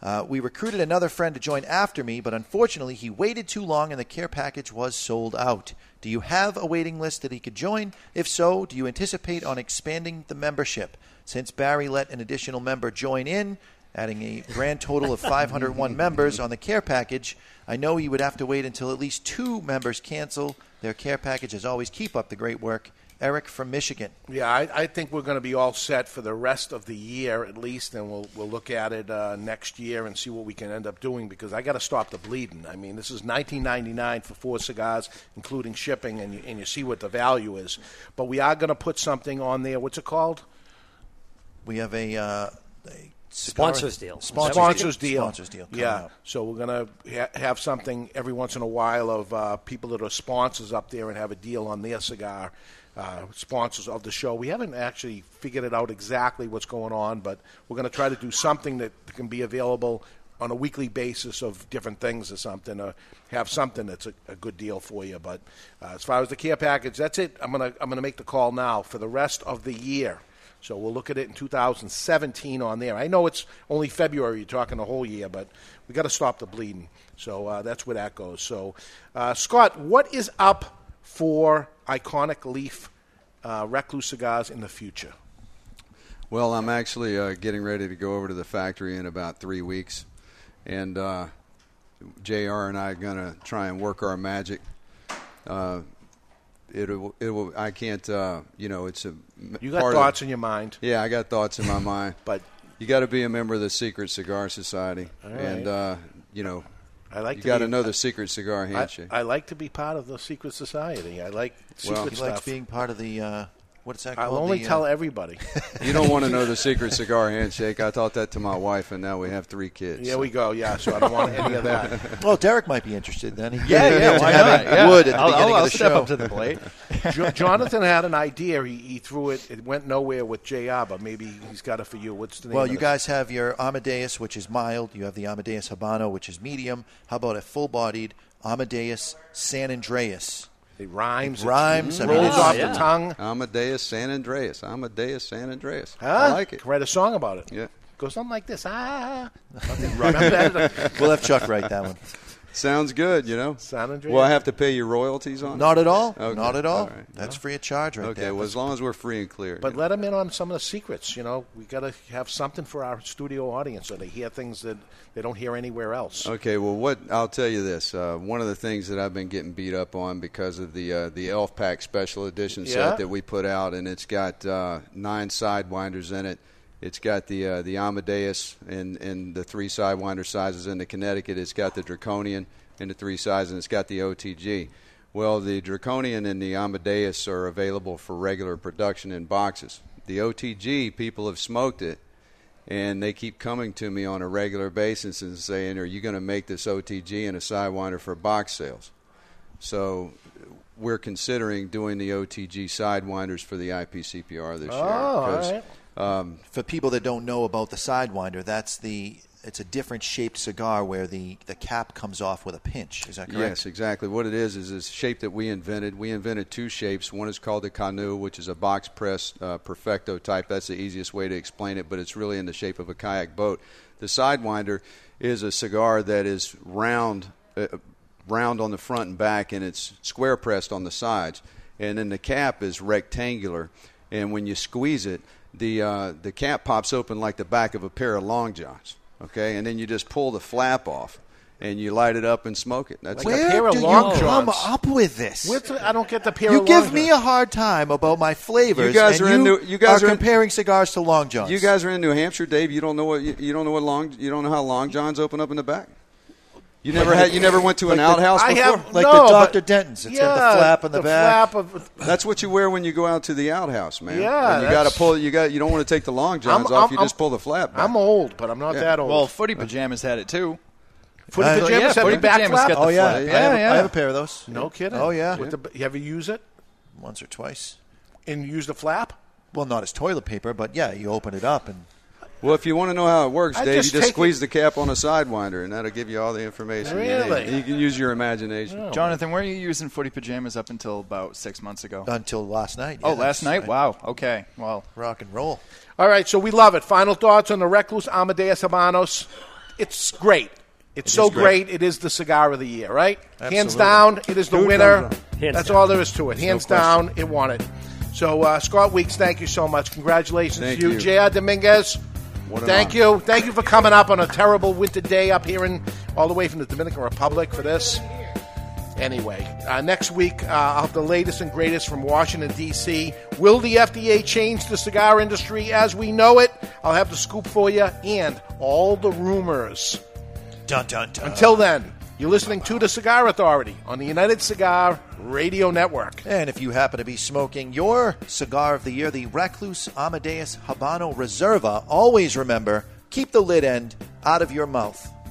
Uh, we recruited another friend to join after me, but unfortunately he waited too long and the care package was sold out. Do you have a waiting list that he could join? If so, do you anticipate on expanding the membership? Since Barry let an additional member join in, adding a grand total of five hundred one members on the care package. I know you would have to wait until at least two members cancel their care package. As always, keep up the great work. Eric from Michigan. Yeah, I, I think we're going to be all set for the rest of the year at least, and we'll we'll look at it uh, next year and see what we can end up doing, because I got to stop the bleeding. I mean, this is nineteen ninety-nine dollars for four cigars, including shipping, and you, and you see what the value is. But we are going to put something on there. What's it called? We have a... Uh, a Sponsors deal. Sponsors, Sponsors deal. deal. Sponsors deal. Yeah. Up. So we're going to ha- have something every once in a while of uh, people that are sponsors up there and have a deal on their cigar, uh, sponsors of the show. We haven't actually figured it out exactly what's going on, but we're going to try to do something that can be available on a weekly basis of different things or something, or have something that's a, a good deal for you. But uh, as far as the care package, that's it. I'm going to I'm going to make the call now for the rest of the year. So we'll look at it in two thousand seventeen on there. I know it's only February, you're talking the whole year, but we got to stop the bleeding. So uh, that's where that goes. So, uh, Scott, what is up for Iconic Leaf uh, Recluse Cigars in the future? Well, I'm actually uh, getting ready to go over to the factory in about three weeks. And uh, J R and I are going to try and work our magic. Uh It will, it will. I can't. Uh, you know, it's a. You got thoughts of, in your mind. Yeah, I got thoughts in my mind. But you got to be a member of the Secret Cigar Society, right. and uh, you know, I like. You to got be, another I, secret cigar handshake. I, I like to be part of the Secret Society. I like secret well, he stuff. Likes being part of the. Uh, What's that called? I'll only the, tell uh, everybody. You don't want to know the secret cigar handshake. I taught that to my wife, and now we have three kids. Yeah, so. we go. Yeah, so I don't want any of that. Well, Derek might be interested then. He yeah, yeah, yeah why not? Yeah. Wood at the I'll, beginning I'll of the show. I'll step up to the plate. jo- Jonathan had an idea. He, he threw it. It went nowhere with J R, but maybe he's got it for you. What's the name Well, you of guys it? Have your Amadeus, which is mild. You have the Amadeus Habano, which is medium. How about a full-bodied Amadeus San Andreas? It rhymes. It rhymes. It rolls I mean, off yeah. the tongue. Amadeus San Andreas. Amadeus San Andreas. Huh? I like it. Write a song about it. Yeah. Go something like this. Ah. Remember that? We'll have Chuck write that one. Sounds good, you know. San Andreas. Well, I have to pay you royalties on Not it? At all. Okay. Not at all. all right. That's no. free of charge right okay. there. Okay, well, as long as we're free and clear. But let know. them in on some of the secrets, you know. We got to have something for our studio audience so they hear things that they don't hear anywhere else. Okay, well, what I'll tell you this. Uh, one of the things that I've been getting beat up on because of the uh, the Elf Pack special edition yeah. set that we put out, and it's got uh, nine sidewinders in it. It's got the uh, the Amadeus and, and the three Sidewinder sizes in the Connecticut. It's got the Draconian in the three sizes, and it's got the O T G. Well, the Draconian and the Amadeus are available for regular production in boxes. The O T G, people have smoked it, and they keep coming to me on a regular basis and saying, are you going to make this O T G and a Sidewinder for box sales? So we're considering doing the O T G Sidewinders for the I P C P R this oh, year. Oh, all right. Um, For people that don't know about the Sidewinder, that's the it's a different shaped cigar where the, the cap comes off with a pinch. Is that correct? Yes, exactly. What it is is this shape that we invented. We invented two shapes. One is called the Canoe, which is a box press uh, perfecto type. That's the easiest way to explain it, but it's really in the shape of a kayak boat. The Sidewinder is a cigar that is round, uh, round on the front and back, and it's square pressed on the sides. And then the cap is rectangular, and when you squeeze it, the uh, the cap pops open like the back of a pair of long johns, okay? And then you just pull the flap off, and you light it up and smoke it. That's like where do you johns. come up with this? The, I don't get the pair you of You give me johns. a hard time about my flavors. You guys and are in you, New, you guys are, are in, comparing cigars to long johns. You guys are in New Hampshire, Dave. You don't know what you, you don't know what long you don't know how long johns open up in the back. You never had. You never went to like an the, outhouse I before, have, like no, the Doctor Denton's. It's yeah, got the flap on the, the back. Flap of, that's what you wear when you go out to the outhouse, man. Yeah, and you got to pull. You got. You don't want to take the long johns I'm, off. I'm, you I'm, just pull the flap back. I'm old, but I'm not yeah. that old. Well, Footy Pajamas had it too. Footy uh, Pajamas yeah, had the back pajamas flap. Oh yeah, flap. Yeah, I have, yeah. I have a pair of those. No kidding. Oh yeah. With the, you ever use it? Once or twice. And use the flap? Well, not as toilet paper, but yeah, you open it up and. Well, if you want to know how it works, Dave, just you just squeeze it. the cap on a Sidewinder, and that'll give you all the information. Really? You need. You can use your imagination. Oh. Jonathan, were you using Footy Pajamas up until about six months ago? Until last night. Yeah, oh, last night? I, wow. Okay. Well, rock and roll. All right, so we love it. Final thoughts on the Recluse Amadeus Habanos. It's great. It's it so great. great. It is the cigar of the year, right? Absolutely. Hands down, it is the Dude, winner. That's down. all there is to it. There's Hands no down, it won it. So, uh, Scott Weeks, thank you so much. Congratulations thank to you. you. J R. Dominguez. Thank honor. you. Thank you for coming up on a terrible winter day up here in all the way from the Dominican Republic for this. Anyway, uh, next week uh, I'll have the latest and greatest from Washington, D C Will the F D A change the cigar industry as we know it? I'll have the scoop for you and all the rumors. Dun, dun, dun. Until then, you're listening to The Cigar Authority on the United Cigar Radio Network. And if you happen to be smoking your cigar of the year, the Recluse Amadeus Habano Reserva, always remember, keep the lid end out of your mouth.